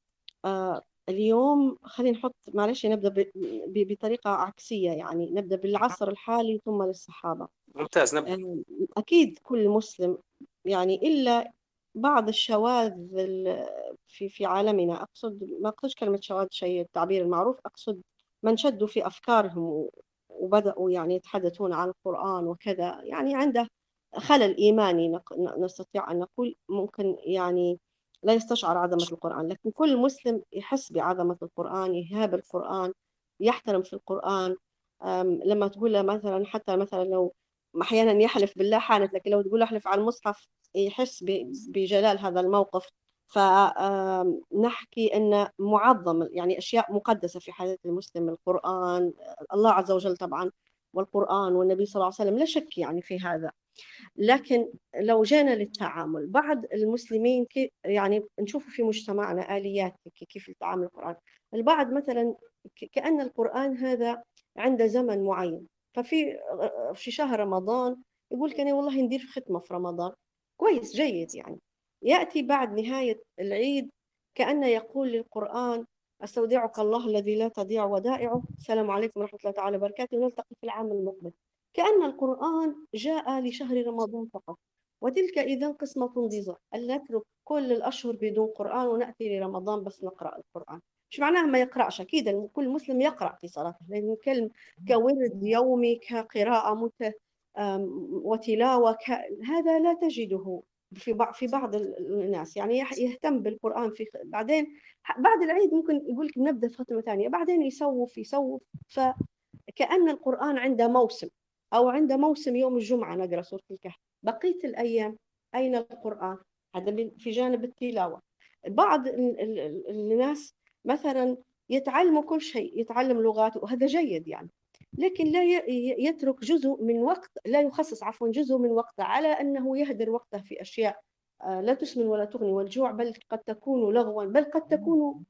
اليوم خلينا نحط، معلش نبدأ بطريقة عكسية، يعني نبدأ بالعصر الحالي ثم للصحابة. ممتاز، نبدأ. أكيد كل مسلم يعني إلا بعض الشواذ في عالمنا، أقصد ما أقصدش كلمة شواذ شيء التعبير المعروف، أقصد من شدوا في أفكارهم وبدأوا يعني يتحدثون عن القرآن وكذا، يعني عنده خلل إيماني نستطيع أن نقول، ممكن يعني لا يستشعر عظمة القرآن. لكن كل مسلم يحس بعظمة القرآن، يهاب القرآن، يحترم في القرآن. لما تقول له مثلا، حتى مثلا لو أحيانا يحلف بالله حانت، لكن لو تقول له أحلف على المصحف يحس بجلال هذا الموقف. فنحكي أن معظم يعني أشياء مقدسة في حياة المسلم، القرآن، الله عز وجل طبعا، والقرآن والنبي صلى الله عليه وسلم، لا شك يعني في هذا. لكن لو جينا للتعامل، بعض المسلمين يعني نشوف في مجتمعنا آليات كيف يتعامل القرآن. البعض مثلا كأن القرآن هذا عنده زمن معين، ففي شهر رمضان يقول كان والله ندير في ختمة في رمضان، كويس جيد يعني. يأتي بعد نهاية العيد كأن يقول للقرآن: أستودعك الله الذي لا تضيع ودائعه، السلام عليكم ورحمة الله تعالى وبركاته، ونلتقي في العام المقبل. كأن القرآن جاء لشهر رمضان فقط، وتلك إذن قسمة ضيزى، أن نترك كل الأشهر بدون قرآن ونأتي لرمضان بس نقرأ القرآن. مش معناه ما يقرأش، أكيد كل مسلم يقرأ في صلاته، لأنه كلمة كورد يومي، كقراءة وتلاوة، هذا لا تجده في بعض الناس يعني يهتم بالقرآن في بعدين بعد العيد ممكن يقول لك نبدأ فترة ثانية، بعدين يسوف. فكأن القرآن عنده موسم، أو عنده موسم يوم الجمعة نقرأ سورة الكهف، بقية الأيام أين القرآن؟ هذا في جانب التلاوة. بعض الناس مثلا يتعلموا كل شيء، يتعلم لغات وهذا جيد يعني، لكن لا يترك جزء من وقت، لا يخصص عفوا جزء من وقته على أنه يهدر وقته في أشياء لا تسمن ولا تغني والجوع، بل قد تكون لغوا، بل قد تكون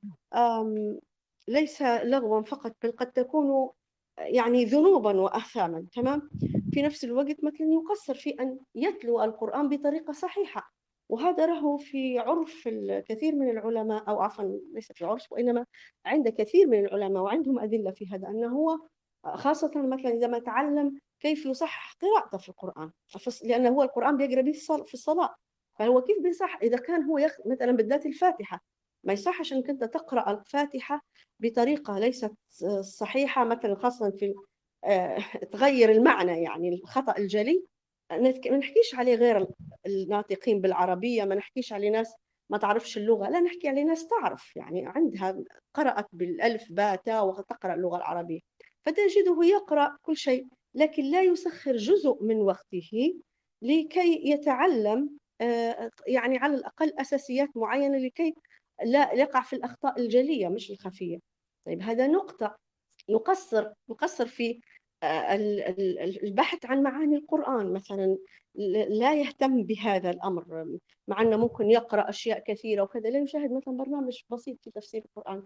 ليس لغوا فقط، بل قد تكون يعني ذنوبا وأثاما. تمام. في نفس الوقت مثلا يقصر في أن يتلو القرآن بطريقة صحيحة، وهذا راه في عرف الكثير من العلماء، أو عفوا ليس في عرف وإنما عند كثير من العلماء وعندهم أدلة في هذا، أنه هو خاصة مثلا إذا ما تعلم كيف يصحح قراءته في القرآن، لأنه هو القرآن بيقرأ به في الصلاة، فهو كيف بيصح إذا كان هو مثلا بالذات الفاتحة، ما يصحش أنك أنت تقرأ الفاتحة بطريقة ليست صحيحة، مثلا خاصة في تغير المعنى، يعني الخطأ الجلي ما نحكيش عليه غير الناطقين بالعربية، ما نحكيش على ناس ما تعرفش اللغة، لا نحكي على ناس تعرف يعني عندها قرأت بالألف باتا وتقرأ اللغة العربية، فتجده يقرأ كل شيء لكن لا يسخر جزء من وقته لكي يتعلم يعني على الأقل أساسيات معينة لكي لا يقع في الأخطاء الجلية مش الخفية. طيب هذا نقطة، يقصر في البحث عن معاني القرآن مثلا، لا يهتم بهذا الأمر، مع أنه ممكن يقرأ أشياء كثيرة وكذا. لا يشاهد مثلا برنامج بسيط في تفسير القرآن،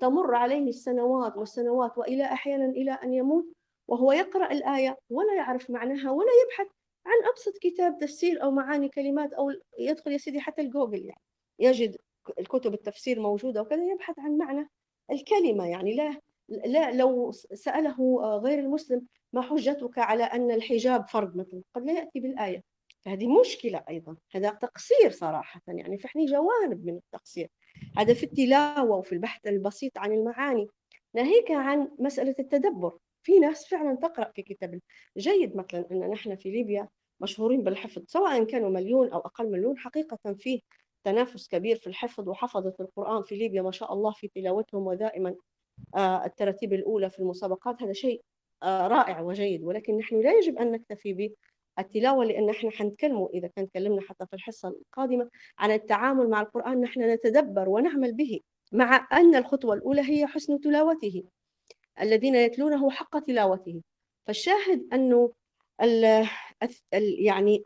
تمر عليه السنوات والسنوات وإلى أحيانا إلى أن يموت وهو يقرأ الآية ولا يعرف معناها ولا يبحث عن أبسط كتاب تفسير أو معاني كلمات، أو يدخل يا سيدي حتى الجوجل يعني يجد الكتب التفسير موجودة وكذا، يبحث عن معنى الكلمة يعني. لا لو سأله غير المسلم ما حجتك على أن الحجاب فرض مثلا، قد لا يأتي بالآية، فهذه مشكلة أيضا، هذا تقصير صراحة يعني، فإحنا جوانب من التقصير هذا في التلاوة وفي البحث البسيط عن المعاني، ناهيك عن مسألة التدبر. في ناس فعلا تقرأ في كتاب جيد، مثلا أن نحن في ليبيا مشهورين بالحفظ سواء كانوا مليون أو أقل مليون، حقيقة فيه تنافس كبير في الحفظ، وحفظة القرآن في ليبيا ما شاء الله في تلاوتهم، ودائما الترتيب الأولى في المسابقات، هذا شيء رائع وجيد، ولكن نحن لا يجب أن نكتفي به التلاوة، لأن احنا حنتكلموا إذا كان تكلمنا حتى في الحصة القادمة عن التعامل مع القرآن، نحن نتدبر ونعمل به، مع أن الخطوة الأولى هي حسن تلاوته، الذين يتلونه حق تلاوته. فالشاهد أنه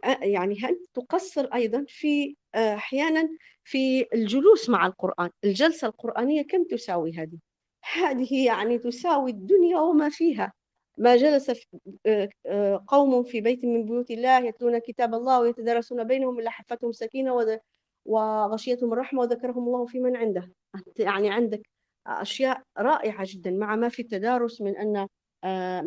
يعني تقصر أيضا في أحيانا في الجلوس مع القرآن. الجلسة القرآنية كم تساوي هذه؟ هذه يعني تساوي الدنيا وما فيها. ما جلس قوم في بيت من بيوت الله يتلون كتاب الله ويتدارسون بينهم إلا حفتهم سكينة وغشيتهم الرحمة وذكرهم الله في من عنده. يعني عندك أشياء رائعة جدا مع ما في التدارس، من أن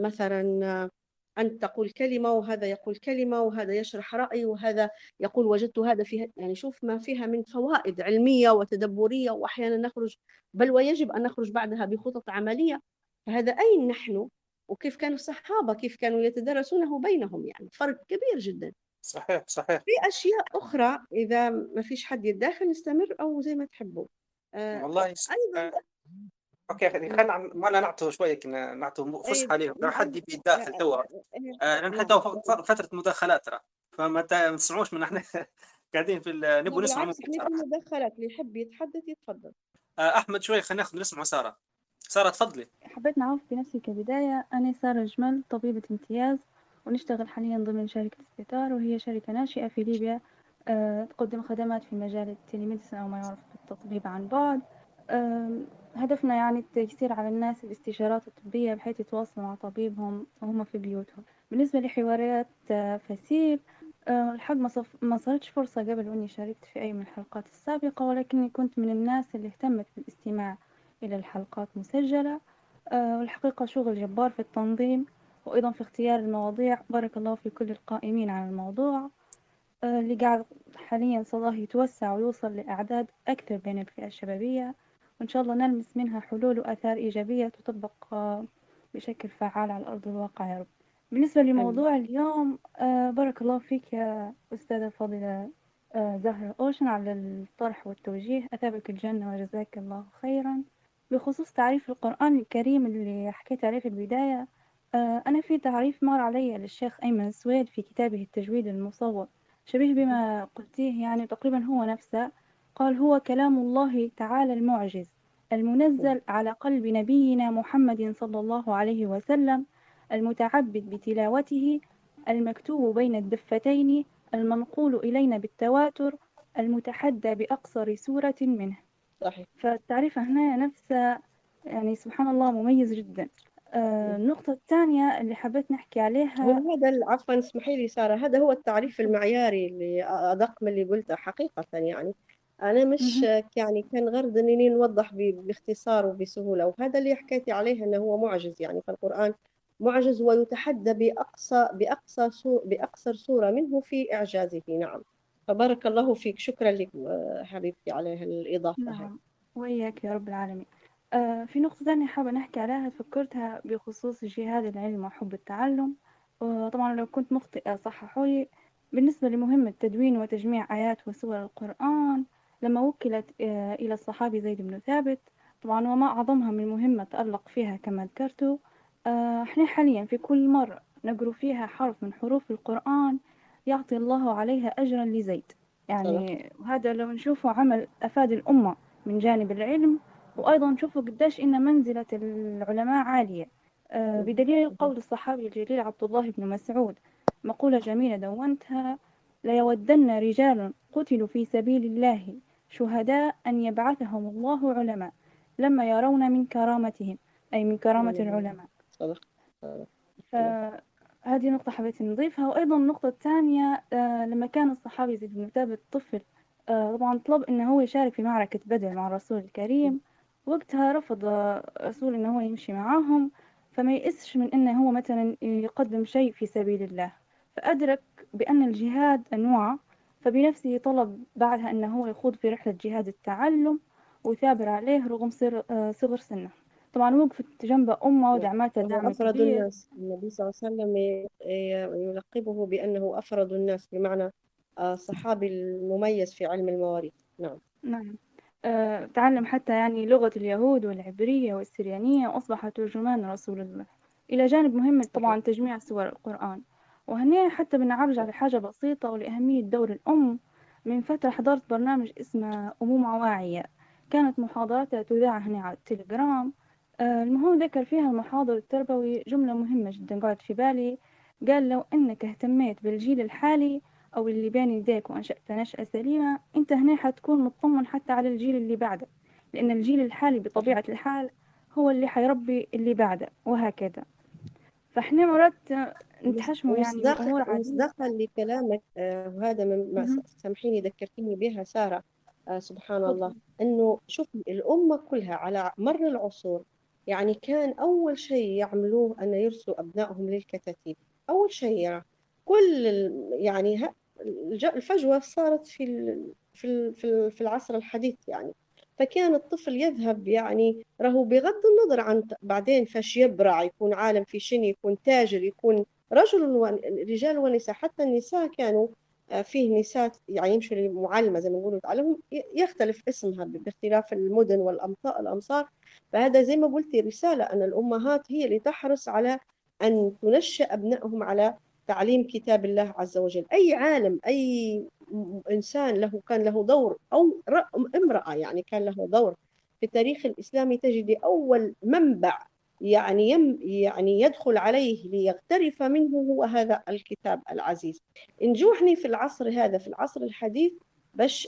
مثلا أنت تقول كلمة وهذا يقول كلمة وهذا يشرح رأي وهذا يقول وجدت هذا فيها، يعني شوف ما فيها من فوائد علمية وتدبرية، وأحيانا نخرج بل ويجب أن نخرج بعدها بخطط عملية. فهذا أين نحن؟ وكيف كانوا الصحابة كيف كانوا يتدارسونه بينهم، يعني فرق كبير جدا. صحيح صحيح. في أشياء أخرى إذا ما فيش حد يتداخل نستمر أو زي ما تحبوا. والله أيضا اوكي خلينا ما لا نعطوه شويه، كنا نعطوه فسحه لهم لو حد يتداخل توا، لان حتى فتره مداخلات ترى، فما تسمعوش من احنا قاعدين في نبغوا نسمع مداخلات، اللي يحب يتحدث يتفضل. احمد شويه خلينا ناخذ نسمع ساره تفضلي. حبيت نعرف بنفسي كبدايه، انا ساره جمل طبيبه امتياز، ونشتغل حاليا ضمن شركه سبيتار، وهي شركه ناشئه في ليبيا تقدم خدمات في مجال التليميديسن او ما يعرف بالتطبيب عن بعد. هدفنا يعني التيسير على الناس الاستشارات الطبية بحيث يتواصلوا مع طبيبهم وهم في بيوتهم. بالنسبة لحوارات فسيل الحق ما صارتش فرصة قبل واني شاركت في أي من الحلقات السابقة، ولكني كنت من الناس اللي اهتمت بالاستماع إلى الحلقات مسجلة، والحقيقة شغل جبار في التنظيم وأيضا في اختيار المواضيع، بارك الله في كل القائمين على الموضوع اللي قاعد حاليا صداه يتوسع ويوصل لأعداد أكثر بين الفئة الشبابية، وإن شاء الله نلمس منها حلول وآثار إيجابية تطبق بشكل فعال على أرض الواقع يا رب. بالنسبة لموضوع اليوم بارك الله فيك يا أستاذة الفاضلة زهرة أوشن على الطرح والتوجيه، أثابك الجنة وجزاك الله خيرا. بخصوص تعريف القرآن الكريم اللي حكيت عليه في البداية، أنا في تعريف مر علي للشيخ أيمن سويد في كتابه التجويد المصور شبيه بما قلتيه، يعني تقريبا هو نفسه. قال هو كلام الله تعالى المعجز المنزل على قلب نبينا محمد صلى الله عليه وسلم، المتعبد بتلاوته، المكتوب بين الدفتين، المنقول إلينا بالتواتر، المتحدى بأقصر سورة منه. صحيح. فالتعريف هنا نفسه يعني سبحان الله مميز جدا. النقطة الثانية اللي حبيت نحكي عليها وهذا، عفوا اسمحي لي سارة، هذا هو التعريف المعياري اللي أدق من اللي قلته حقيقة، يعني أنا مش يعني كان غرض أنني نوضح باختصار وبسهولة، وهذا اللي حكيتي عليه أنه هو معجز، يعني فالقرآن معجز ويتحدى بأقصر صورة منه في إعجازه. نعم، فبارك الله فيك، شكرا لك حبيبتي على الإضافة. نعم، وإياك يا رب العالمين. في نقطة ثانية حابة نحكي عليها تفكرتها بخصوص جهاد العلم وحب التعلم، طبعا لو كنت مخطئة صححولي. بالنسبة لمهمة تدوين وتجميع آيات وسور القرآن لما وكلت إلى الصحابي زيد بن ثابت، طبعا وما أعظمها من مهمة تألق فيها كما ذكرته. احنا حاليا في كل مرة نقرأ فيها حرف من حروف القرآن يعطي الله عليها أجرا لزيد، يعني هذا لو نشوفه عمل أفاد الأمة من جانب العلم، وأيضا نشوفه قداش إن منزلة العلماء عالية، بدليل قول الصحابي الجليل عبد الله بن مسعود، مقولة جميلة دونتها: ليودن رجال قتلوا في سبيل الله شهداء أن يبعثهم الله علماء لما يرون من كرامتهم، أي من كرامة العلماء. فهذه نقطة حبيت نضيفها. وأيضا النقطة الثانية، لما كان الصحابي زيد بن ثابت طفل، طبعا طلب أنه هو يشارك في معركة بدر مع الرسول الكريم، وقتها رفض الرسول أنه هو يمشي معاهم، فما يئسش من أنه هو مثلا يقدم شيء في سبيل الله، فأدرك بأن الجهاد أنواع، فبنفسه طلب بعدها أنه هو يخوض في رحلة جهاد التعلم، وثابر عليه رغم صغر سنه. طبعا وقفت جنب أمه ودعمتها دعم أفرد الناس، النبي صلى الله عليه وسلم يلقبه بأنه أفرد الناس، بمعنى صحابي المميز في علم المواريث. نعم نعم. تعلم حتى يعني لغة اليهود والعبرية والسريانية، وأصبح ترجمان رسول الله، إلى جانب مهم طبعا تجميع سور القرآن. وهنا حتى بنعرج على حاجة بسيطة ولأهمية دور الأم. من فترة حضرت برنامج اسمه أمومة واعية، كانت محاضراتها تذاع هنا على التليجرام. المهم ذكر فيها المحاضر التربوي جملة مهمة جدا قعدت في بالي، قال: لو أنك اهتميت بالجيل الحالي أو اللي بين يديك وأنشأت نشأة سليمة، أنت هنا حتكون مطمن حتى على الجيل اللي بعده، لأن الجيل الحالي بطبيعة الحال هو اللي حيربي اللي بعده، وهكذا. فإحنا مرات نتحشموا يعني أمور عديدة. مصداقا لكلامك، وهذا ما سامحيني ذكرتني بها سارة، سبحان الله، أنه شوف الأمة كلها على مر العصور، يعني كان أول شيء يعملوه أن يرسلوا أبنائهم للكتاتيب، أول شيء يعني كل يعني الفجوة صارت في العصر الحديث، يعني فكان الطفل يذهب، يعني راهو بغض النظر عن بعدين فاش يبرع، يكون عالم في شنو، يكون تاجر، يكون رجل، رجال ونساء، حتى النساء كانوا فيه نساء يعني يمشوا للمعلمة زي ما نقولوا تعلمهم، يختلف اسمها باختلاف المدن والأمصار. فهذا زي ما قلت رسالة أن الأمهات هي اللي تحرص على أن تنشئ أبنائهم على تعليم كتاب الله عز وجل. أي عالم، أي إنسان كان له دور، أو امرأة يعني كان له دور في التاريخ الإسلامي، تجد أول منبع يعني يدخل عليه ليغترف منه هو هذا الكتاب العزيز. نجوحني في العصر هذا، في العصر الحديث، باش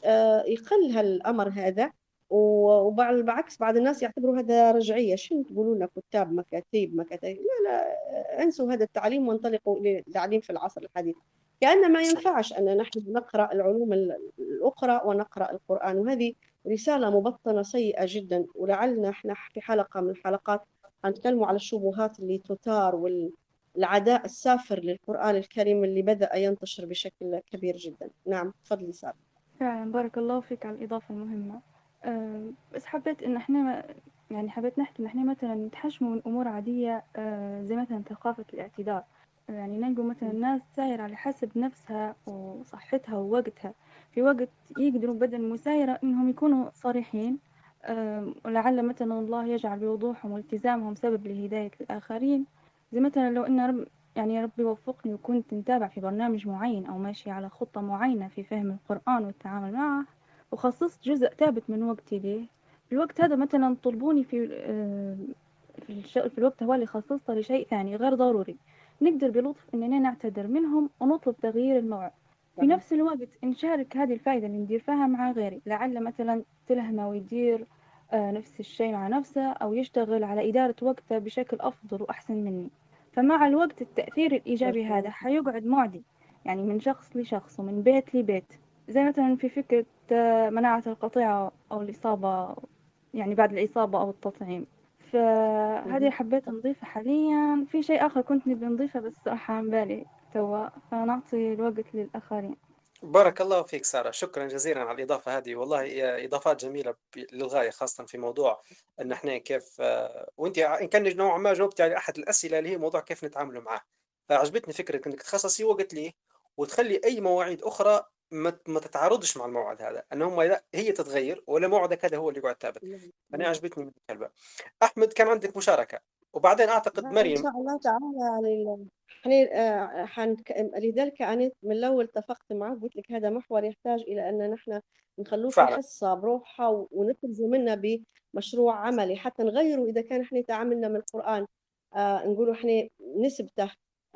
يقل هالأمر هذا، وبالعكس بعض الناس يعتبروا هذا رجعية، شنو تقولوا لنا كتاب مكاتيب؟ لا انسوا هذا التعليم وانطلقوا للتعليم في العصر الحديث، كأن ما ينفعش أن نحن نقرأ العلوم الأخرى ونقرأ القرآن. وهذه رسالة مبطنة سيئة جدا، ولعلنا احنا في حلقة من الحلقات نتكلموا على الشبهات اللي تثار والعداء السافر للقرآن الكريم اللي بدأ ينتشر بشكل كبير جدا. نعم تفضلي سارة. فعلا بارك الله فيك على الإضافة المهمة. بس حبيت ان احنا يعني حبيت نحكي ان احنا مثلا نتحشموا من امور عاديه، زي مثلا ثقافه الاعتدال، يعني نلقوا مثلا الناس سايره على حسب نفسها وصحتها ووقتها، في وقت يقدروا بدل المسايرة إنهم يكونوا صريحين، ولعل مثلا الله يجعل بوضوحهم والتزامهم سبب لهداية الآخرين. زي مثلا لو إن رب يعني يا ربي وفقني وكنت نتابع في برنامج معين أو ماشي على خطة معينة في فهم القرآن والتعامل معه، وخصصت جزء ثابت من وقتي ليه، في الوقت هذا مثلا طلبوني في الوقت هو اللي خصصته لشيء ثاني غير ضروري، نقدر بلطف إننا نعتذر منهم ونطلب تغيير الموعد. في نفس الوقت نشارك هذه الفائدة اللي ندير فيها مع غيري، لعل مثلا تلهمه ويدير نفس الشيء مع نفسه أو يشتغل على إدارة وقته بشكل أفضل وأحسن مني. فمع الوقت التأثير الإيجابي هذا حيقعد معدي يعني من شخص لشخص ومن بيت لبيت، زي مثلا في فكرة مناعة القطيعة أو الإصابة يعني بعد الإصابة أو التطعيم. فهذه حبيت نضيفها. حاليا في شيء آخر كنت نبي نضيفه بس راح عن بالي توا، فنعطي الوقت للآخرين. بارك الله فيك سارة، شكرا جزيلا على الإضافة هذه، والله إضافات جميلة للغاية، خاصة في موضوع أن إحنا كيف، وأنت إن كان نوعا ما جاوبتي على أحد الأسئلة اللي هي موضوع كيف نتعامل معه. عجبتني فكرة أنك تخصصي وقت ليه وتخلي أي مواعيد أخرى ما تتعارضش مع الموعد هذا، أنهم هي تتغير ولا موعدك هذا هو اللي قاعد ثابت. أنا عجبتني من الكلبة. أحمد كان عندك مشاركة وبعدين أعتقد مريم. إن شاء الله تعالى لذلك أنا من الأول اتفقت معك، قلت لك هذا محور يحتاج إلى أن نحن نخلوه في حصة بروحها ونتلزم منا بمشروع عملي حتى نغيره. إذا كان إحنا تعاملنا من القرآن نقولوا إحنا نسبته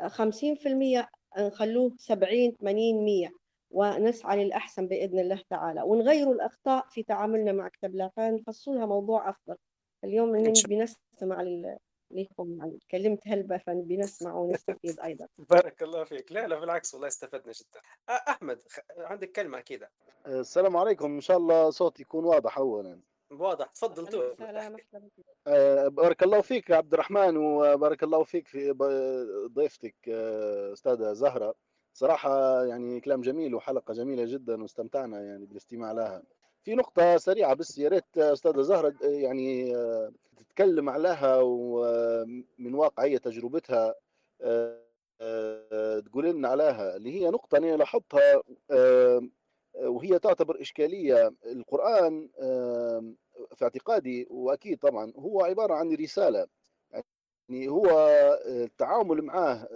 50% نخلوه 70-80%، ونسعى للأحسن بإذن الله تعالى، ونغيروا الأخطاء في تعاملنا مع كتاب الله فنفصلها موضوع أفضل. اليوم إننا بنسمع ليكم عن كلمت هلبة فبنسمع ونستفيد أيضا. بارك الله فيك. لا بالعكس والله استفدنا جدا. أحمد عندك كلمة كده. السلام عليكم، إن شاء الله صوتي يكون واضح. أولا واضح، تفضل تو. بارك الله فيك عبد الرحمن، وبارك الله فيك في ضيفتك أستاذة زهرة. صراحة يعني كلام جميل وحلقة جميلة جدا، واستمتعنا يعني بالاستماع لها. في نقطة سريعة بس يا ريت أستاذة زهرة يعني تتكلم عليها ومن واقعية تجربتها تقول لنا عليها، اللي هي نقطة أنا لاحظتها وهي تعتبر إشكالية. القرآن في اعتقادي وأكيد طبعا هو عبارة عن رسالة، يعني هو التعامل معاه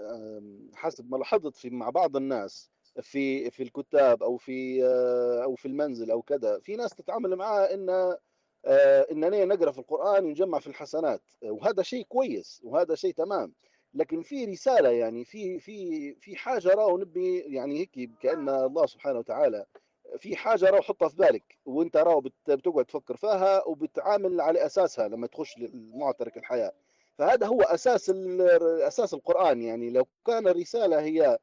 حسب ما لاحظت مع بعض الناس في الكتاب او في المنزل او كذا، في ناس تتعامل معاه اننا نقرا في القرآن ونجمع في الحسنات، وهذا شيء كويس وهذا شيء تمام، لكن في رسالة يعني في حاجة راهو نبي يعني هيك كأن الله سبحانه وتعالى في حاجة راهو حطها في بالك وانت راهو بتقعد تفكر فيها وبتعامل على اساسها لما تخش لمعترك الحياة. فهذا هو اساس القرآن، يعني لو كان الرسالة هي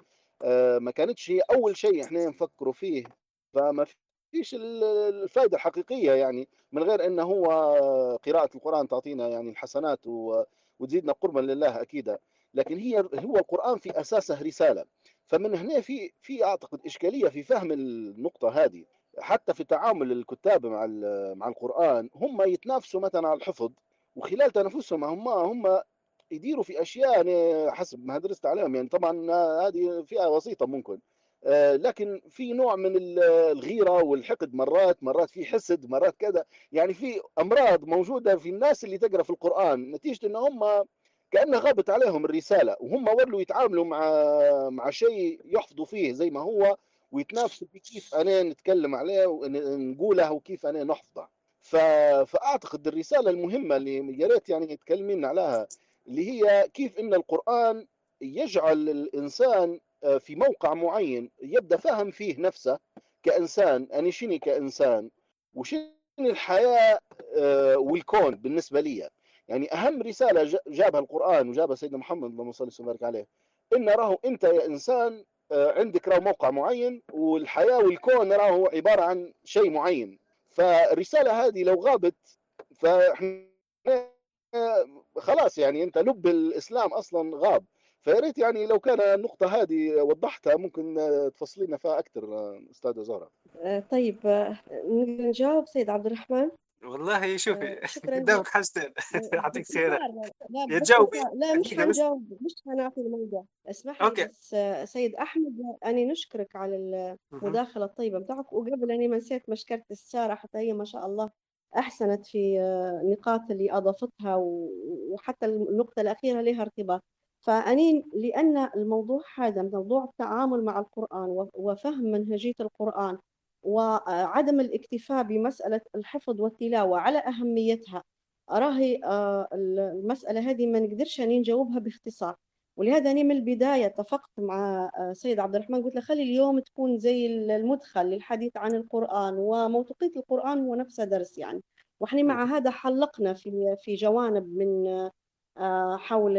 ما كانتش هي أول شيء إحنا نفكروا فيه، فما فيش الفائدة الحقيقية يعني، من غير إنه هو قراءة القرآن تعطينا يعني الحسنات وتزيدنا قربا لله أكيدا، لكن هو القرآن في أساسه رسالة. فمن هنا في أعتقد إشكالية في فهم النقطة هذه، حتى في تعامل الكتاب مع القرآن. هم يتنافسوا مثلا على الحفظ، وخلال تنافسهم هم يديروا في اشياء يعني حسب ما درست عليهم يعني، طبعا هذه فئه وسيطه ممكن، لكن في نوع من الغيره والحقد، مرات في حسد، مرات كذا، يعني في امراض موجوده في الناس اللي تقرا في القرآن نتيجه ان هم كأنه غابت عليهم الرساله، وهم ولوا يتعاملوا مع شيء يحفظوا فيه زي ما هو، ويتنافسوا في كيف انا نتكلم عليه ونقوله وكيف انا نحفظه. فاعتقد الرساله المهمه اللي يا ريت يعني تكلمين عليها، اللي هي كيف إن القرآن يجعل الإنسان في موقع معين يبدأ فهم فيه نفسه كإنسان، أنا شني كإنسان وشني الحياة والكون بالنسبة لي. يعني أهم رسالة جابها القرآن وجابها سيدنا محمد اللهم صل وسلم وبارك عليه، إن راهو أنت يا إنسان عندك راهو موقع معين، والحياة والكون راهو عبارة عن شيء معين. فالرسالة هذه لو غابت فإحنا خلاص يعني انت لب الاسلام اصلا غاب. فياريت يعني لو كان النقطه هذه وضحتها ممكن تفصلينا فيها اكثر استاذه زهره. طيب نجاوب سيد عبد الرحمن. والله شوفي قدامك حاجتين يعطيك خير يا تجاوبي. لا مش هنجاوب، مش هنعطي الموضوع. اسمح لي بس سيد أحمد، أنا نشكرك على المداخلة الطيبة بتاعك. وقبل أني ما نسيت مشكرة السارة، حتى هي ما شاء الله أحسنت في النقاط اللي أضافتها، وحتى النقطة الأخيرة لها ارتباط. فأني لأن الموضوع هذا موضوع التعامل مع القرآن وفهم منهجية القرآن وعدم الاكتفاء بمسألة الحفظ والتلاوة على أهميتها، أراهي المسألة هذه ما نقدرش أني نجاوبها باختصار. ولهذا أنا من البداية اتفقت مع سيد عبد الرحمن، قلت له خلي اليوم تكون زي المدخل للحديث عن القرآن، وموضوعية القرآن هو نفسه درس يعني. وإحنا مع هذا حلقنا في جوانب من حول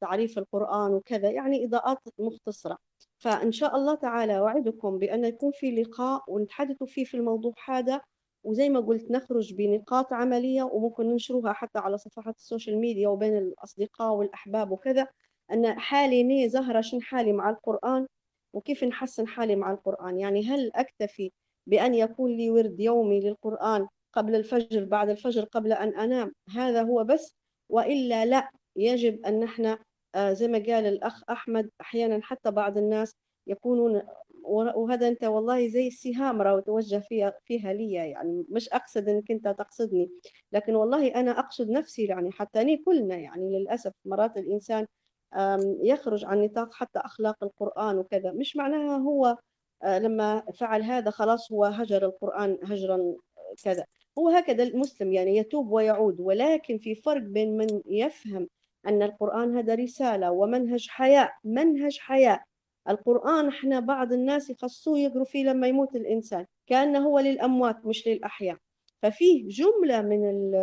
تعريف القرآن وكذا، يعني إضاءات مختصرة. فإن شاء الله تعالى وعدكم بأن يكون في لقاء ونتحدثوا فيه في الموضوع هذا، وزي ما قلت نخرج بنقاط عملية وممكن ننشرها حتى على صفحات السوشيال ميديا وبين الأصدقاء والأحباب وكذا، أن حالي ني زهرة شن حالي مع القرآن وكيف نحسن حالي مع القرآن. يعني هل أكتفي بأن يكون لي ورد يومي للقرآن قبل الفجر بعد الفجر قبل أن أنام، هذا هو بس، وإلا لا، يجب أن نحن زي ما قال الأخ أحمد أحيانا حتى بعض الناس يكونون، وهذا أنت والله زي السهام راهو توجه فيها لي، يعني مش أقصد أنك أنت تقصدني، لكن والله أنا أقصد نفسي يعني، حتى أني كلنا يعني للأسف مرات الإنسان يخرج عن نطاق حتى أخلاق القرآن وكذا. مش معناها هو لما فعل هذا خلاص هو هجر القرآن هجرا كذا، هو هكذا المسلم يعني يتوب ويعود. ولكن في فرق بين من يفهم أن القرآن هذا رسالة ومنهج حياة، منهج حياة القرآن احنا بعض الناس يخصوه يقروا فيه لما يموت الإنسان كأنه هو للأموات مش للأحياء. ففيه جملة من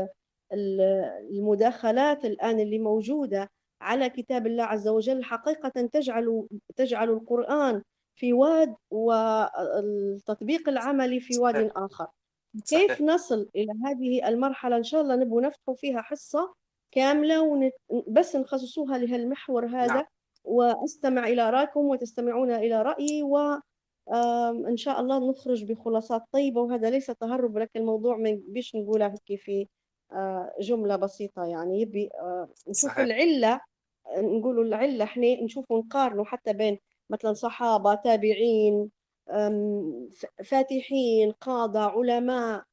المداخلات الآن اللي موجودة على كتاب الله عز وجل حقيقة تجعل القرآن في واد والتطبيق العملي في واد آخر. كيف نصل إلى هذه المرحلة؟ إن شاء الله نبغوا نفتحوا فيها حصة كاملة بس نخصصوها لهالمحور هذا. نعم. وأستمع إلى رأيكم وتستمعون إلى رأيي، وإن شاء الله نخرج بخلاصات طيبة. وهذا ليس تهرب، لكن الموضوع ما بيش نقوله هيك في جملة بسيطة، يعني يبي نشوف العلة، نقولوا العلة إحنا نشوفوا نقارنوا حتى بين مثلا صحابة، تابعين، فاتحين، قادة، علماء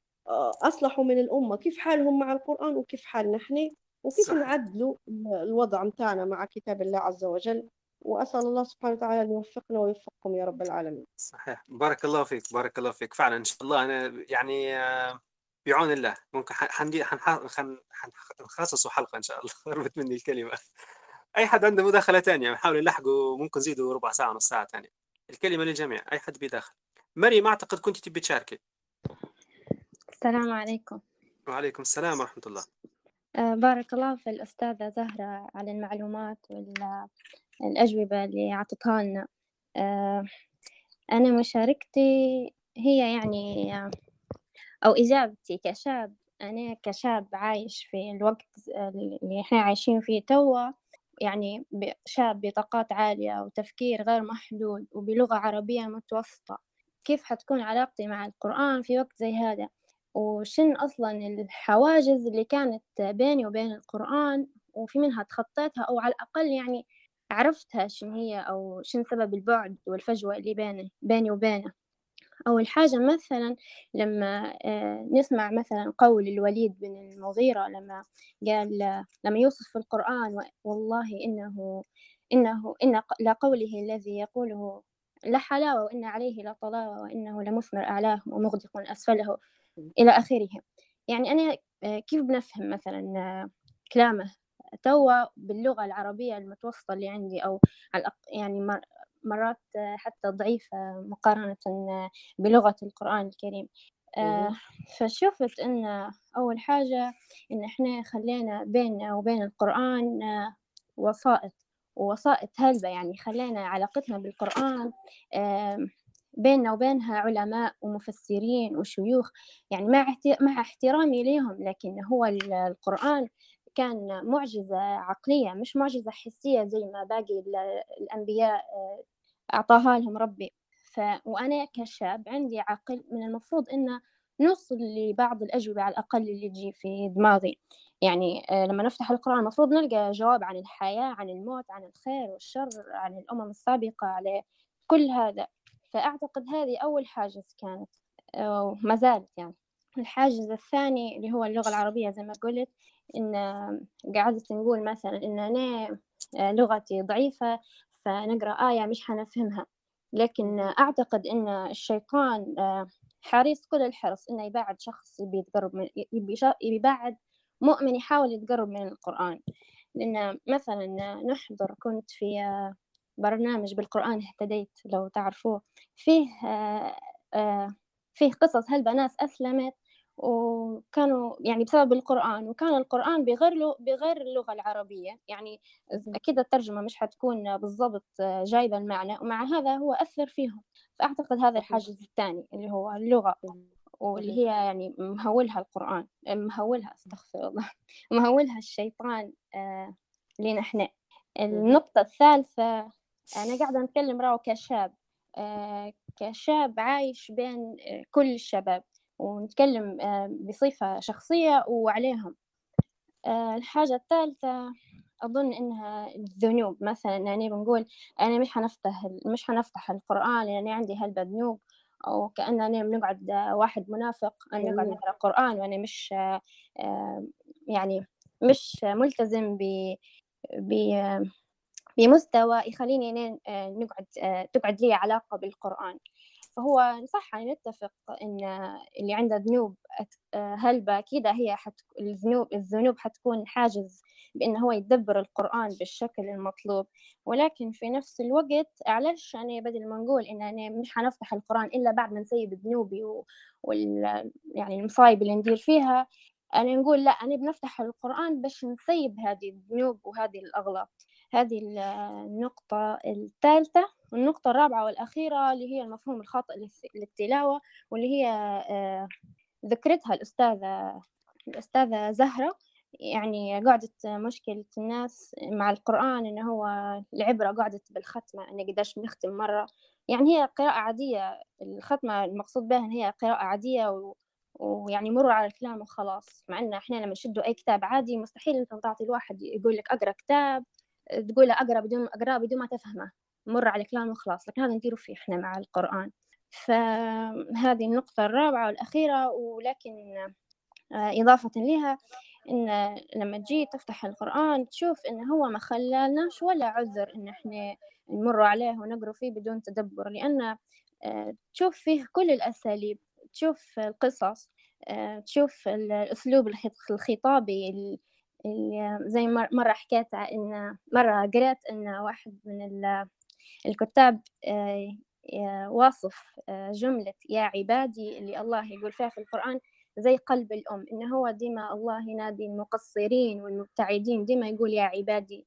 أصلحوا من الأمة، كيف حالهم مع القرآن وكيف حالنا إحنا، وكيف نعدلوا الوضع متاعنا مع كتاب الله عز وجل. وأسأل الله سبحانه وتعالى أن يوفقنا ويوفقكم يا رب العالمين. صحيح، بارك الله فيك، بارك الله فيك فعلا. إن شاء الله أنا يعني بعون الله ممكن حنخصصوا حلقة إن شاء الله. هربت مني الكلمة. أي حد عنده مداخلة تانية نحاول نلحقه، ممكن نزيده ربع ساعة نص ساعة تانية. الكلمة للجميع، أي حد بيداخل. مريم أعتقد كنت تبي تشاركي. السلام عليكم. وعليكم السلام ورحمة الله. بارك الله في الأستاذة زهرة على المعلومات والأجوبة اللي أعطتها لنا. أنا مشاركتي هي يعني أو إجابتي كشاب، أنا كشاب عايش في الوقت اللي إحنا عايشين فيه توا، يعني شاب بطاقات عالية وتفكير غير محدود وبلغة عربية متوسطة، كيف حتكون علاقتي مع القرآن في وقت زي هذا؟ وشن أصلاً الحواجز اللي كانت بيني وبين القرآن، وفي منها تخطيتها أو على الأقل يعني عرفتها شن هي، أو شن سبب البعد والفجوة اللي بيني وبينه. أول حاجة مثلاً لما نسمع مثلاً قول الوليد بن المغيرة لما قال، لما يوصف في القرآن والله إنه إن لقوله الذي يقوله لحلاوة وإن عليه لطلاوة وإنه لمثمر أعلاه ومغدق أسفله إلى آخره. يعني أنا كيف بنفهم مثلاً كلامه توا باللغة العربية المتوسطة اللي عندي، أو يعني مرات حتى ضعيفة مقارنة بلغة القرآن الكريم. فشفت أن أول حاجة أن إحنا خلينا بيننا وبين القرآن ووسائط هلبة، يعني خلينا علاقتنا بالقرآن بيننا وبينها علماء ومفسرين وشيوخ، يعني مع احترامي ليهم، لكن هو القرآن كان معجزة عقلية مش معجزة حسية زي ما باقي الأنبياء أعطاها لهم ربي. وأنا كشاب عندي عقل، من المفروض إنه نوصل لبعض الأجوبة على الأقل اللي تجي في دماغي. يعني لما نفتح القرآن المفروض نلقى جواب عن الحياة، عن الموت، عن الخير والشر، عن الأمم السابقة، على كل هذا. فأعتقد هذه أول حاجز كانت وما زالت. يعني الحاجز الثاني اللي هو اللغة العربية، زي ما قلت إن قعدت نقول مثلا إن أنا لغتي ضعيفة فنقرأ آية مش حنفهمها، لكن أعتقد إن الشيطان حريص كل الحرص إنه يبعد شخص يبعد مؤمن يحاول يتقرب من القرآن. لأن مثلا نحضر، كنت في برنامج بالقرآن اهتديت لو تعرفوه، فيه قصص هالبنات أسلمت وكانوا يعني بسبب القرآن، وكان القرآن بغير اللغة العربية. يعني أكيد الترجمة مش حتكون بالضبط جايبة المعنى، ومع هذا هو أثر فيهم. فأعتقد هذا الحاجز الثاني اللي هو اللغة، واللي هي يعني مهولها القرآن، مهولها استغفر الله، مهولها الشيطان لنا احنا. النقطة الثالثة، أنا قاعدة نتكلم راهو كشاب عايش بين كل الشباب، ونتكلم بصفة شخصية وعليهم. الحاجة الثالثة أظن إنها الذنوب. مثلا أنا بنقول أنا مش حنفتح القرآن لأن أنا عندي هالذنوب، أو كأن أنا بنقعد واحد منافق أنا بنقعد نقرأ القرآن وأنا مش يعني مش ملتزم بمستوى يخليني أنا تقعد لي علاقة بالقرآن. فهو صح أن نتفق إن اللي عنده ذنوب هلبة أكيد هي الذنوب حتكون حاجز بأن هو يدبر القرآن بالشكل المطلوب. ولكن في نفس الوقت علاش أنا بدل ما نقول إن أنا مش هنفتح القرآن إلا بعد ما نسيب ذنوبي يعني المصايب اللي ندير فيها، أنا نقول لا، أنا بنفتح القرآن باش نسيب هذه الذنوب وهذه الأغلاط. هذه النقطة الثالثة. والنقطة الرابعة والأخيرة اللي هي المفهوم الخاطئ للتلاوة، واللي هي ذكرتها الأستاذة زهرة. يعني قعدت مشكلة الناس مع القرآن إنه هو العبرة قعدت بالختمة، إنه قداش بنختم مرة. يعني هي قراءة عادية، الختمة المقصود بها إن هي قراءة عادية ويعني مروا على الكلام وخلاص. مع إن إحنا لما نشدوا أي كتاب عادي مستحيل أنت تعطي الواحد يقول لك أقرأ كتاب تقول له أقرأ بدون ما تفهمه، مر على كلام وخلاص. لكن هذا نديره فيه إحنا مع القرآن. فهذه النقطة الرابعة والأخيرة. ولكن إضافة لها إن لما تجي تفتح القرآن تشوف إن هو ما خلالناش ولا عذر إن إحنا نمر عليه ونقرأ فيه بدون تدبر، لأن تشوف فيه كل الأساليب، تشوف القصص، تشوف الأسلوب الخطابي. زي مرة حكيت إن مرة قرأت إن واحد من الكتاب واصف جملة يا عبادي اللي الله يقول فيها في القرآن زي قلب الأم، إن هو ديما الله ينادي المقصرين والمبتعدين، ديما يقول يا عبادي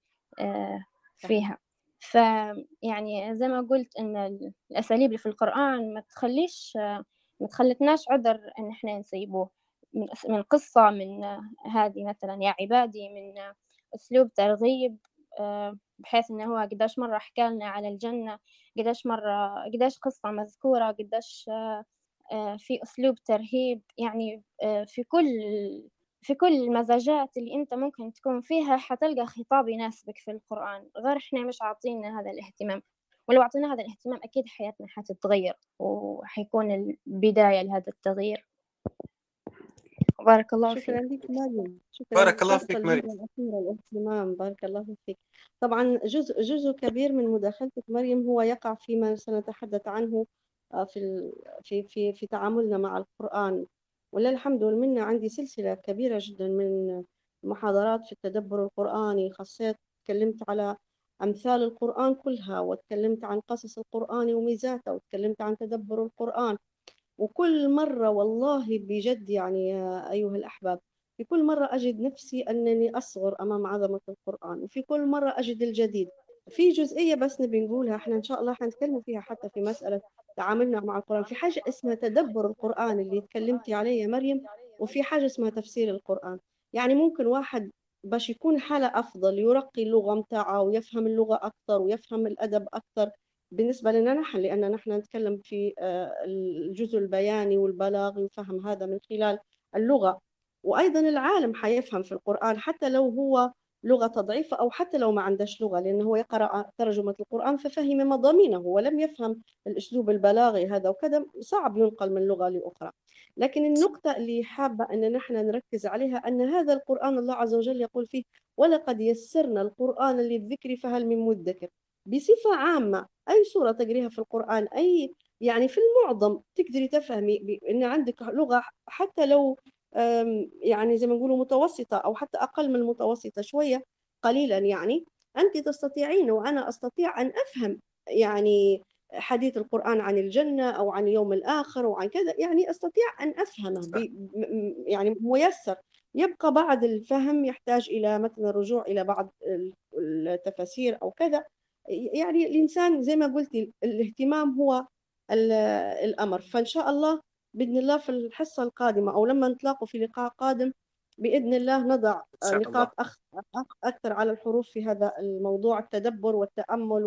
فيها. فيعني زي ما قلت إن الأساليب اللي في القرآن ما تخلتناش عذر إن إحنا نسيبوه، من قصة، من هذه مثلا يا عبادي، من أسلوب ترغيب بحيث إنه هو قداش مرة حكالنا على الجنة، قداش قصة مذكورة، قداش في أسلوب ترهيب. يعني في كل المزاجات اللي أنت ممكن تكون فيها حتلقى خطاب يناسبك في القرآن. غير إحنا مش عاطينا هذا الاهتمام، ولو عطينا هذا الاهتمام أكيد حياتنا حتتغير، وحيكون البداية لهذا التغيير. بارك الله فيك. بارك الله فيك مريم. الاهتمام. بارك الله فيك. طبعا جزء كبير من مداخلتك مريم هو يقع فيما سنتحدث عنه في في في في تعاملنا مع القرآن. ولله الحمد والمنة عندي سلسلة كبيرة جدا من محاضرات في التدبر القرآني، خاصة تكلمت على أمثال القرآن كلها، وتكلمت عن قصص القرآن وميزاته، وتكلمت عن تدبر القرآن. وكل مرة والله بجد يعني يا أيها الأحباب، في كل مرة أجد نفسي أنني أصغر أمام عظمة القرآن، وفي كل مرة أجد الجديد. في جزئية بس نبي نقولها، إحنا إن شاء الله حنتكلم فيها حتى في مسألة تعاملنا مع القرآن، في حاجة اسمها تدبر القرآن اللي تكلمتي عليه يا مريم، وفي حاجة اسمها تفسير القرآن. يعني ممكن واحد باش يكون حالة أفضل يرقي اللغة متاعه، ويفهم اللغة أكثر، ويفهم الأدب أكثر، بالنسبة لنا نحن، لأن نحن نتكلم في الجزء البياني والبلاغي وفهم هذا من خلال اللغة، وأيضا العالم حيفهم في القرآن حتى لو هو لغة تضعيفة أو حتى لو ما عندش لغة، لأنه يقرأ ترجمة القرآن ففهم مضامينه ولم يفهم الأسلوب البلاغي هذا وكذا، صعب ينقل من لغة لأخرى. لكن النقطة اللي حابة أن نحن نركز عليها أن هذا القرآن الله عز وجل يقول فيه ولقد يسرنا القرآن للذكر فهل من مدكر. بصفة عامة أي سورة تقريها في القرآن، أي يعني في المعظم تقدري تفهمي أن عندك لغة حتى لو يعني زي ما نقولوا متوسطة أو حتى أقل من المتوسطة شوية قليلا، يعني أنت تستطيعين وأنا أستطيع أن أفهم يعني حديث القرآن عن الجنة أو عن يوم الآخر وعن كذا، يعني أستطيع أن أفهمه يعني ميسر. يبقى بعض الفهم يحتاج إلى مثلا رجوع إلى بعض التفاسير أو كذا، يعني الإنسان زي ما قلت الاهتمام هو الأمر. فإن شاء الله بإذن الله في الحصة القادمة أو لما نتلاقوا في لقاء قادم بإذن الله نضع نقاط أكثر على الحروف في هذا الموضوع، التدبر والتأمل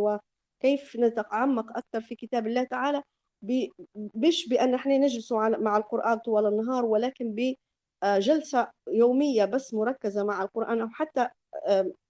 وكيف نتعمق أكثر في كتاب الله تعالى، مش بأن احنا نجلس مع القرآن طوال النهار، ولكن بجلسة يومية بس مركزة مع القرآن، أو حتى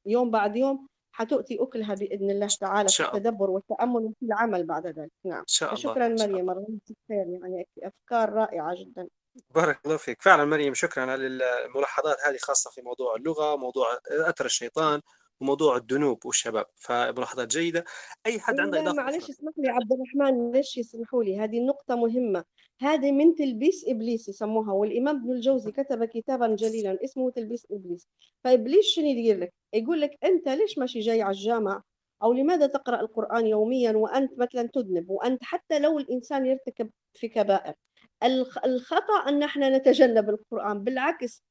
يوم بعد يوم حتؤتي أكلها بإذن الله تعالى في التدبر والتأمل وفي العمل بعد ذلك. نعم، شكرا مريم، رغبتك خير، يعني أفكار رائعة جدا، بارك الله فيك. فعلا مريم شكرا على الملاحظات هذه، خاصة في موضوع اللغة، موضوع أثر الشيطان، وموضوع الذنوب والشباب، فملاحظات جيدة. أي حد عنده إضافة؟ معلش اسمح لي عبد الرحمن، معلش يسمحوا لي، هذه النقطة مهمة، هذه من تلبيس إبليس يسموها، والإمام ابن الجوزي كتب كتابا جليلا اسمه تلبيس إبليس. فإبليس شنو يدير لك؟ يقول لك أنت ليش ماشي جاي على الجامعة، أو لماذا تقرأ القرآن يوميا وأنت مثلا تذنب، وأنت حتى لو الإنسان يرتكب في كبائر الخطأ أن احنا نتجنب القرآن، بالعكس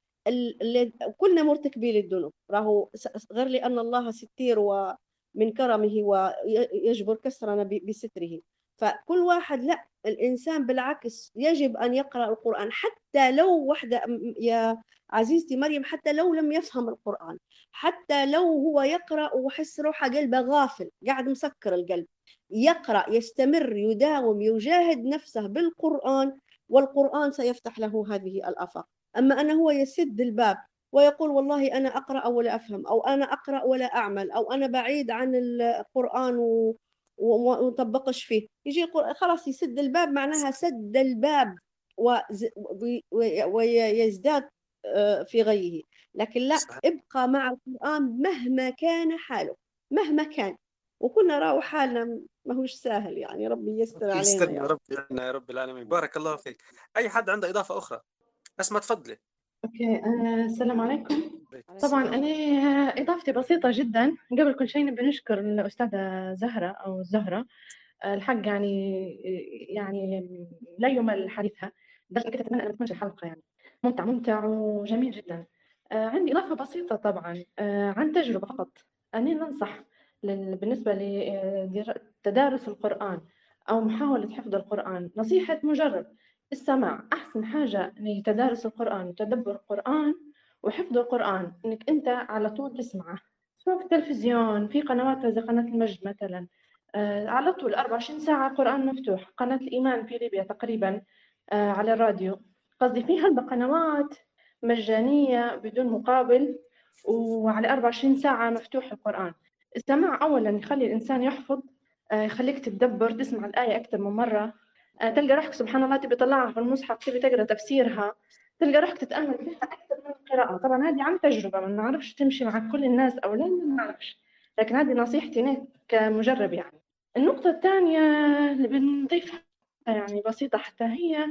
كلنا مرتكبين للذنوب، راهو غير لأن الله ستير ومن كرمه ويجبر كسرنا بستره. فكل واحد لا، الإنسان بالعكس يجب أن يقرأ القرآن حتى لو وحده يا عزيزتي مريم، حتى لو لم يفهم القرآن، حتى لو هو يقرأ وحس روحه قلبه غافل قاعد مسكر القلب، يقرأ، يستمر، يداوم، يجاهد نفسه بالقرآن، والقرآن سيفتح له هذه الآفاق. أما أنه هو يسد الباب ويقول والله أنا أقرأ ولا أفهم، أو أنا أقرأ ولا أعمل، أو أنا بعيد عن القرآن ومطبقش فيه، يجي يقول خلاص يسد الباب، معناها سد الباب ويزداد في غيه. لكن لا، ابقى مع القرآن مهما كان حاله، مهما كان، وكنا راو حالنا ماهوش سهل، يعني ربي يستر علينا، يستر يا رب يا رب العالمين. بارك الله فيك. أي حد عنده إضافة أخرى؟ أسمع تفضلي. أوكي، السلام عليكم. طبعا أنا إضافتي بسيطة جدا. قبل كل شيء نبي نشكر الأستاذة زهرة أو زهرة، الحق يعني لا يمل حديثها، لدرجة كنت أتمنى أن تكون الحلقة يعني ممتع وجميل جدا. عندي إضافة بسيطة طبعا عن تجربة فقط. أنا ننصح بالنسبة لتدارس القرآن أو محاولة حفظ القرآن نصيحة مجرب السماع. أحسن حاجة إنك تدارس القرآن وتدبر القرآن وحفظ القرآن، إنك أنت على طول تسمعه، سواء في التلفزيون، في قنوات زي قناة المجد مثلا، على طول 24 ساعة قرآن مفتوح. قناة الإيمان في ليبيا تقريبا على الراديو، قصدي فيها قنوات مجانية بدون مقابل، وعلى 24 ساعة مفتوح القرآن. السماع أولا يخلي الإنسان يحفظ، يخليك تدبر، تسمع الآية أكثر من مرة، تلقى روحك سبحان الله تبي تطلعها في المصحف، تبي تقرأ تفسيرها، تلقى روحك تتأمل فيها أكثر من القراءة. طبعا هذه عن تجربة، ما نعرفش تمشي مع كل الناس أو لا ما نعرفش، لكن هذه نصيحتي أنا كمجرب. يعني النقطة الثانية اللي بنضيفها يعني بسيطة حتى هي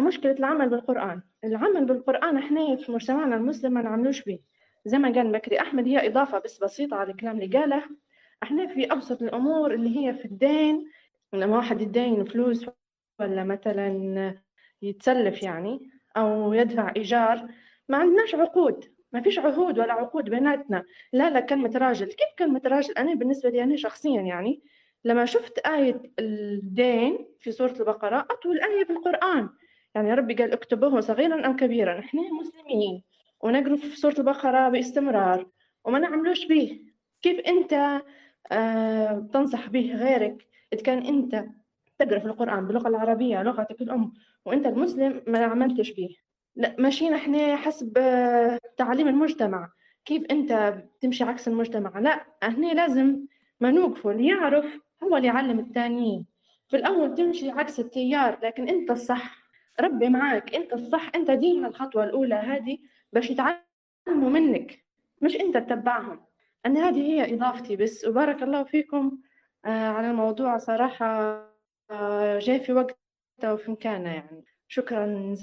مشكلة العمل بالقرآن. العمل بالقرآن احنا في مجتمعنا المسلم ما نعملوش به، زي ما قال بكري أحمد، هي إضافة بس بسيطة على الكلام اللي قاله. احنا في أبسط الأمور اللي هي في الدين، لما واحد يدين فلوس ولا مثلا يتسلف يعني أو يدفع إيجار، ما عندناش عقود، ما فيش عهود ولا عقود بيناتنا، لا كلمة راجل. كيف كلمة راجل؟ أنا بالنسبة لي أنا شخصيا يعني لما شفت آية الدين في سورة البقرة أطول آية في القرآن، يعني ربي قال اكتبوه صغيرا أو كبيرا. إحنا مسلمين ونقرأ في سورة البقرة باستمرار وما نعملوش به، كيف أنت تنصح به غيرك إذ كان أنت تقرأ في القرآن باللغة العربية لغتك الأم وأنت المسلم ما عملتش به. لا، ماشيين إحنا حسب تعليم المجتمع، كيف أنت تمشي عكس المجتمع؟ لا، هنا لازم ما نوقفه، اللي يعرف هو اللي يعلم التانيين. في الأول تمشي عكس التيار، لكن أنت الصح، ربي معاك، أنت الصح، أنت ديها الخطوة الأولى هذه باش يتعلموا منك، مش أنت تتبعهم. أن هذه هي إضافتي بس، وبارك الله فيكم على الموضوع، صراحة جاي في وقته وفي مكانه يعني. شكرا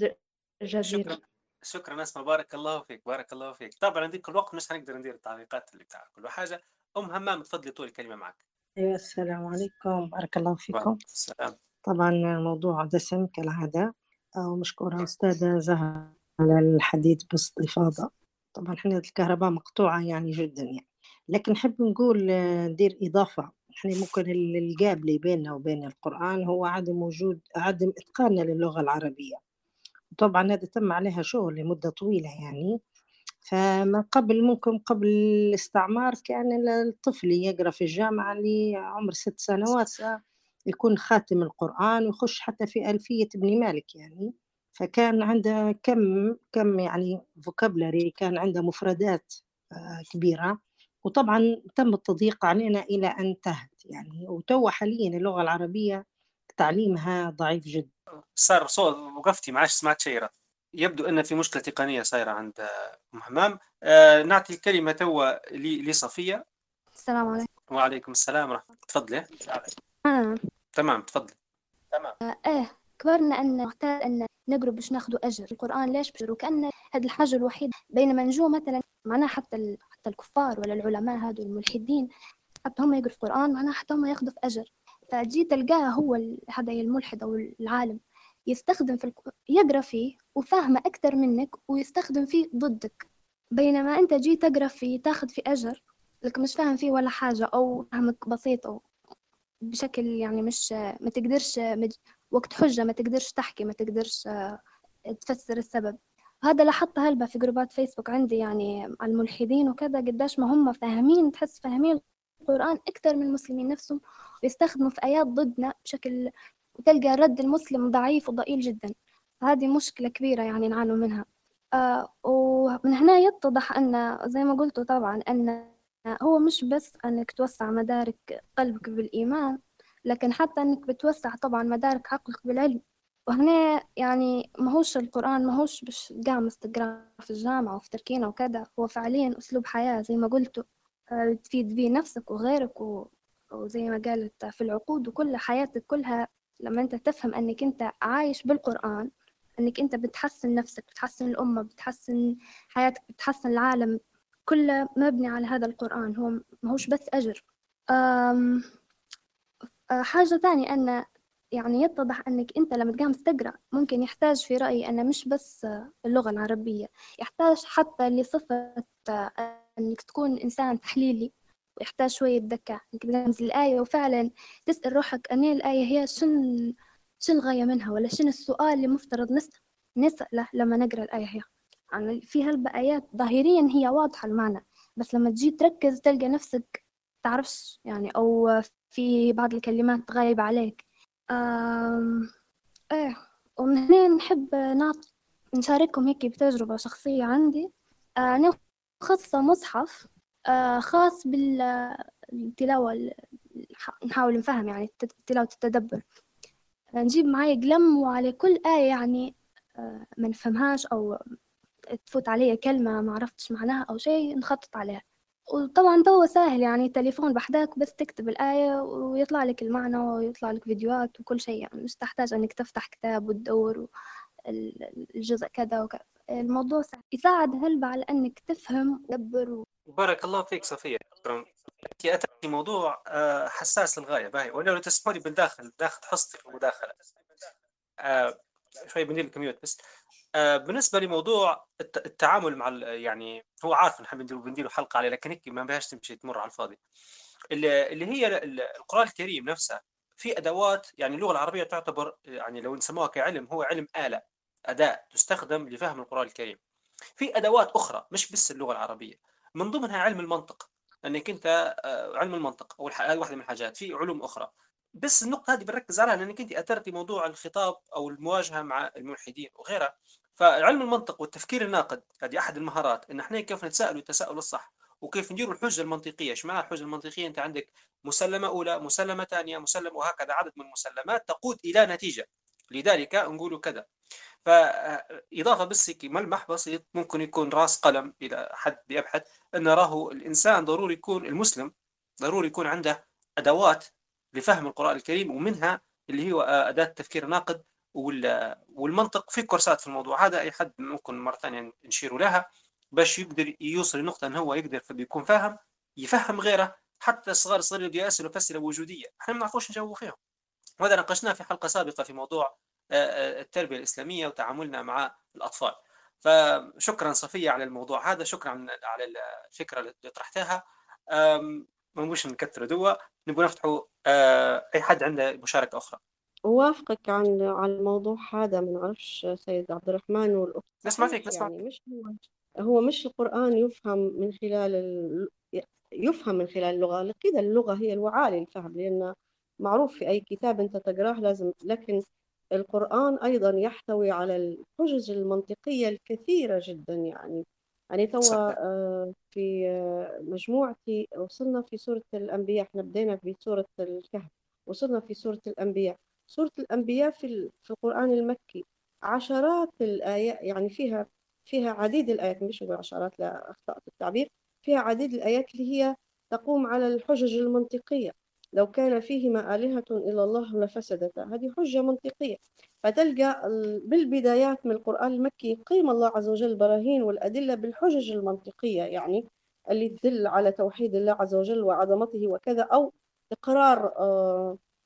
جزيلا. شكرا أسماء، بارك الله فيك. بارك الله فيك. طبعا نديك الوقت مش هنقدر ندير التعليقات اللي بتاعك كل حاجة. أم همام تفضلي طول الكلمة معك. أيوة، السلام عليكم، بارك الله فيكم. السلام. طبعا الموضوع دسم كالعادة، ومشكورة أستاذة زهرة على الحديث باستفاضة. طبعا حنا الكهرباء مقطوعة يعني جدا يعني، لكن نحب نقول ندير إضافة، احنا ممكن الجابلي بيننا وبين القرآن هو عدم وجود، عدم إتقاننا للغة العربية. طبعا هذا تم عليها شغل لمدة طويلة يعني، فمن قبل ممكن قبل الاستعمار كان الطفل يقرأ في الجامعة لعمر 6 سنوات يكون خاتم القرآن ويخش حتى في ألفية ابن مالك يعني، فكان عنده كم يعني فوكابلري، كان عنده مفردات كبيرة. وطبعا تم التضييق علينا إلى أن انتهت يعني، وتو حاليا اللغة العربية تعليمها ضعيف جدا. صار صوت وقفتي معاش سمعت شيرة، يبدو أن في مشكلة تقنية صايرة عند مهمام. نعطي الكلمة توا لصفية. السلام عليكم. وعليكم السلام ورحمة الله. تفضلي. تمام تفضلي. تمام. كبرنا أن نختار أن نقرب باش ناخدوا أجر القرآن، ليش بجر؟ وكأن هذا الحاجة الوحيدة، بينما نجوا مثلا معنا حتى الكفار ولا العلماء هادو الملحدين، حتى هم يقروا في القرآن معنا، حتى هم ياخدوا في أجر. فجي تلقاه هو هذا الملحد أو العالم يستخدم في يقرأ فيه وفاهمه أكثر منك ويستخدم فيه ضدك، بينما أنت جي تقرأ فيه تاخد فيه أجر، لكن مش فاهم فيه ولا حاجة أو فهمك بسيط أو بشكل يعني مش ما تقدرش وقت حجة، ما تقدرش تحكي، ما تقدرش تفسر السبب. هذا لاحظت هلبة في جروبات فيسبوك عندي يعني على الملحدين وكذا، قداش ما هم فاهمين، تحس فاهمين القرآن أكثر من المسلمين نفسهم، ويستخدموا في آيات ضدنا بشكل، وتلقى رد المسلم ضعيف وضئيل جدا. هذه مشكلة كبيرة يعني نعانوا منها. ومن هنا يتضح أن زي ما قلت طبعا أن هو مش بس أنك توسع مدارك قلبك بالإيمان، لكن حتى أنك بتوسع طبعا مدارك عقلك بالعلم. وهنا يعني ماهوش القرآن ماهوش باش قامس تقرأ في الجامعة وفي تركينة وكذا، هو فعليا أسلوب حياة زي ما قلت، تفيد بيه نفسك وغيرك وزي ما قالت في العقود وكل حياتك كلها. لما أنت تفهم أنك أنت عايش بالقرآن، أنك أنت بتحسن نفسك، بتحسن الأمة، بتحسن حياتك، بتحسن العالم كله، مبني على هذا القرآن، هو ماهوش بس أجر. حاجة تانية أن يعني يتضح أنك أنت لما تقام تقرأ ممكن يحتاج في رأيي أن مش بس اللغة العربية، يحتاج حتى لصفة أنك تكون إنسان تحليلي، ويحتاج شوية ذكاء أنك تلمس الآية وفعلا تسأل روحك أن الآية هي شن الغاية منها، ولا شن السؤال اللي مفترض نسأله لما نقرأ الآية. هي يعني في هالبآيات ظاهريا هي واضحة المعنى، بس لما تجي تركز تلقى نفسك تعرفش يعني، أو في بعض الكلمات غايبة عليك. ومن هنا نحب نشارككم هيك بتجربة شخصية عندي. أنا خاصة مصحف خاص بالتلاوة، نحاول نفهم يعني تلاوة التدبر. نجيب معايا قلم، وعلى كل آية يعني ما نفهمهاش أو تفوت عليا كلمة ما عرفتش معناها أو شيء نخطط عليها. وطبعا ده سهل يعني، تليفون بحداك بس تكتب الآية ويطلع لك المعنى ويطلع لك فيديوهات وكل شيء يعني، مش تحتاج أنك تفتح كتاب وتدور الجزء كذا وكذا. الموضوع سهل، يساعد هلبة على أنك تفهم تدبر. بارك الله فيك صفية، أتى موضوع حساس للغاية باهي، ولو تسمعني بالداخل داخل حصتي في المداخلة شوي بندير الكميوت بس. بالنسبة لموضوع التعامل مع يعني هو عارف نحن بنديله حلقة عليه، لكن هيك ما بهاش تمشي تمر على الفاضي. اللي هي القرآن الكريم نفسه في أدوات يعني، اللغة العربية تعتبر يعني لو نسموها كعلم هو علم آلة، أداة تستخدم لفهم القرآن الكريم. في أدوات أخرى مش بس اللغة العربية، من ضمنها علم المنطق، أنك أنت علم المنطق أو واحدة من الحاجات. في علوم أخرى بس النقطة هذه بنركز عليها لأنك أنت أثرتي موضوع الخطاب أو المواجهة مع الملحدين وغيرها. فعلم المنطق والتفكير الناقد هذه أحد المهارات، إن إحنا كيف نتساءل والتساؤل الصح، وكيف نديروا الحجة المنطقية. إيش معنى الحجة المنطقية؟ أنت عندك مسلمة أولى، مسلمة ثانية، مسلمة، وهكذا عدد من المسلمات تقود إلى نتيجة، لذلك نقول كذا. فإضافة بس ملمح بسيط ممكن يكون رأس قلم إلى حد يبحث، أن راه الإنسان ضروري يكون المسلم ضروري يكون عنده أدوات لفهم القرآن الكريم، ومنها اللي هو أداة التفكير الناقد والمنطق. في كورسات في الموضوع هذا، أي حد ممكن مرة ثانية نشير لها باش يقدر يوصل لنقطة أن هو يقدر يكون فاهم يفهم غيره، حتى الصغار الصغير اللي يسألوا فسرة وجودية احنا ما نعرفوش نجاوبوا فيهم. وهذا ناقشناه في حلقة سابقة في موضوع التربية الإسلامية وتعاملنا مع الأطفال. فشكرا صفية على الموضوع هذا، شكرا على الفكرة اللي طرحتها. ما نبغوش نكثر دوا، نبغى نفتحوا أي حد عنده مشاركة أخرى. وافقك على الموضوع هذا، ما نعرفش سيد عبد الرحمن والأخت. نسمع فيك. يعني مش القرآن يفهم من خلال اللغة، لقيد اللغة هي الوعاء للفهم، لأن معروف في أي كتاب أنت تقراه لازم. لكن القرآن أيضا يحتوي على الحجج المنطقية الكثيرة جدا. يعني توا في مجموعتي وصلنا في سورة الأنبياء، احنا بدينا في سورة الكهف وصلنا في سورة الأنبياء. سورة الأنبياء في القرآن المكي عشرات الآيات، يعني فيها عديد الآيات، مش نقول عشرات لا أخطأت التعبير، فيها عديد الآيات اللي هي تقوم على الحجج المنطقية. لو كان فيهما آلهة إلا الله لفسدتا، هذه حجة منطقية. فتلقى بالبدايات من القرآن المكي قيم الله عز وجل البراهين والأدلة بالحجج المنطقية، يعني اللي تدل على توحيد الله عز وجل وعظمته وكذا، أو إقرار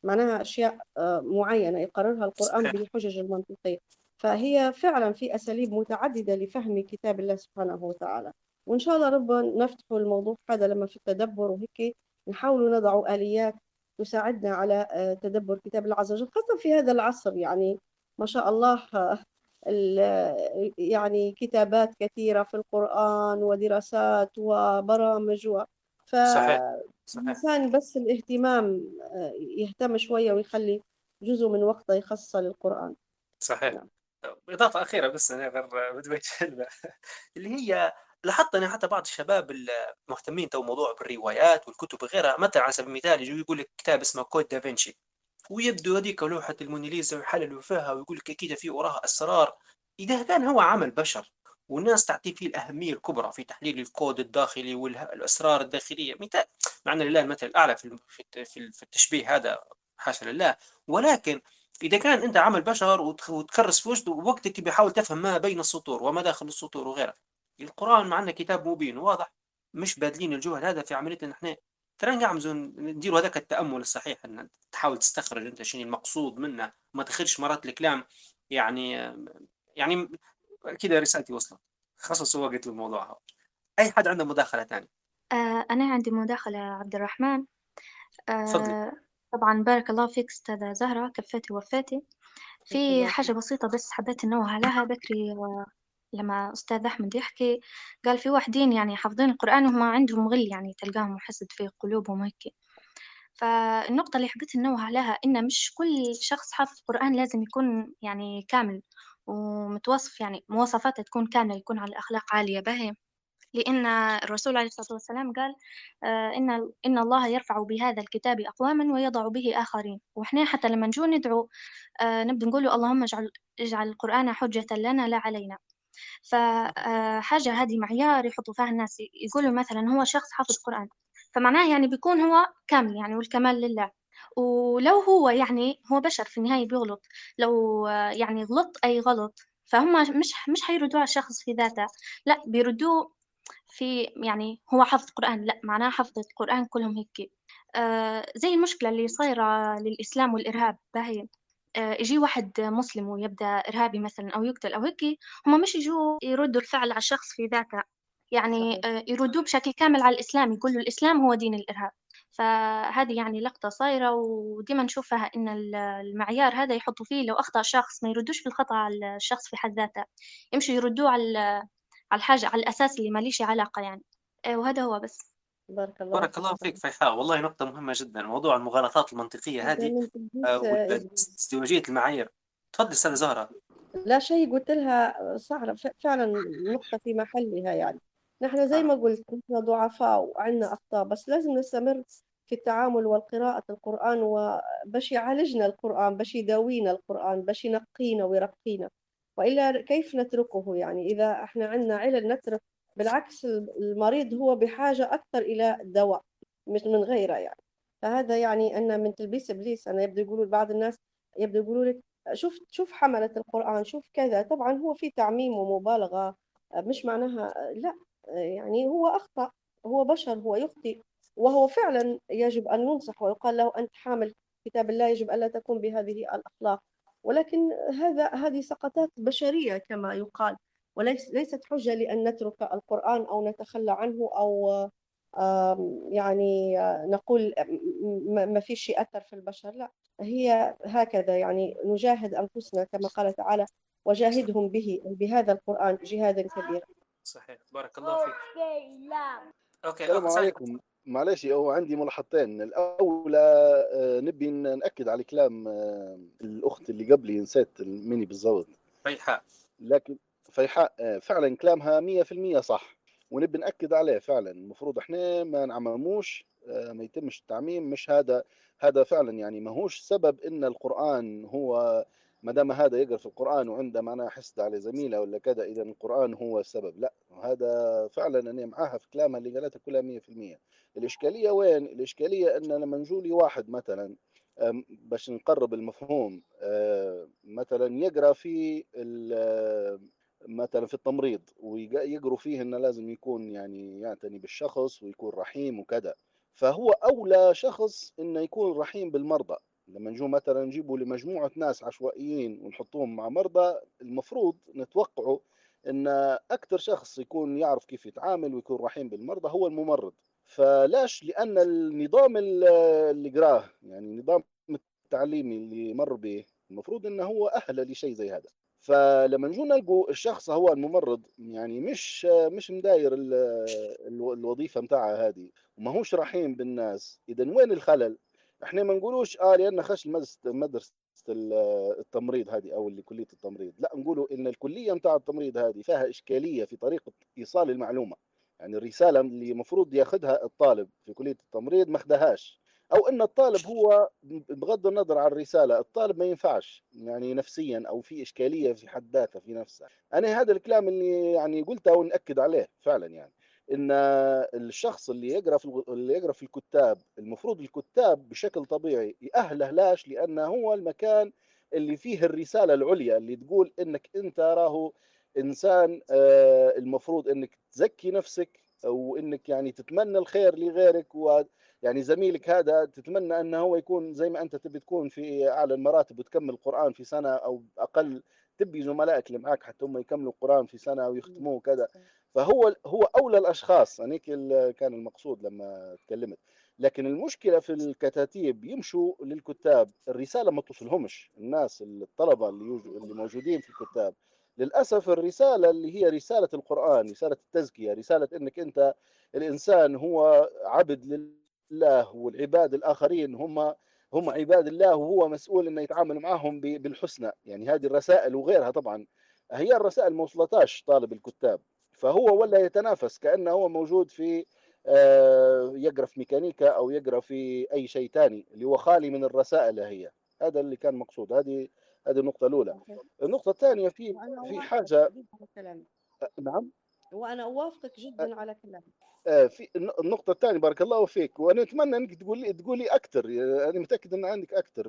معناها أشياء معينة يقررها القرآن بالحجج المنطقية. فهي فعلا في أساليب متعددة لفهم كتاب الله سبحانه وتعالى. وإن شاء الله ربنا نفتح الموضوع هذا لما في التدبر، وهيك نحاول نضع آليات تساعدنا على تدبر كتاب الله عز وجل، خاصة في هذا العصر. يعني ما شاء الله يعني كتابات كثيرة في القرآن ودراسات وبرامج فالإنسان بس الاهتمام يهتم شوية ويخلي جزء من وقته يخصصه للقرآن. صحيح. نعم. إضافة أخيرة بس أنا غير بدويت اللي هي لاحظت أنا حتى بعض الشباب المهتمين تو موضوع بالروايات والكتب وغيرها، مثلا على سبيل المثال يجي يقول لك كتاب اسمه كود دافنشي، ويبدو هذيك لوحة الموناليزا ويحلل فيها ويقول لك أكيد في وراها أسرار. إذا كان هو عمل بشر والناس تعطي فيه الأهمية الكبرى في تحليل الكود الداخلي والأسرار الداخلية، مثال معنى لله المثل الأعلى في التشبيه هذا، حاشا لله. ولكن إذا كان أنت عمل بشر وتكرس في وجهه وقتك بيحاول تفهم ما بين السطور وما داخل السطور وغيره. القرآن معنا كتاب مبين واضح، مش بادلين الجهد هذا في عمليتنا نحن. ترى نقعمزون نديروا هذاك التأمل الصحيح، أن تحاول تستخرج أنت شنو المقصود منه، ما تخرجش مرات الكلام. يعني كده رسالتي وصلت، خصص وقت للموضوع هذا. أي حد عنده مداخلة تانية؟ أنا عندي مداخلة عبد الرحمن. طبعا بارك الله فيك أستاذة زهرة، كفاتي وفاتي. في حاجة بسيطة بس حبيت أنوه عليها بكري، لما أستاذ أحمد يحكي قال في واحدين يعني حافظين القرآن وهم عندهم غل، يعني تلقاهم وحسد في قلوبهم هيك. فالنقطة اللي حبيت أنوه عليها إن مش كل شخص حافظ القرآن لازم يكون يعني كامل ومتوصف، يعني مواصفاته تكون كاملة، يكون على أخلاق عالية باهي. لأن الرسول عليه الصلاة والسلام قال إن الله يرفع بهذا الكتاب أقواما ويضع به آخرين. وإحنا حتى لما نجو ندعو نبدأ نقول اللهم اجعل القرآن حجة لنا لا علينا. فحاجة هذه معيار يحطوا فيها الناس، يقولوا مثلا هو شخص حافظ القرآن فمعناه يعني بيكون هو كامل، يعني والكمال لله. ولو هو يعني هو بشر في النهاية بيغلط، لو يعني غلط أي غلط، فهم مش هيردوا على الشخص في ذاته، لا بيردوا في يعني هو حفظ القرآن، لا معناه حفظ القرآن كلهم هيك. زي المشكلة اللي صايرة للإسلام والإرهاب باهي، يجي واحد مسلم ويبدأ إرهابي مثلا أو يقتل أو هيك، هم مش يجوا يردوا الفعل على الشخص في ذاته، يعني يردوا بشكل كامل على الإسلام، يقولوا الإسلام هو دين الإرهاب. فهذه يعني لقطة صايرة وديما نشوفها، إن المعيار هذا يحطوا فيه لو أخطأ شخص ما يردوش بالخطأ على الشخص في حد ذاته، يمشي يردوه على الحاجة على الأساس اللي ما ليش علاقة يعني. وهذا هو بس. بارك الله بارك الله فيك فيحاء، والله نقطة مهمة جدا، موضوع المغالطات المنطقية هذه وازدواجية المعايير. تفضل أستاذة زهرة. لا شيء، قلت لها صحرا فعلا نقطة في محلها. يعني نحن زي ما قلت كنا ضعفاء وعندنا أخطاء، بس لازم نستمر في التعامل والقراءة القرآن، وباش يعالجنا القرآن، باش يداوينا القرآن، باش ينقينا ويرقينا، وإلا كيف نتركه؟ يعني إذا احنا عندنا علل نترك، بالعكس المريض هو بحاجة أكثر إلى دواء مش من غيره. يعني فهذا يعني أن من تلبيس إبليس. أنا يبدو يقولوا بعض الناس، يبدو يقولوا لك شوف حملة القرآن، شوف كذا. طبعا هو في تعميم ومبالغة، مش معناها لا، يعني هو أخطأ، هو بشر، هو يخطئ، وهو فعلا يجب أن ننصح ويقال له أنت حامل كتاب الله، يجب ألا تكون بهذه الأخلاق. ولكن هذه سقطات بشرية كما يقال، وليست حجة لأن نترك القرآن أو نتخلى عنه أو يعني نقول ما فيش يأثر في البشر. لا، هي هكذا يعني نجاهد أنفسنا كما قال تعالى وجاهدهم به، بهذا القرآن جهادا كبيرا. صحيح، بارك الله فيك. أوكي، السلام عليكم. معلش، هو عندي ملاحظتين. الأولى نبي نأكد على كلام الأخت اللي قبلي، نسيت مني بالضبط، فيحاء. لكن فيحاء فعلا كلامها 100% صح، ونبي نأكد عليه فعلا. المفروض احنا ما نعمموش، ما يتمش التعميم. مش هذا فعلا يعني ماهوش سبب ان القرآن هو، ما دام هذا يقرأ في القرآن وعندما أنا حسد على زميله ولا كذا إذا القرآن هو السبب. لا، هذا فعلا أنا معاها في كلامها اللي قالتها كلها 100%. الإشكالية وين؟ الإشكالية أن لما نجولي واحد مثلا باش نقرب المفهوم، مثلا يقرأ في مثلا في التمريض ويقرأ فيه أنه لازم يكون يعني يعتني بالشخص ويكون رحيم وكذا، فهو أولى شخص أنه يكون رحيم بالمرضى. لما نجو مثلا نجيبوا لمجموعة ناس عشوائيين ونحطوهم مع مرضى، المفروض نتوقعوا أن أكثر شخص يكون يعرف كيف يتعامل ويكون رحيم بالمرضى هو الممرض. فلاش؟ لأن النظام اللي قراه، يعني النظام التعليمي اللي مر به، المفروض أنه هو أهل لشيء زي هذا. فلما نجو نلقوا الشخص هو الممرض يعني مش مداير الوظيفة متاعها هذه، وماهوش رحيم بالناس، إذن وين الخلل؟ احنا ما نقولوش لان خش مدرسه التمريض هذه او اللي كليه التمريض، لا، نقولوا ان الكليه نتاع التمريض هذه فيها اشكاليه في طريقه ايصال المعلومه. يعني الرساله اللي مفروض ياخذها الطالب في كليه التمريض ما اخذهاش، او ان الطالب هو بغض النظر عن الرساله الطالب ما ينفعش يعني نفسيا، او في اشكاليه في حد ذاتها في نفسه. انا هذا الكلام اللي يعني قلته ونأكد عليه فعلا، يعني ان الشخص اللي يقرا في الكتاب، المفروض الكتاب بشكل طبيعي يأهله. لاش؟ لانه هو المكان اللي فيه الرساله العليا اللي تقول انك انت راهو انسان، المفروض انك تزكي نفسك وانك يعني تتمنى الخير لغيرك، ويعني زميلك هذا تتمنى انه هو يكون زي ما انت تبي تكون في اعلى المراتب وتكمل القرآن في سنه او اقل، تبي زملائك اللي معاك حتى هم يكملوا القرآن في سنه ويختموه كذا. فهو أولى الأشخاص، يعني كان المقصود لما تكلمت. لكن المشكلة في الكتاتيب، يمشوا للكتاب الرسالة ما توصلهمش الناس، الطلبة اللي موجودين في الكتاب، للأسف الرسالة اللي هي رسالة القرآن، رسالة التزكية، رسالة أنك أنت الإنسان هو عبد لله، والعباد الآخرين هم عباد الله، وهو مسؤول أنه يتعامل معهم بالحسنى. يعني هذه الرسائل وغيرها طبعا، هي الرسائل ما وصلتهاش طالب الكتاب، فهو ولا يتنافس كأنه هو موجود في يقرأ في ميكانيكا أو يقرأ في أي شيء تاني اللي هو خالي من الرسائل. هي هذا اللي كان مقصود. هذه النقطة الأولى. النقطة الثانية في حاجة، نعم، وأنا أوافقك جدا على كلامك في النقطة الثانية، بارك الله فيك. وأنا أتمنى أنك تقولي أكثر، أنا متأكد أن عندك أكثر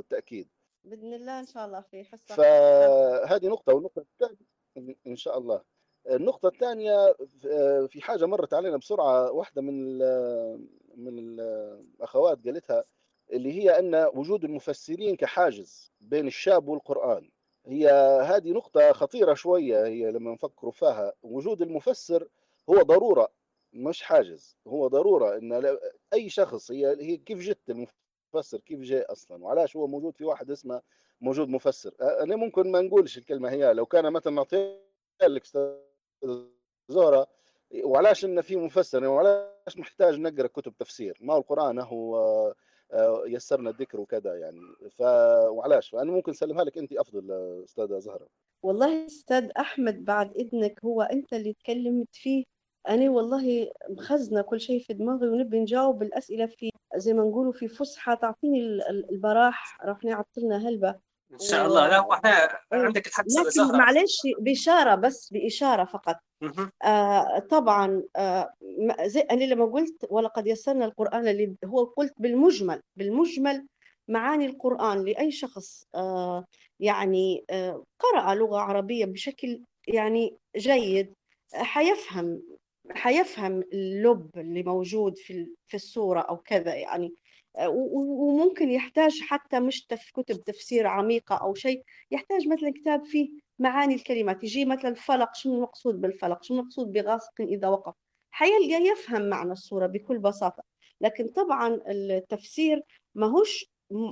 تأكيد بإذن الله إن شاء الله في حصة. فهذه نقطة. والنقطة الثانية إن شاء الله، النقطة الثانية في حاجة مرت علينا بسرعة، واحدة من الأخوات قالتها، اللي هي أن وجود المفسرين كحاجز بين الشاب والقرآن. هي هذه نقطة خطيرة شوية، هي لما نفكروا فيها. وجود المفسر هو ضرورة مش حاجز، هو ضرورة. إن أي شخص، هي كيف جت المفسر، كيف جاء أصلا، وعلاش هو موجود. في واحد اسمه موجود مفسر، أنا ممكن ما نقولش الكلمة هي، لو كان مثلا نعطيه لك زهرة وعلاش ان في مفسر، وعلاش محتاج نقرا كتب تفسير؟ ما هو القران هو يسرنا الذكر وكذا يعني. وعلاش؟ فانا ممكن اسلمها لك انت افضل استاذه زهره. والله استاذ احمد بعد اذنك، هو انت اللي تكلمت فيه، انا والله مخزنه كل شيء في دماغي ونبي نجاوب الاسئله في زي ما نقولوا في فصحى، تعطيني البراح رحنا عطلنا هلبه ان شاء الله. لا واحنا عندك الحق زهره، معلش باشاره بس، باشاره فقط. طبعا زي انا لما قلت ولقد يسرنا القران، اللي هو قلت بالمجمل معاني القران لاي شخص يعني قرأ لغه عربيه بشكل يعني جيد، حيفهم اللب اللي موجود في الصوره او كذا يعني. وممكن يحتاج حتى مش كتب تفسير عميقة أو شيء، يحتاج مثلا كتاب فيه معاني الكلمات، يجي مثلا الفلق، شنو المقصود بالفلق، شنو المقصود بغاسق إذا وقف، حيلقى يفهم معنى الصورة بكل بساطة. لكن طبعا التفسير ماهوش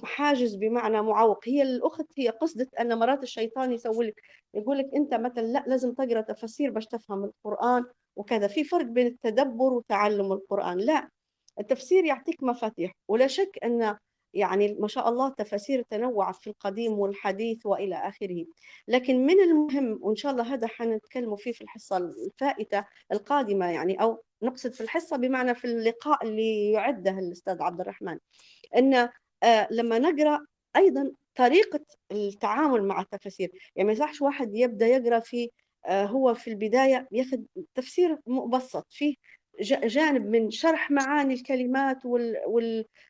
حاجز بمعنى معوق. هي الأخت هي قصدت أن مرات الشيطان يسولك يقولك أنت مثلا لا لازم تقرأ تفسير باش تفهم القرآن وكذا. في فرق بين التدبر وتعلم القرآن، لا التفسير يعطيك مفاتيح، ولا شك أن يعني ما شاء الله تفاسير تنوعت في القديم والحديث وإلى آخره. لكن من المهم، وإن شاء الله هذا حنتكلموا فيه في الحصة الفائتة القادمة يعني، أو نقصد في الحصة بمعنى في اللقاء اللي يعده الأستاذ عبد الرحمن، أن لما نقرأ أيضا طريقة التعامل مع التفاسير. يعني ما يصحش واحد يبدأ يقرأ في هو في البداية ياخد تفسير مبسط فيه جانب من شرح معاني الكلمات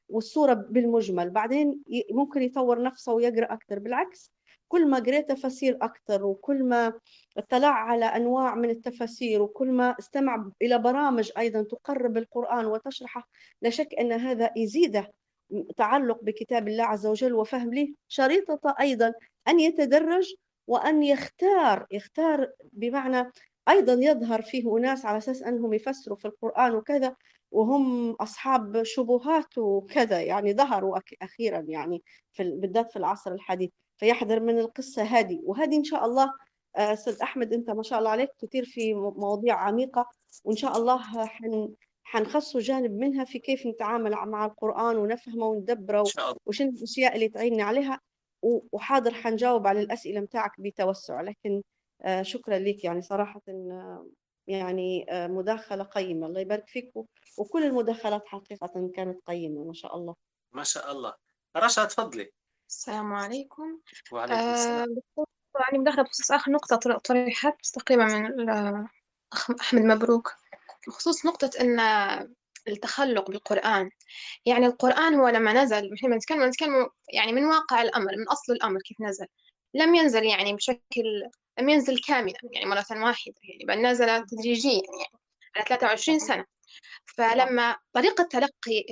والصورة بالمجمل، بعدين ممكن يطور نفسه ويقرأ أكثر. بالعكس، كل ما قرأت تفاسير أكثر وكل ما اطلع على أنواع من التفاسير وكل ما استمع إلى برامج أيضا تقرب القرآن وتشرحه، لا شك أن هذا يزيده تعلق بكتاب الله عز وجل وفهم له. شريطة أيضا أن يتدرج وأن يختار بمعنى أيضاً يظهر فيه أناس على أساس أنهم يفسروا في القرآن وكذا، وهم أصحاب شبهات وكذا يعني، ظهروا أخيراً يعني بالذات في العصر الحديث. فيحذر من القصة هذه، وهذه إن شاء الله أستاذ أحمد أنت ما شاء الله عليك تثير في مواضيع عميقة، وإن شاء الله حنخصوا جانب منها في كيف نتعامل مع القرآن ونفهمه وندبره وشن الأشياء اللي تعيننا عليها. وحاضر حنجاوب على الأسئلة متاعك بتوسع. لكن شكرا لك يعني صراحة، يعني مداخلة قيمة، الله يبارك فيك، وكل المداخلات حقيقة كانت قيمة ما شاء الله. ما شاء الله. رشا تفضلي. السلام عليكم. وعليكم السلام. يعني مداخلة بخصوص آخر نقطة طرحت تقريبا من الأخ أحمد مبروك، بخصوص نقطة أن التخلق بالقرآن. يعني القرآن هو لما نزل، مثل ما نتكلم يعني من واقع الأمر، من أصل الأمر كيف نزل، لم ينزل يعني بشكل، لم ينزل كاملا يعني مرة واحدة يعني، بل نزل تدريجيا يعني على 23 سنة. فلما طريقة تلقي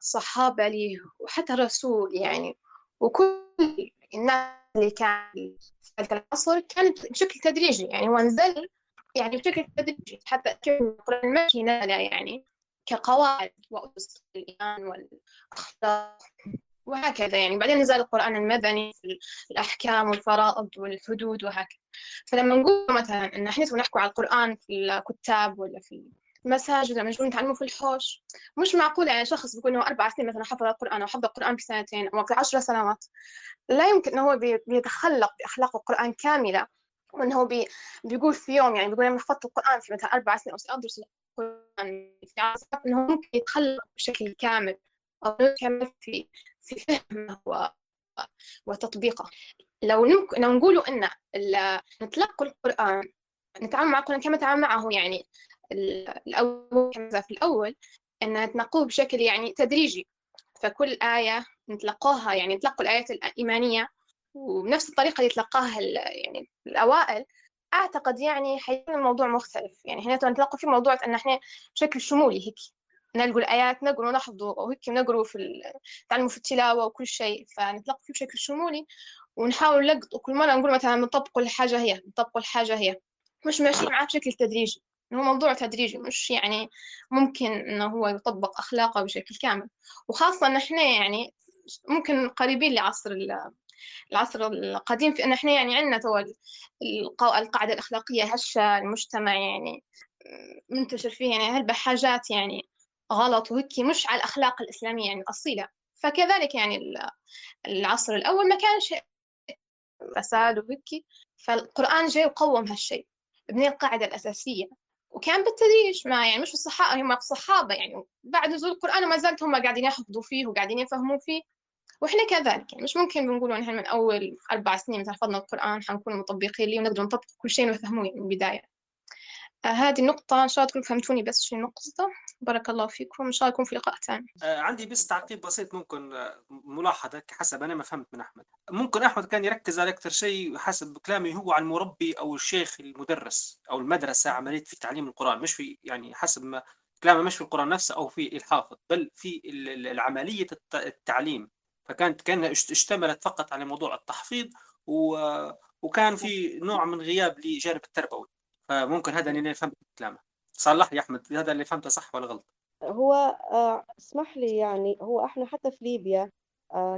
الصحابة له وحتى الرسول يعني وكل الناس اللي كان في العصر كانت بشكل تدريجي يعني، ونزل يعني بشكل تدريجي حتى القرآن ما نزل يعني كقواعد وأسس الإيمان والأخلاق وهكذا يعني. بعدين نزال القرآن المدني في الأحكام والفرائض والحدود وهكذا. فلما نقول مثلا إن إحنا نحكي على القرآن في الكتاب ولا في المساجد، لما نقول نتعلمه في الحوش، مش معقول يعني شخص بيكون هو 4 سنين مثلا حفظ القرآن أو حفظ القرآن في 2 سنين أو في 10 سنوات، لا يمكن إنه هو بيتخلق بأخلاق القرآن كاملة، وإنه هو بيقول في يوم يعني بيقول أنا حفظت القرآن في مثلا 4 سنين أو أدرس القرآن في 10 سنوات، إنه ممكن يتخلق بشكل كامل أو كامل في فهمه وتطبيقه. لو نقولوا إن نتلقى القرآن، نتعامل مع القرآن كما نتعامل معه يعني الأول، كما في الأول إن نتنقوه بشكل يعني تدريجي، فكل آية نتلقاها يعني نتلقى الآية الإيمانية وبنفس الطريقة اللي تلقاها يعني الأوائل، أعتقد يعني حيكون الموضوع مختلف يعني. هنا نتلقى في موضوع أن إحنا بشكل شمولي هيك نلقوا الآيات، نقروا ونحفظوا وهيك نقروا في تعلموا في التلاوة وكل شيء، فنتلقوا فيه بشكل شمولي ونحاول نلقط. وكل مرة نقول مثلا نطبقوا الحاجة هي مش ماشي معاه بشكل تدريجي، إنه موضوع تدريجي مش يعني ممكن إنه هو يطبق أخلاقه بشكل كامل. وخاصة إن إحنا يعني ممكن قريبين لعصر العصر القديم، في إن إحنا يعني عندنا القاعدة الأخلاقية هشة، المجتمع يعني منتشر فيه يعني هالبحاجات يعني غلط وهيك مش على الأخلاق الإسلامية يعني الأصيلة. فكذلك يعني العصر الأول ما كان شيء فساد وهيك، فالقرآن جاي وقوم هالشيء، بنى القاعدة الأساسية، وكان بالتدريج ما يعني مش الصحابة، هم الصحابة يعني بعد نزول القرآن وما زالت هم قاعدين يحفظوا فيه وقاعدين يفهموا فيه، وإحنا كذلك يعني مش ممكن بنقولوا نحن من أول 4 سنين مثلا حفظنا القرآن حنكون مطبقين ليه ونقدر نطبق كل شيء ونفهموه يعني من البداية. هذه النقطة إن شاء الله تكونوا فهمتوني بس شو نقصده. بارك الله فيكم، إن شاء الله يكون في لقاء ثاني. عندي بس تعقيب بسيط، ممكن ملاحظة حسب أنا ما فهمت من أحمد، ممكن أحمد كان يركز على أكثر شيء حسب كلامي هو على المربي أو الشيخ المدرس أو المدرسة، عملية في تعليم القرآن، مش في يعني حسب ما كلامه مش في القرآن نفسه أو في الحافظ، بل في العملية التعليم، فكانت كان اشتملت فقط على موضوع التحفيظ وكان في نوع من غياب لجانب التربوي. ممكن هذا اللي فهمت كلامه. صلح يا أحمد، هذا اللي فهمته صح ولا غلط؟ هو اسمح لي يعني هو احنا حتى في ليبيا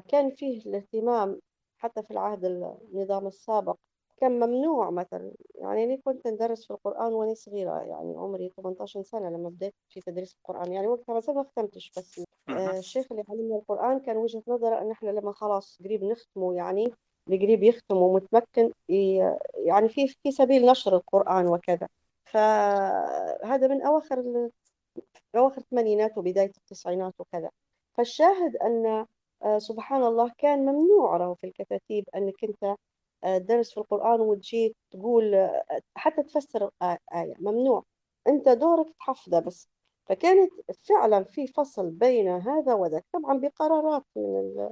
كان فيه الاهتمام حتى في العهد النظام السابق كان ممنوع مثلا، يعني أنا كنت ندرس في القرآن وأنا صغيرة، يعني عمري 18 سنة لما بدأت في تدريس القرآن، يعني وقتها مثلا ما ختمتش، بس الشيخ اللي علمنا القرآن كان وجهة نظره أن احنا لما خلاص قريب نختمه، يعني لقريب يختم ومتمكن، يعني في سبيل نشر القرآن وكذا. فهذا من أواخر الثمانينات وبداية التسعينات وكذا. فالشاهد أن سبحان الله كان ممنوع راه في الكتاتيب أنك أنت تدرس في القرآن وتجي تقول حتى تفسر الآية، ممنوع، أنت دورك تحفظه بس. فكانت فعلا في فصل بين هذا وذاك، طبعا بقرارات من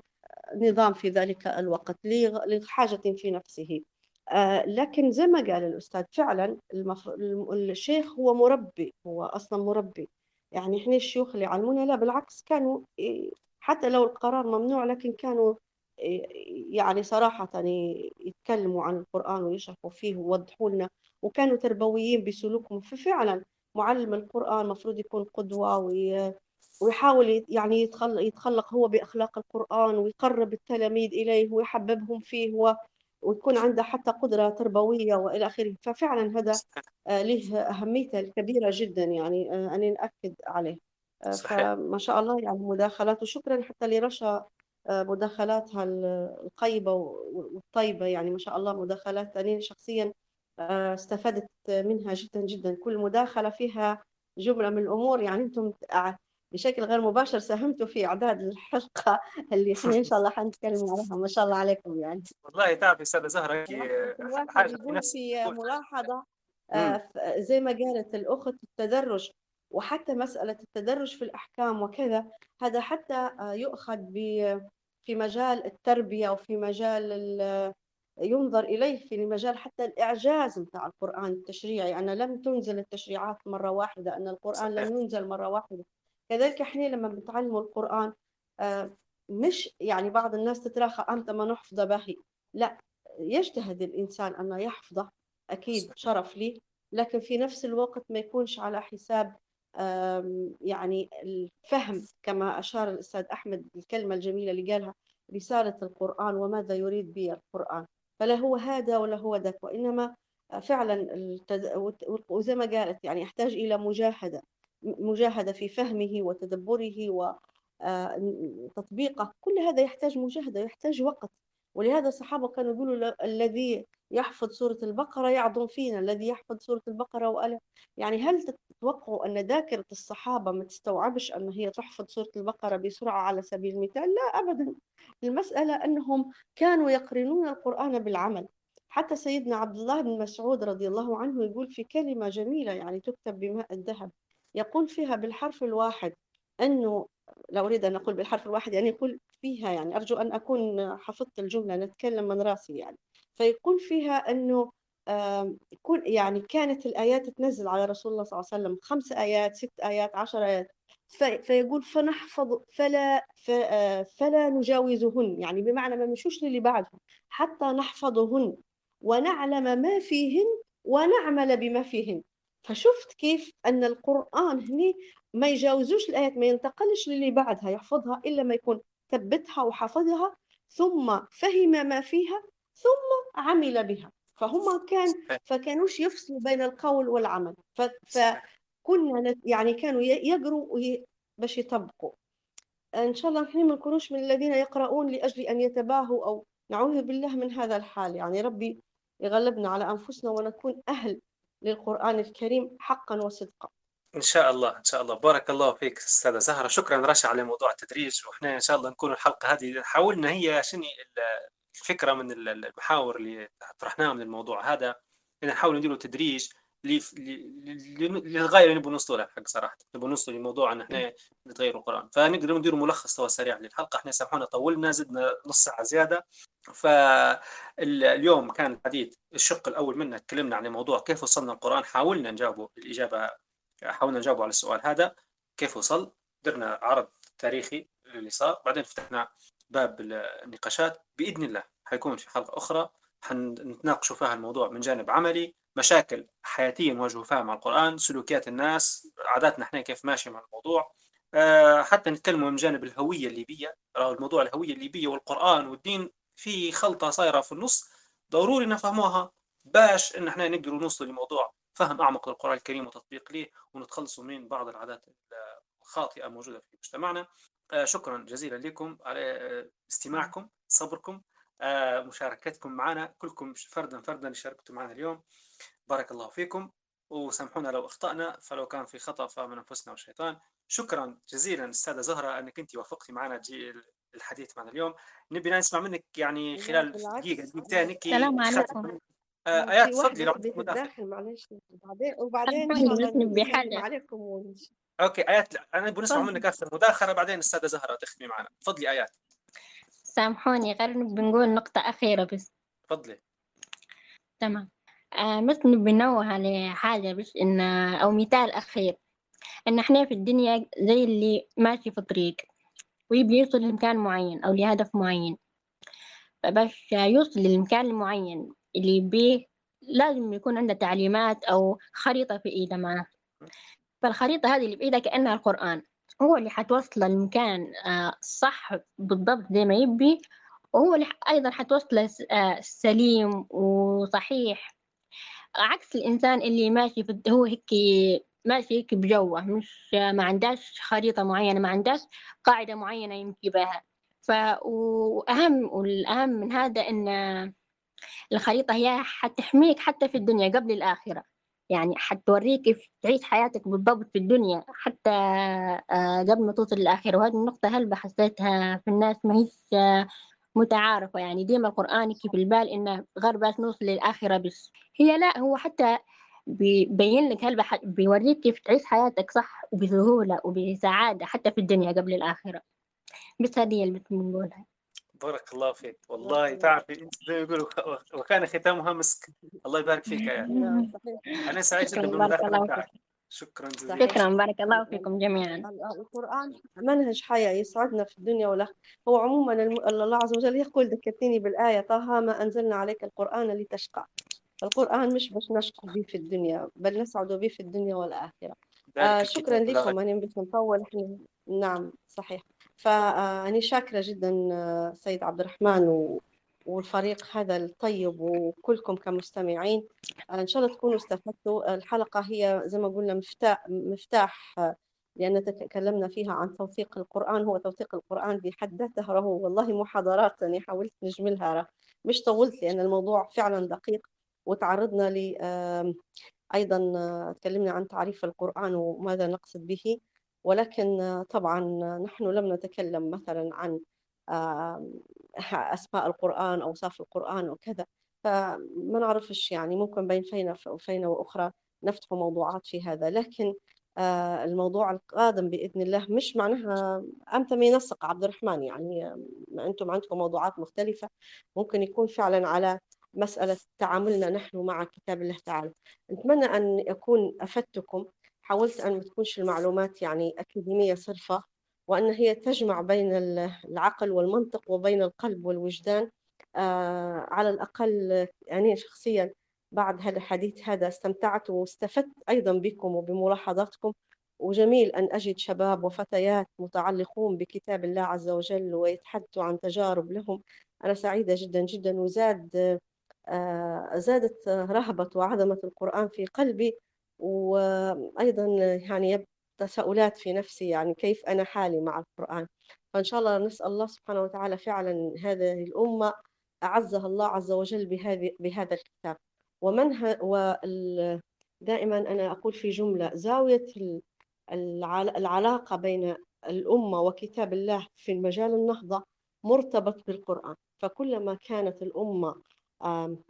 نظام في ذلك الوقت لحاجة في نفسه. لكن زي ما قال الأستاذ فعلا الشيخ هو مربي، هو أصلا مربي، يعني إحنا الشيوخ اللي علمونا لا بالعكس، كانوا حتى لو القرار ممنوع لكن كانوا يعني صراحة يتكلموا عن القرآن ويشرحوا فيه ووضحوا لنا، وكانوا تربويين بسلوكهم. ففعلا معلم القرآن مفروض يكون قدوة ويحاول يعني يتخلق هو بأخلاق القرآن ويقرب التلاميذ إليه ويحببهم فيه ويكون عنده حتى قدرة تربوية وإلى آخره. ففعلا هذا له أهميته الكبيرة جدا، يعني أنا نأكد عليه. فما شاء الله يعني مداخلات، وشكرا حتى لرشا مداخلاتها القيبة والطيبة، يعني ما شاء الله مداخلات أنا شخصيا استفدت منها جدا جدا، كل مداخلة فيها جملة من الأمور يعني أنتم بشكل غير مباشر ساهمتوا في إعداد الحلقة اللي احنا إن شاء الله حنتكلم عليها. ما شاء الله عليكم يعني. والله تعرفي أستاذة زهرة حاجة في ملاحظة زي ما قالت الأخت، التدرج، وحتى مسألة التدرج في الأحكام وكذا، هذا حتى يؤخذ في مجال التربية وفي مجال ينظر إليه في مجال حتى الإعجاز متاع القرآن التشريعي، أن يعني لم تنزل التشريعات مرة واحدة، أن القرآن لم ينزل مرة واحدة. كذلك احنا لما بنتعلموا القرآن مش يعني بعض الناس تتراخى أنت ما نحفظه باهي، لا، يجتهد الإنسان أنه يحفظه، أكيد شرف ليه، لكن في نفس الوقت ما يكونش على حساب يعني الفهم، كما أشار الأستاذ أحمد الكلمة الجميلة اللي قالها، رسالة القرآن وماذا يريد به القرآن، فلا هو هذا ولا هو ذاك، وإنما فعلا وزي ما قالت يعني يحتاج إلى مجاهدة في فهمه وتدبره وتطبيقه، كل هذا يحتاج مجاهدة، يحتاج وقت. ولهذا الصحابة كانوا يقولوا الذي يحفظ سورة البقرة يعظم فينا، الذي يحفظ سورة البقرة يعني هل تتوقعوا أن ذاكرة الصحابة ما تستوعبش أن هي تحفظ سورة البقرة بسرعة على سبيل المثال؟ لا أبدا. المسألة أنهم كانوا يقرنون القرآن بالعمل. حتى سيدنا عبد الله بن مسعود رضي الله عنه يقول في كلمة جميلة يعني تكتب بماء الذهب، يقول فيها بالحرف الواحد، أنه لا أريد أن أقول بالحرف الواحد، يعني يقول فيها، يعني أرجو أن أكون حفظت الجملة، نتكلم من رأسي يعني، فيقول فيها أنه يكون يعني كانت الآيات تنزل على رسول الله صلى الله عليه وسلم 5 آيات 6 آيات 10 آيات، فيقول فنحفظ فلا نجاوزهن، يعني بمعنى ما نمشوش للي بعدهم حتى نحفظهن ونعلم ما فيهن ونعمل بما فيهن. فشفت كيف أن القرآن هنا ما يجاوزوش الآيات، ما ينتقلش للي بعدها، يحفظها إلا ما يكون ثبتها وحفظها ثم فهم ما فيها ثم عمل بها. فهم فكانوش يفصلوا بين القول والعمل، فكنا يعني كانوا يقروا باش يطبقوا. إن شاء الله نحن ما نكونوش من الذين يقرؤون لأجل أن يتباهوا أو نعوذ بالله من هذا الحال، يعني ربي يغلبنا على أنفسنا ونكون أهل للقرآن الكريم حقا وصدقا. إن شاء الله إن شاء الله. بارك الله فيك أستاذة زهرة، شكرا رشا على موضوع التدريج، وإحنا إن شاء الله نكون الحلقة هذه حاولنا هي شنو الفكرة من المحاور اللي طرحناها من الموضوع هذا، إن نحاول نديروا تدريج للغاية اللي نبغى نوصلها. حق صراحة نبغى نوصل لموضوع أن إحنا نتغير القرآن، فنقدر ندير ملخص توا سريع للحلقة. إحنا سامحونا طولنا، زدنا نص ساعة زيادة. فاليوم كان حديث الشق الأول منه، تكلمنا عن موضوع كيف وصلنا القرآن، حاولنا نجاوبه الإجابة، حاولنا نجاوبه على السؤال هذا كيف وصل، درنا عرض تاريخي اللي صار، بعدين فتحنا باب النقاشات. بإذن الله حيكون في حلقة أخرى حنتناقشوا فيها الموضوع من جانب عملي، مشاكل حياتية نواجهوا فيها مع القرآن، سلوكيات الناس، عاداتنا احنا كيف ماشي مع الموضوع، حتى نتكلموا من جانب الهوية الليبية. الموضوع الهوية الليبية والقرآن والدين في خلطة صايرة في النص، ضروري نفهموها باش ان احنا نقدر نوصل لموضوع فهم أعمق للقرآن الكريم وتطبيق ليه، ونتخلصوا من بعض العادات الخاطئة موجودة في مجتمعنا. شكرا جزيلا لكم على استماعكم، صبركم، مشاركتكم معنا، كلكم فردا فردا شاركتوا معنا اليوم. بارك الله فيكم، وسامحونا لو أخطأنا، فلو كان في خطأ فمن أنفسنا والشيطان. شكرا جزيلا أستاذة زهرة أنك أنت وافقتي معنا الحديث معنا اليوم. نبي نسمع منك يعني خلال دقيقة دقيقتين كي السلام عليكم. آيات تفضلي لو عندك مداخل. معلش وبعدين نبي حل عليكم. اوكي آيات، انا بنسمع منك اخر مداخلة بعدين السادة زهرة تخدمي معنا. تفضلي آيات. سامحوني غير بنقول نقطة أخيرة بس. تفضلي. تمام. مثل بنوه على حاجة بس إن أو مثال أخير، إن إحنا في الدنيا زي اللي ماشي في طريق ويبي يوصل لمكان معين أو لهدف معين، فباش يوصل للمكان المعين اللي يبيه لازم يكون عنده تعليمات أو خريطة في إيده معه. فالخريطة هذه اللي بإيده كأنها القرآن، هو اللي حتوصله للمكان صح بالضبط زي ما يبي، وهو اللي أيضا حتوصله سليم وصحيح، عكس الإنسان اللي ماشي هو هيك ماشي هيك بجوه، مش ما عندهاش خريطة معينة، ما عندهاش قاعدة معينة يمشي بها. والأهم من هذا إن الخريطة هي حتحميك حتى في الدنيا قبل الآخرة، يعني حتوريك كيف تعيش حياتك بالضبط في الدنيا حتى قبل ما توصل للآخرة. وهذه النقطة هلبة حسيتها في الناس ما هيش متعارفة، يعني ديما القرآن كيف البال إنه غير باش نوصل للآخرة بس، هي لا، هو حتى بيبين لك هلبة، بيوريك كيف تعيش حياتك صح وبسهولة وبسعادة حتى في الدنيا قبل الآخرة. بس هذه اللي بنقولها. بارك الله فيك. والله تعرفي انت زي يقولوا وكان ختامها مسك. الله يبارك فيك يا يعني. انا سعيد جدا بالمداخله بتاعك. شكرا جزيلا. شكرا، بارك الله فيكم جميعا. القرآن منهج حياه يسعدنا في الدنيا والاخره. هو عموما الله عز وجل يقول، ذكرتني بالايه طه ما انزلنا عليك القرآن لتشقى. القرآن مش باش نشقى به في الدنيا، بل نسعد به في الدنيا والاخره. شكرا لكم. انا بس نطول احنا. نعم صحيح. فأنا شاكرة جدا سيد عبد الرحمن والفريق هذا الطيب وكلكم كمستمعين. إن شاء الله تكونوا استفدتوا. الحلقة هي زي ما قلنا مفتاح، لأن تكلمنا فيها عن توثيق القرآن. هو توثيق القرآن بحد ذاته راه والله محاضرات أنا حاولت نجملها، راه مش طولت لأن الموضوع فعلا دقيق. وتعرضنا أيضا تكلمنا عن تعريف القرآن وماذا نقصد به، ولكن طبعا نحن لم نتكلم مثلا عن أسماء القرآن أو صف القرآن وكذا، فما نعرفش يعني ممكن بين فينا وأخرى نفتح موضوعات في هذا. لكن الموضوع القادم بإذن الله مش معناها أمتم ينسق عبد الرحمن، يعني أنتم عندكم موضوعات مختلفة، ممكن يكون فعلا على مسألة تعاملنا نحن مع كتاب الله تعالى. نتمنى أن أكون أفدتكم. حاولت أن ما تكونش المعلومات يعني أكاديمية صرفة، وأن هي تجمع بين العقل والمنطق وبين القلب والوجدان. على الأقل يعني شخصيا بعد هذا الحديث هذا استمتعت واستفدت أيضا بكم وبملاحظاتكم. وجميل أن أجد شباب وفتيات متعلقون بكتاب الله عز وجل ويتحدثوا عن تجارب لهم. أنا سعيدة جدا جدا، وزاد زادت رهبة وعظمة القرآن في قلبي، وأيضا يعني تساؤلات في نفسي يعني كيف أنا حالي مع القرآن. فإن شاء الله نسأل الله سبحانه وتعالى فعلا هذه الأمة أعزها الله عز وجل بهذا الكتاب. دائما أنا أقول في جملة زاوية العلاقة بين الأمة وكتاب الله في المجال النهضة مرتبط بالقرآن، فكلما كانت الأمة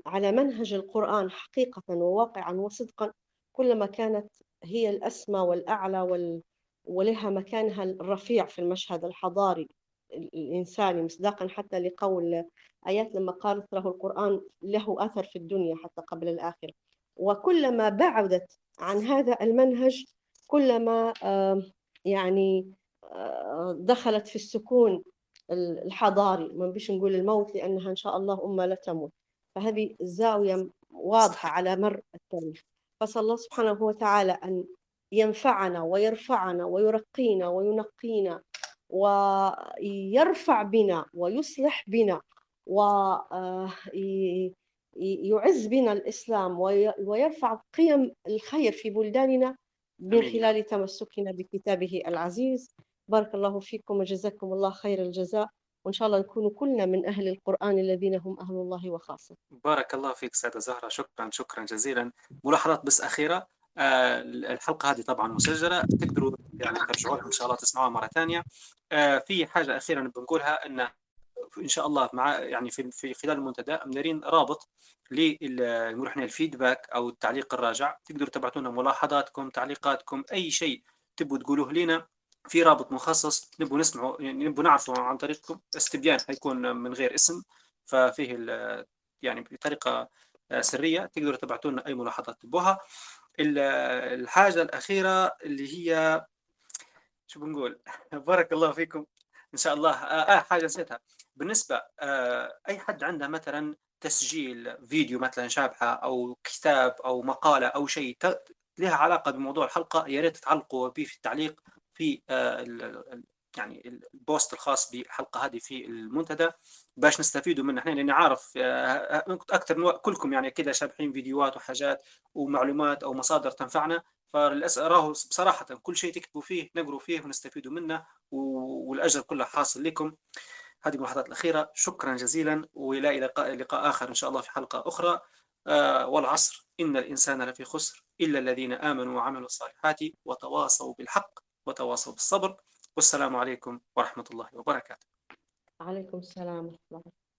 على منهج القرآن حقيقة وواقعا وصدقا كلما كانت هي الأسمى والأعلى ولها مكانها الرفيع في المشهد الحضاري الإنساني، مصداقا حتى لقول آيات لما قالت له القرآن له أثر في الدنيا حتى قبل الآخرة. وكلما بعدت عن هذا المنهج كلما يعني دخلت في السكون الحضاري، ما بيش نقول الموت لأنها إن شاء الله أمة لا تموت. فهذه الزاوية واضحة على مر التاريخ، فصلى الله سبحانه وتعالى أن ينفعنا ويرفعنا ويرقينا وينقينا ويرفع بنا ويصلح بنا ويعز بنا الإسلام ويرفع قيم الخير في بلداننا من خلال تمسكنا بكتابه العزيز. بارك الله فيكم وجزاكم الله خير الجزاء، وإن شاء الله نكون كلنا من أهل القرآن الذين هم أهل الله وخاصة. بارك الله فيك سيدة زهرة، شكرا شكرا جزيلا. ملاحظات بس أخيرة، الحلقة هذه طبعا مسجلة، تقدروا يعني ترجعوا لها إن شاء الله تسمعوها مرة تانية. في حاجة أخيرة بنقولها، أن إن شاء الله مع يعني في خلال المنتدى منيرين رابط للمرحلة الفيدباك أو التعليق الراجع، تقدروا تبعتوا لنا ملاحظاتكم تعليقاتكم أي شيء تبوا تقولوه لنا في رابط مخصص، نبوا نسمعه يعني نبوا نعرفه عن طريقكم. استبيان هيكون من غير اسم، ففيه يعني بطريقة سرية تقدروا تبعتوا لنا أي ملاحظات تبوها. الحاجة الأخيرة اللي هي شو بنقول، بارك الله فيكم إن شاء الله. حاجة نسيتها، بالنسبة أي حد عنده مثلا تسجيل فيديو مثلا شابحة أو كتاب أو مقالة أو شيء لها علاقة بموضوع الحلقة، يا ريت تعلقوا به في التعليق في يعني البوست الخاص بالحلقة هذه في المنتدى باش نستفيدوا منه احنا، لأن عارف أكثر كلكم يعني كده شابحين فيديوهات وحاجات ومعلومات أو مصادر تنفعنا، فللأسف راهو بصراحة كل شيء تكتبوا فيه نقروا فيه ونستفيدوا منه، والأجر كله حاصل لكم. هذه الملاحظات الأخيرة، شكرا جزيلا، وإلى لقاء آخر إن شاء الله في حلقة أخرى. والعصر إن الإنسان لفي خسر إلا الذين آمنوا وعملوا الصالحات وتواصوا بالحق وتواصوا بالصبر. والسلام عليكم ورحمة الله وبركاته. عليكم السلام ورحمة الله.